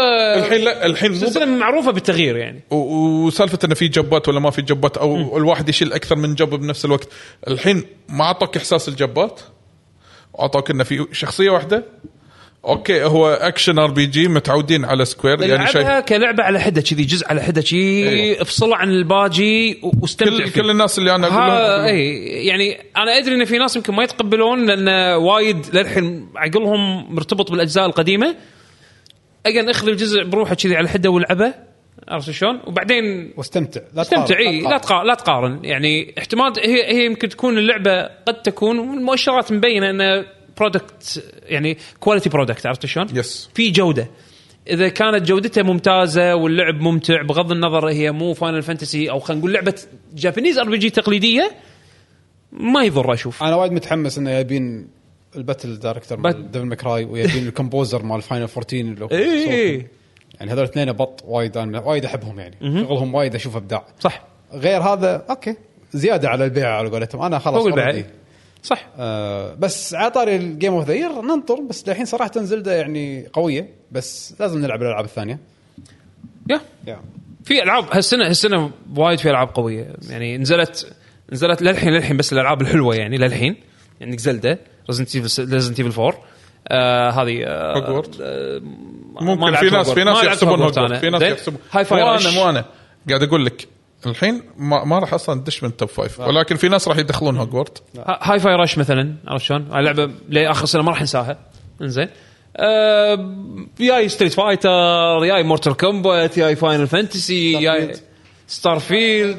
الحين سلسلة معروفه بالتغيير يعني, وسالفه انه في جبات ولا ما في جبات, او الواحد يشيل اكثر من جب بنفس الوقت. الحين ما اعطاك احساس الجبات, اعطاك انه في شخصيه واحده. اوكي هو اكشن ار بي جي متعودين على سكوير, يعني شايفها كلعبه على حده كذي, جزء على حده كذي, افصل عن الباجي واستمتع. كل الناس اللي انا اقول لهم يعني انا ادري ان في ناس يمكن ما يتقبلون, لان وايد للحين عقلهم مرتبط بالاجزاء القديمه. اجن اخذ الجزء بروحه كذي على حده والعبه. عرفت شلون؟ وبعدين واستمتع, لا تقارن يعني. احتمال هي يمكن تكون اللعبه, قد تكون المؤشرات مبينه ان برودكت يعني كواليتي برودكت. عرفت شلون؟ في جودة. إذا كانت جودتها ممتازة واللعب ممتع, بغض النظر هي مو فاينل فانتسي أو خلينا نقول لعبة جابانيز أر بي جي تقليدية, ما يضر. أشوف أنا وايد متحمس إنه يبين الباتل دايركتور مال ديفل ماكراي, ويبين الكمبوزر مال فاينل 14 يعني هذول الاثنين بط وايد, أنا وايد أحبهم يعني, شغلهم وايد أشوف إبداع صح. غير هذا أوكي زيادة على البيع على قولتهم, أنا خلاص صح. بس عطاري الجيم اوف ذا يير ننطر, بس الحين صراحه تنزل ده يعني قويه, بس لازم نلعب الالعاب الثانيه. يا في العاب هالسنه وايد في العاب قويه يعني نزلت للحين بس الالعاب الحلوه يعني للحين. عندك زلدا, ريزنت ايفل 4, هذه ممكن في ناس يحسبونها, في ناس يحسبون وانا قاعد اقول لك الحين ما راح أصلاً دش من التوب 5, ولكن في ناس راح يدخلون هوجورت. هاي فاي راش مثلاً, عرفت شلون؟ اللعبة لآخر سنة ما راح ننساها. إنزين ياي ستريت فايتر, ياي مورتال كومبات, ياي فاينل فانتسي, ياي ستارفيلد.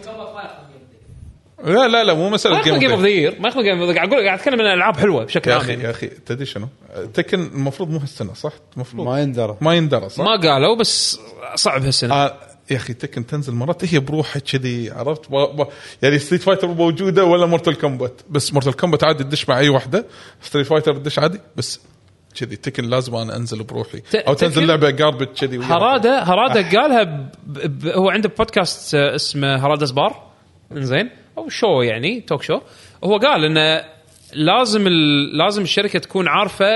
لا لا لا مو مسألة جيم اوف ذا يير ما اخذ جيم اوف ذا يير اقول قاعد اتكلم عن العاب حلوه بشكل عام. يا اخي تدري شنو تكن المفروض مو هالسنه صح المفروض ما يندرى صح ما قالوا بس صعب هالسنه. يا اخي تكن تنزل مرات هي بروحها كذي عرفت يعني ستريت فايتر موجوده ولا مورتال كومبات بس مورتال كومبات عادي تدش مع اي واحده ستريت فايتر تدش عادي بس كذي تكن لازم أنا أنزل بروحي أو تنزل لعبة قاربة كذي. هرادة قالها هو عنده بودكاست اسمه هرادة سبار إنزين أو شو يعني توك شو. هو قال إنه لازم الشركة تكون عارفة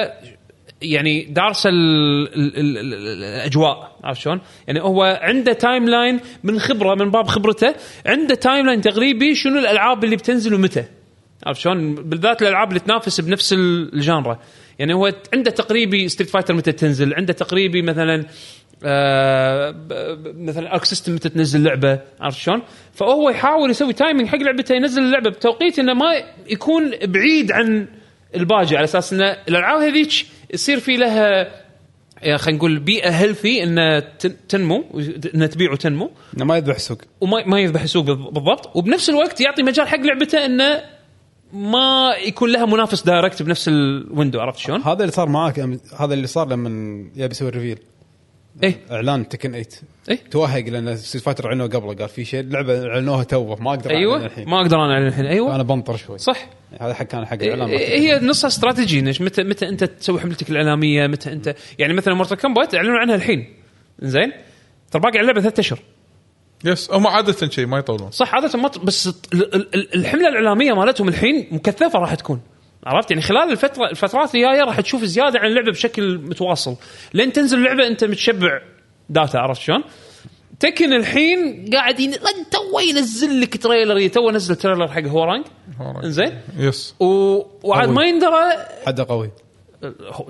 يعني دارسة الأجواء عارف شلون يعني. هو عنده تايم لاين من خبرة من باب خبرته عنده تايم لاين تقريبي شنو الألعاب اللي بتنزل ومتى عارف شلون بالذات الألعاب اللي تنافس بنفس الجانرة يعني. هو عنده تقريبي ستريت فايتر متى تنزل عنده تقريبي مثلا ارك سيستم متى تنزل لعبه عرفت شلون. فهو يحاول يسوي تايمينج حق لعبته ينزل اللعبه بتوقيت انه ما يكون بعيد عن الباجي على اساس ان الالعاب هذيك يصير في لها خلينا نقول بيئه هيلثي انها تنمو انها تبيع وتنمو انه ما يذبح سوق وما يذبح سوق بالضبط. وبنفس الوقت يعطي مجال حق لعبته انه ما يكون لها منافس دايركت بنفس الويندو عرفت شلون. هذا اللي صار معاك هذا اللي صار لما يبي يسوي ريفيل إيه؟ اعلان تكن 8 إيه؟ توهق لان ستريت فايتر عنه قبله قال في شيء لعبه اعلنوها توه ما اقدر أيوة؟ الحين ما اقدر انا اعلن الحين ايوه انا بنطر شوي صح. هذا حق كان حق اعلان هي نصها استراتيجي متى انت تسوي حملتك الاعلاميه متى انت يعني مثلا مورتال كومبات اعلنوا عنها الحين زين ترى باقي اللعبه 3 اشهر يس أو ما عادة شيء ما يطولون صح عادة ما بس الحملة الإعلامية مالتهم الحين مكثفة راح تكون عرفت يعني خلال الفترات الجاية راح تشوف زيادة عن اللعبة بشكل متواصل لين تنزل اللعبة أنت متشبع داتا عرفت شلون. تكن الحين قاعدين تو ينزل لك تريلر تو نزل تريلر حق هورانج إنزين يس وعاد ما يندرى حدا قوي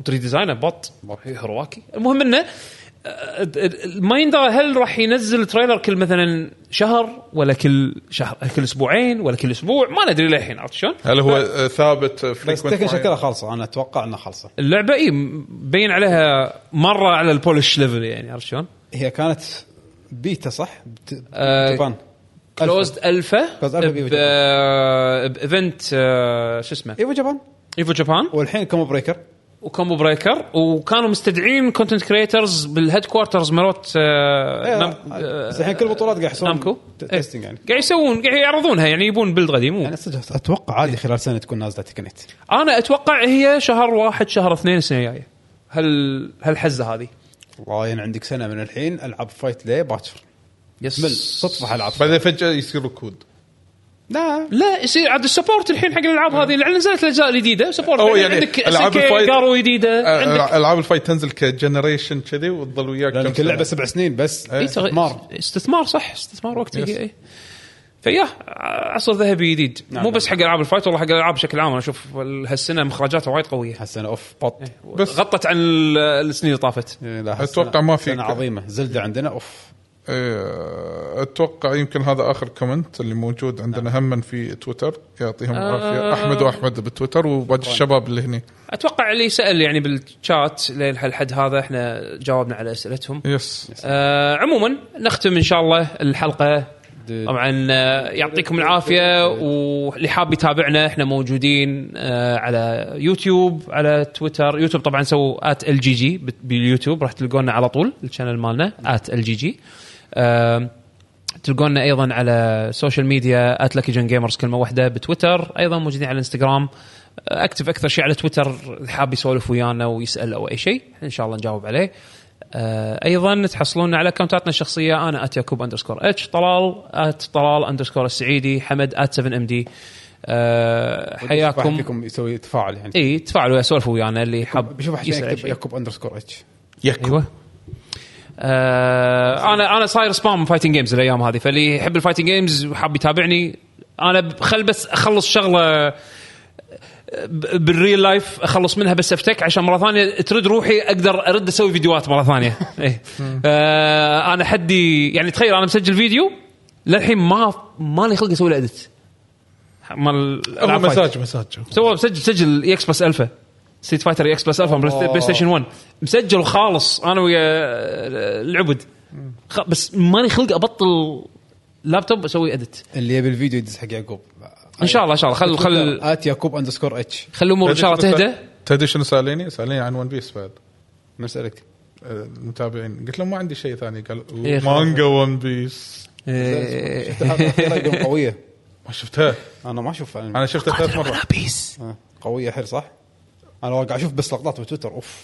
تري ديزاينر بط هرواكي. المهم إنه ما يندرى هل راح ينزل تريلر كل مثلا شهر ولا كل شهر كل اسبوعين ولا كل اسبوع ما ندري للحين عرفت شلون. هل هو ثابت فريكوينت شكلها خالصه انا اتوقع انها خالصه اللعبه اي مبين عليها مره على البولش ليفل يعني عرفت شلون. هي كانت بيتا صح تبان كلوزد الفا ايفنت شو اسمه ايفو جابان والحين كومبو بريكر وكانوا مستدعين كونتنت كريترز بالهيد كوارترز مرات الحين كل البطولات قاعد يحسون تيستينج يعني قاعد يسوون قاعد يعرضونها يعني يبون بلد قديم يعني اتوقع عادي خلال سنه تكون نازله تكنت. انا اتوقع هي شهر 1 شهر 2 السنه الجايه. هل الحزه هذه والله يعني عندك سنه من الحين العب فايت لي باكر يس تطفح العب بعدين فجاه يصير كود لا يصير عاد السبورت الحين حق الالعاب هذه اللي نزلت الاجزاء الجديده سبورت يعني عندك العاب جديده عندك العاب الفايت تنزل كجنريشن كذي وتضل وياك لانك اللعبه 7 سنين بس استثمار صح استثمار وقتي اي فيا عصر ذهبي جديد نعم مو بس حق العاب الفايت والله حق الالعاب بشكل عام. انا اشوف هالسنه مخرجاتها وايد قويه هالسنه اوف بط بس غطت عن السنين اللي طافت اتوقع ما في عظيمه زلده عندنا اوف اتوقع يمكن هذا اخر كومنت اللي موجود عندنا هم في تويتر يعطيهم العافيه احمد واحمد بالتويتر وباقي الشباب اللي هنا اتوقع اللي سال يعني بالشات للحد هذا احنا جاوبنا على اسئلتهم يس. عموما نختم ان شاء الله الحلقه طبعا يعطيكم العافيه واللي حاب يتابعنا احنا موجودين على يوتيوب على تويتر. يوتيوب طبعا سووا @lgg باليوتيوب راح تلقونا على طول الشانل مالنا @lgg. تلقونا أيضا على سوشيال ميديا @luckygengamers كلمة واحدة بتويتر. أيضا موجودين على إنستغرام أكتف أكثر شيء على تويتر حاب يسولف ويانا ويسأل أو أي شيء إن شاء الله نجاوب عليه. أيضا تحصلون على أكونتاتنا الشخصية أنا @yakub_h طلال @طلال_السعيدي حمد @7md. حياكم فيكم يسوي تفاعل يعني إيه تفاعلوا يسولفوا ويانا اللي حاب بشوف yakub_h يكوب. انا صاير سبام فايتنج جيمز الايام هذه فاللي يحب الفايتنج جيمز وحاب يتابعني انا خل بس اخلص شغله بالريل لايف اخلص منها بس افتك عشان مره ثانيه ترد روحي اقدر ارد اسوي فيديوهات مره ثانيه ايه. انا حدي يعني تخيل انا مسجل فيديو للحين ما لي خلق اسوي اديت مال مساج سوى مسجل اكس بلس الفا ستريت فايتر اكس بلس الفا بلاي ستيشن 1 مسجل خالص انا ويا العبد بس ماني خلق ابطل لابتوب اسوي اديت اللي يبي الفيديو يدز حق يعقوب ان شاء الله. ان شاء الله خل @yaqub_h خلوا امور ان شاء الله تهدى. تدري شنو سالني عن ون بيس بعد ما سالك المتابعين قلت لهم ما عندي شيء ثاني. قال مانجا ون بيس شفتها قويه ما شفتها انا ما اشوف انا شفتها ثلاث مرات قويه حيل صح. انا واقع اشوف بس لقطات بتويتر اوف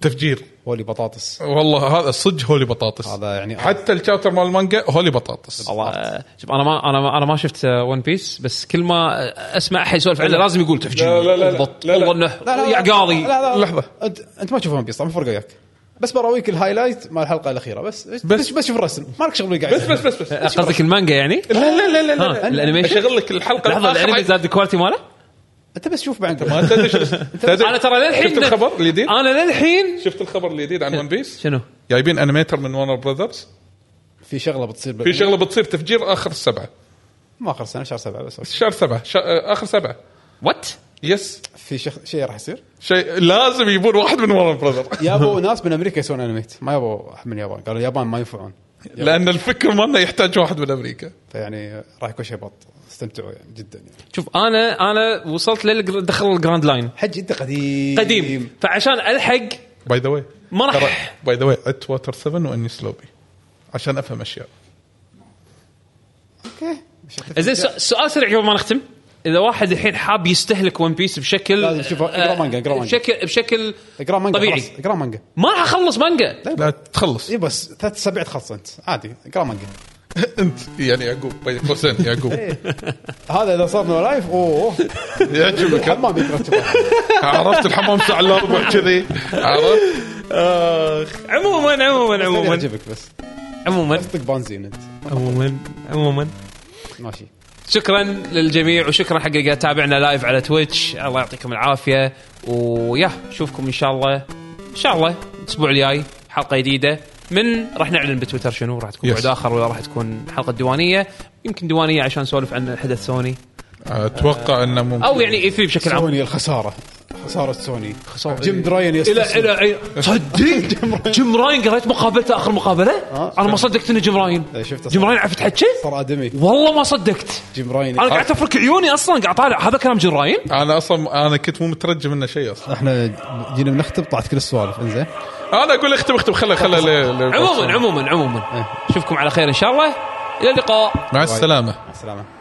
تفجير هولي بطاطس والله هذا الصج هولي بطاطس هذا يعني حتى الشابتر مال المانجا هولي بطاطس الله. شوف انا ما شفت ون بيس بس كل ما اسمع احد يسولف عنه لازم يقول تفجير. لا يا قاضي لحظه انت ما تشوف ون بيس طبعا فرق وياك بس براويك الهايلايت مال الحلقه الاخيره بس شوف الرسم مالك شغل قاعد بس قصدك المانجا يعني لا الانيميشن شغل لك الحلقه الاخيره زاد الكواليتي ماله انت بس شوف بعد ما تدري. انا ترى للحين شفت الخبر الجديد عن ون بيس شنو جايبين انيميتر من وارنر براذرز في شغله بتصير تفجير اخر السبعه ما اخر سنه شهر 7 اخر 7 وات يس في شيء راح يصير شيء لازم يبون واحد من وارنر براذرز يابو ناس من امريكا يسوون انيميت ما يابو من اليابان قالوا اليابان ما ينفعون لأن الفكر مالنا يحتاج واحد من أمريكا فيعني راح يكون شيء بط. استمتعوا يعني جدا يعني. شوف أنا وصلت دخل الجراند لاين حج أنت قديم فعشان ألحق باي ذا واي ما راح باي ذا واي @water 7 وإني سلوبي عشان أفهم أشياء. أوكي إذا سؤال سريع قبل ما نختم. إذا واحد الحين حاب يستهلك ون بيس بشكل بشكل طبيعي اقرأ مانجا ما راح أخلص مانجا لا تخلص إيه بس 3 أسابيع تخلص أنت عادي اقرأ مانجا أنت يعني يعقوب بيقوسين يعقوب هذا إذا صارنا لايف أوه يعجبك الحمام يترتب عرفت الحمام ساعة الأربع كذي عرفت عموما يعجبك بس عموما ماشي. شكرا للجميع وشكرا حق اللي قاعد تابعنا لايف على تويتش. الله يعطيكم العافية ويا نشوفكم إن شاء الله الأسبوع الجاي حلقة جديدة من راح نعلن بتويتر شنو راح تكون بعد آخر ولا راح تكون حلقة دوانية يمكن دوانية عشان نسولف عن حدث سوني أتوقع أنه ممكن أو يعني E3 بشكل عام سوني خسارة سوني جيم دراين يستسلم إلى صدق جيم راين قريت مقابلته آخر مقابلة أنا ما صدقت إن جيم راين عرفت حكي صار آدمي والله ما صدقت جيم راين. أنا قاعد أفرك عيوني أصلاً قاعد طالع هذا كلام جيم راين أنا كنت مو مترجم منه شيء أصلاً. إحنا جينا بنختم طلعت كل السوالف إنزين أنا أقول اختم خلها عموماً أشوفكم على خير إن شاء الله إلى اللقاء مع السلامة.